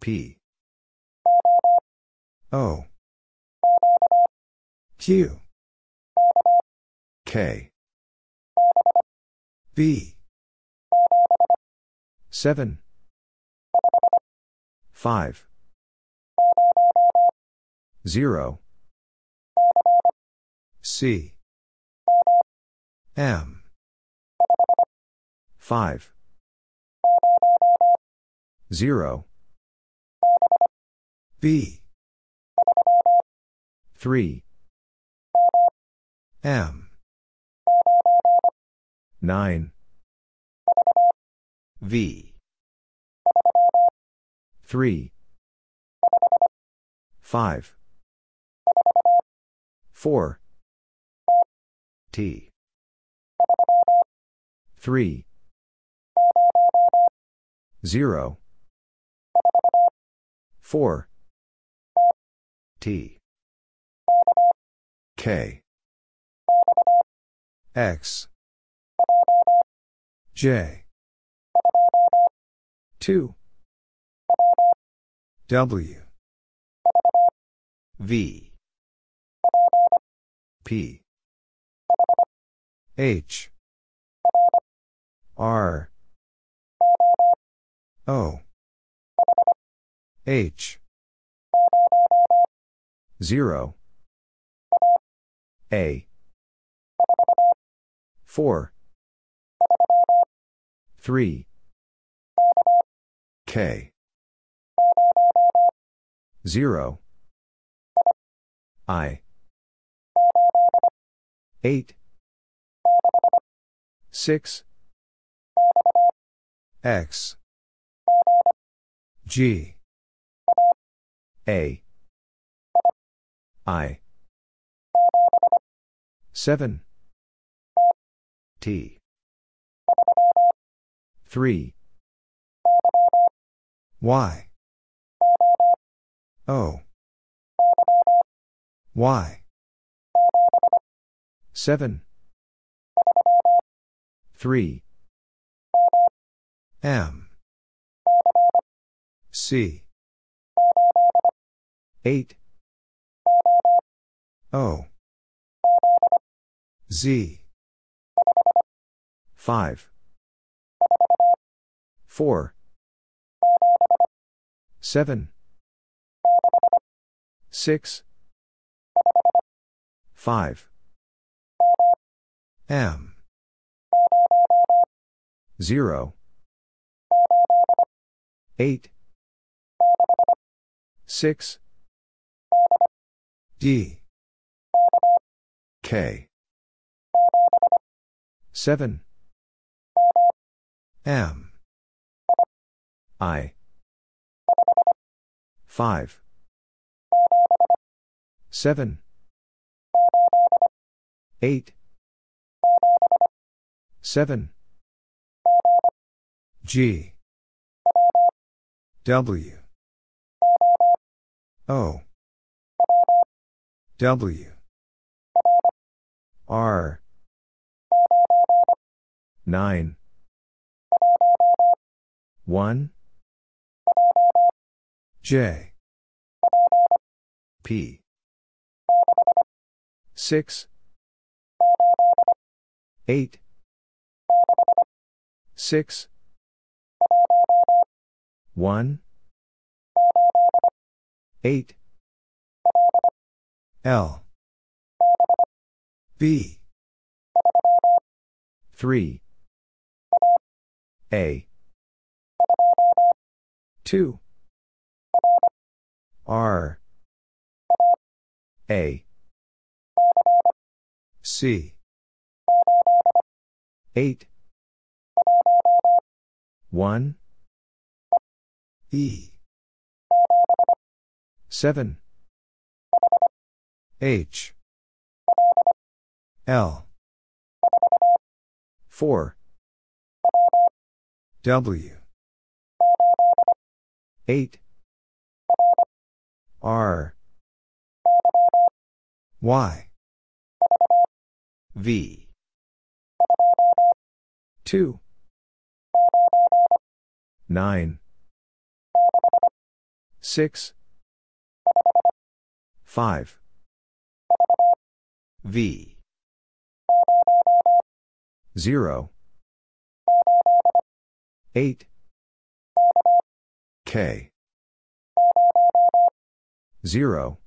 P O Q K B 7 5 0 C M 5 0 B 3 M 9 V 3 5 4 T 3 0 4 T K X J 2 W V P H R O H 0 A 4 3 K 0 I 8 6 X G A I 7 T 3 Y O Y 7 3 M C 8 O Z 5 4 7 6 5 M 0 8 6 D K 7 M I 5. 7. 8. 7. G. W. O. W. R. 9. 1. J. P. 6. 8. 6. 1. 8. L. B. 3. A. 2. R. A. C. 8. 1. E. 7. H. L. 4. W. 8. R. Y. V. 2. 9. 6. 5. V. 0. 8. K. 0.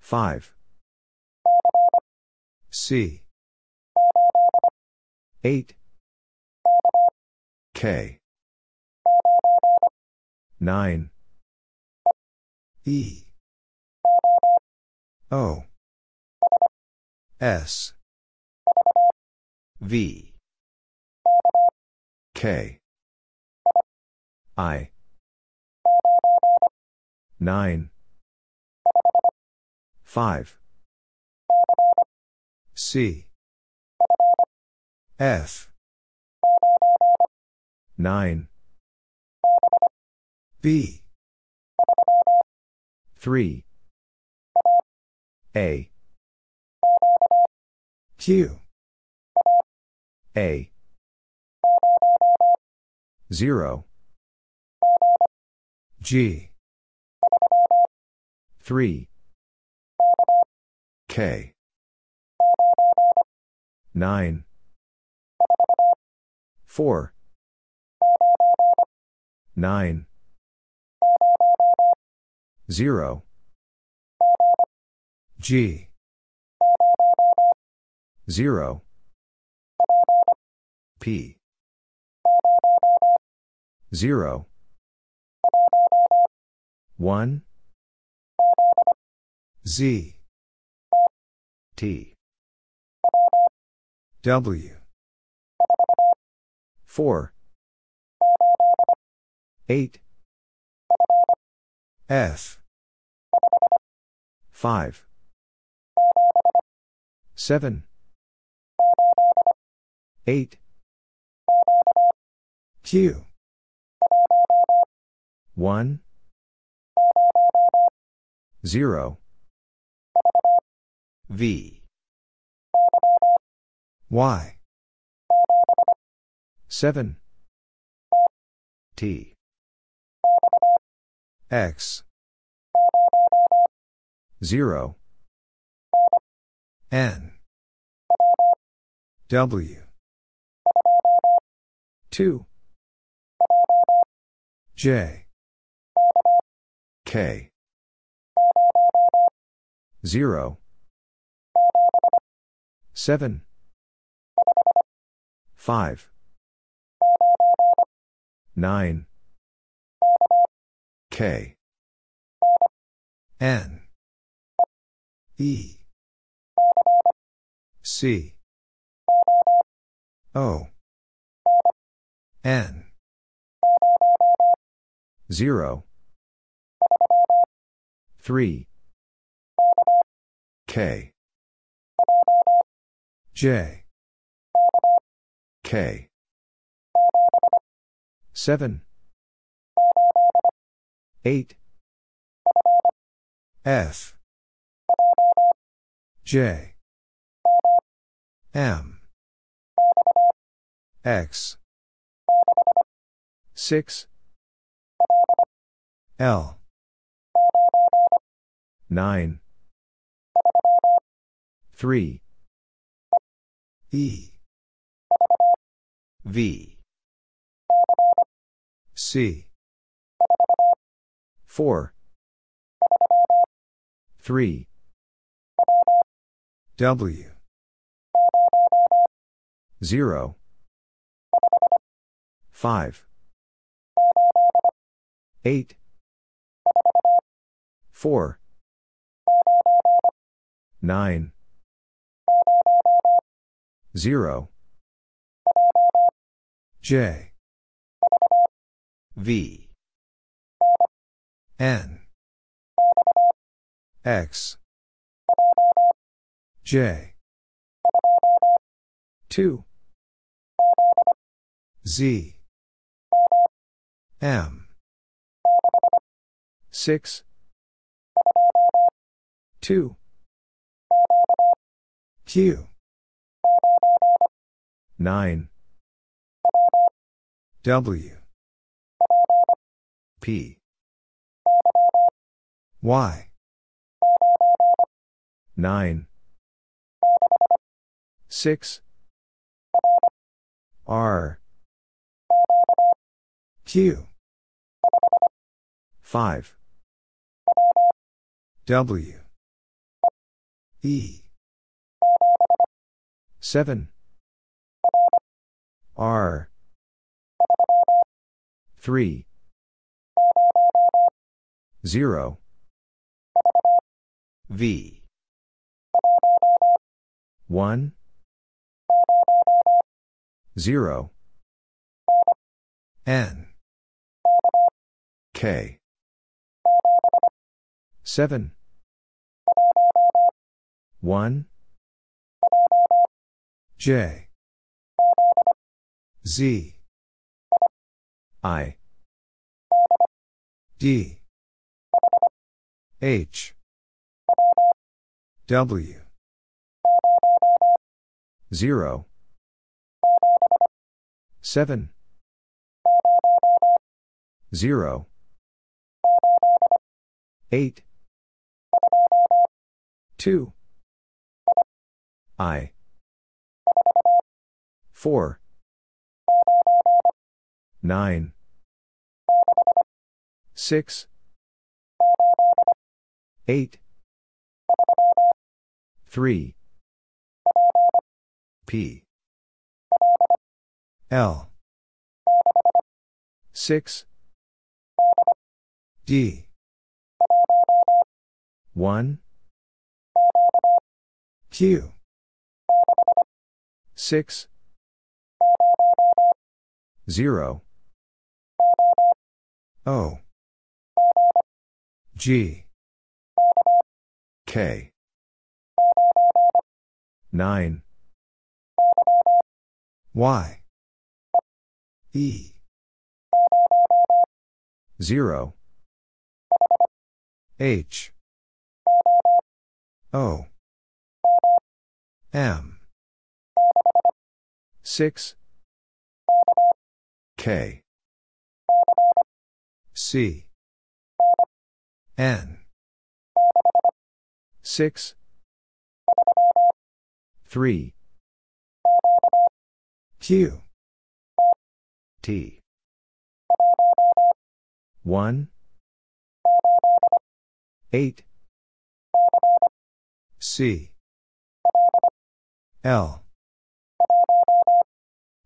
5. C. 8. K. 9. E. O. S. V. K. I. 9. 5. C. F. 9. B. 3. A. Q. A. 0. G. 3. K. 9. 4. 9. 0. G. 0. P. 0. 1. Z. T. W. 4. 8. F. 5. 7. 8. Q. 1. 0. V. Y. 7. T. X. 0. N. W. 2. J. K. 0. 7. 5. 9. K. N. E. C. O. N. 0. 3 K J K 7 8 F J M X 6 L 9 3 E V C 4 3 W 0 5 8 4 9 0 J V N X J 2 Z M 6 2 Q 9 W P Y 9 6 R Q 5 W E 7 R 3 0 V 1 0 N K 7 1 J Z I D H W 0 7 0 8 2 I 4 9 6 8 3 P L 6 D 1 Q 6 0 O G K 9 Y E 0 H O M 6 K C N 6 3 Q T 1 8 C L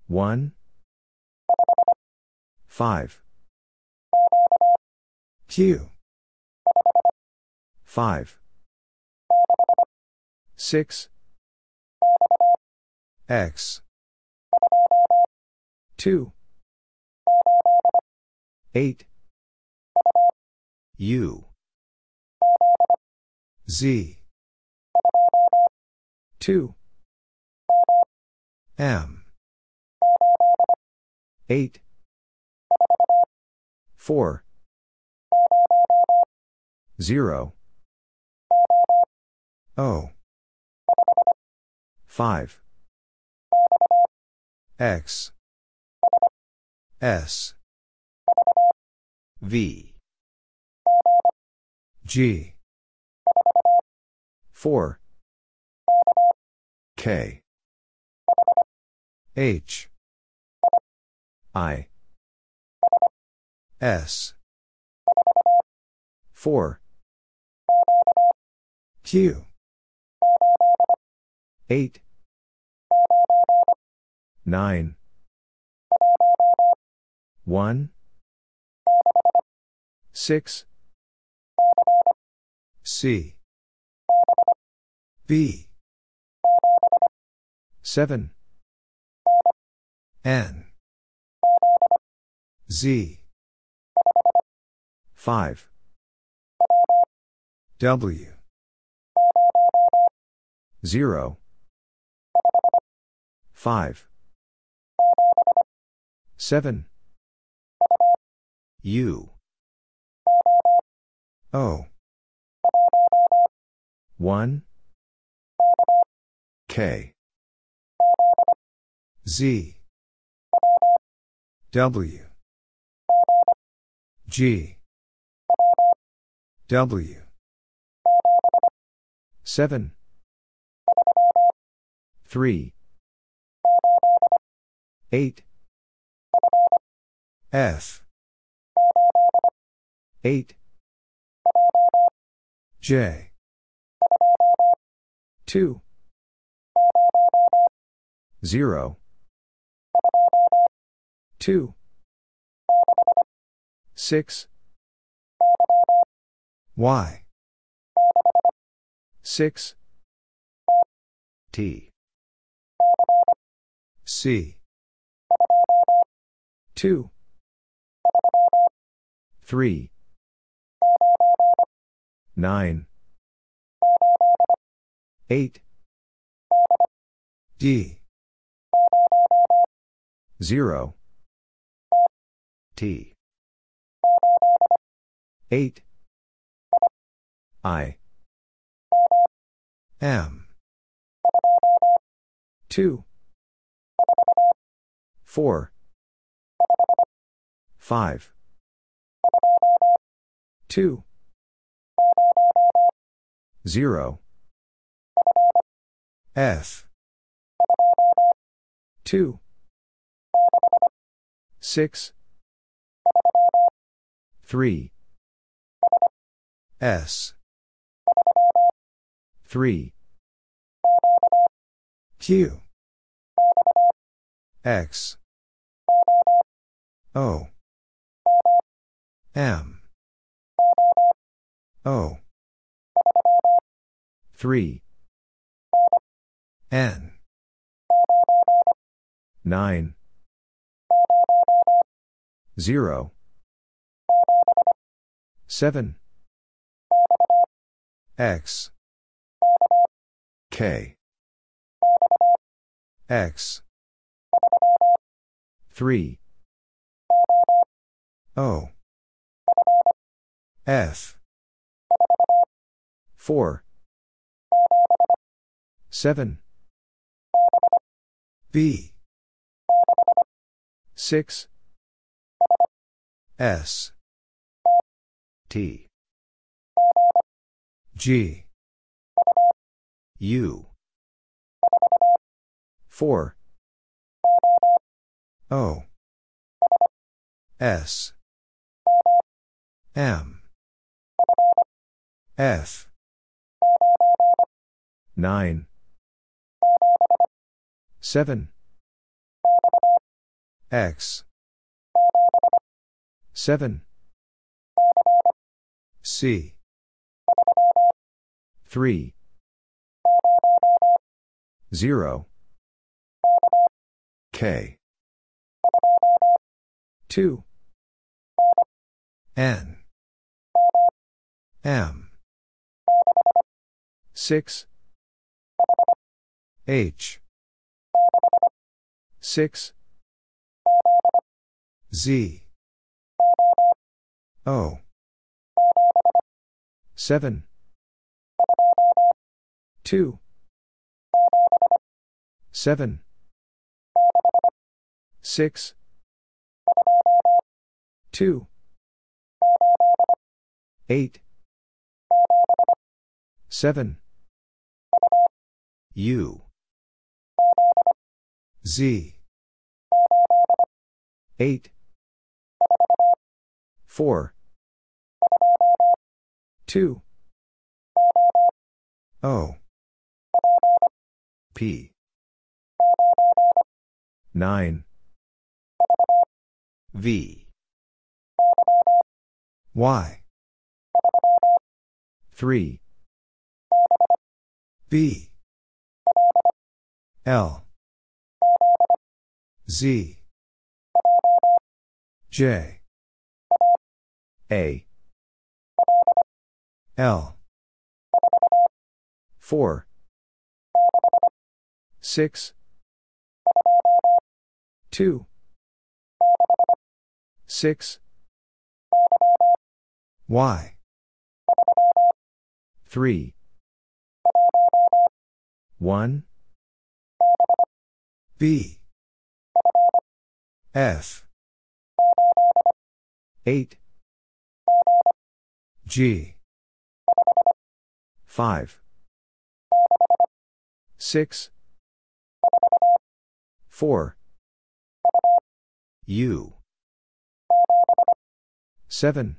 1 5 Q 5 6 X 2 8 U Z 2 M 8 4 0 O 5 X S V G 4 K H I S 4 Q 8 9 1 6 C B 7 N Z 5 W 0 5 7 U O 1 K Z W G W 7 3 8 F 8 J 2 0 2 6 Y 6 T C 2 3 9 8 D 0 T 8 I M 2 4 5 2 0 F 2 6 3 S 3 Q X O M O 3 N 9 0 7 X K X 3 O F 4 7 B 6 S T G U 4 O S M F 9 7 X 7 C 3 0 K 2 N M 6 H 6 Z O 7 2 7 6 2 8 7 U Z 8 4 2 O P 9 V Y 3 B L Z J A L 4 6 2 6 Y 3 1 B F 8 G 5 6 4 U 7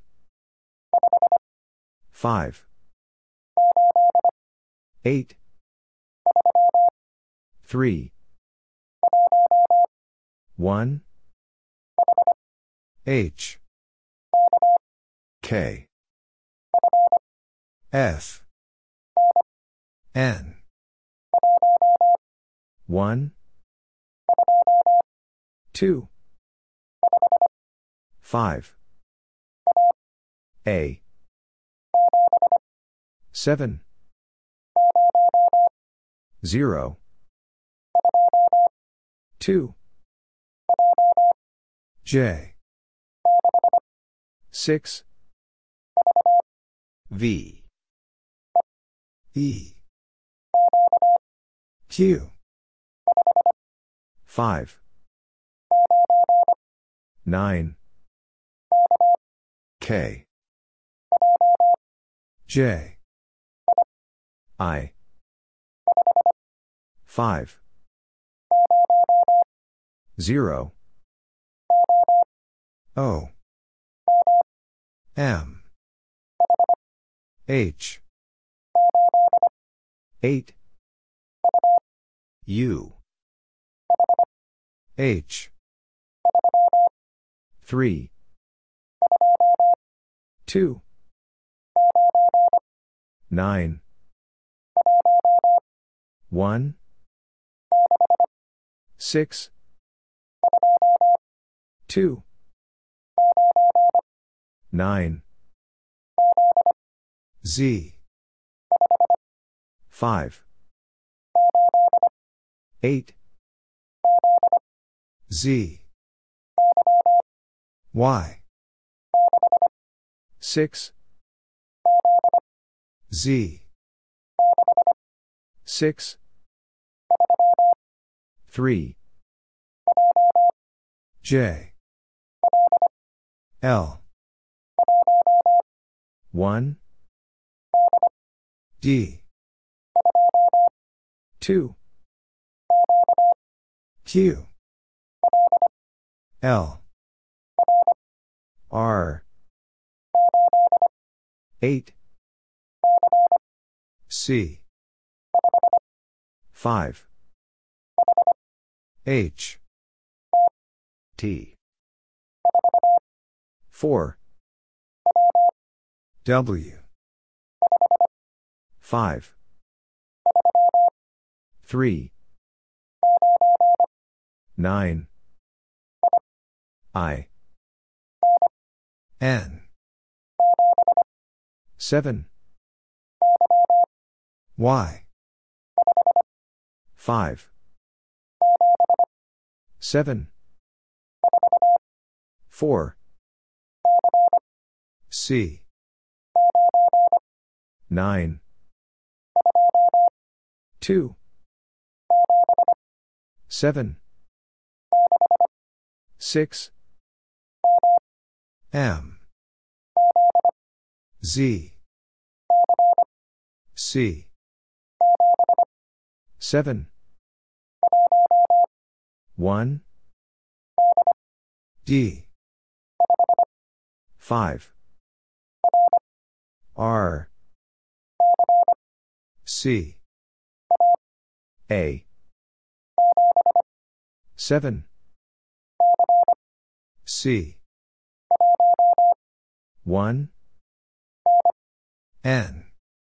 5 8 3 1 H K F N 1 2 5 A 7 0 2 J 6 V E Q 5 9 K J I 5 0 O M H 8 U H 3 2 9 1 6 2 9 Z 5 8 Z Y 6 Z 6 3 J L 1 D 2 Q L R 8 C 5 H T 4 W 5 3 9 I N 7 Y. 5. 7. 4. C. 9. 2. 7. 6. M. Z. C. 7. 1. D. 5. R. C. A. 7. C. 1. N.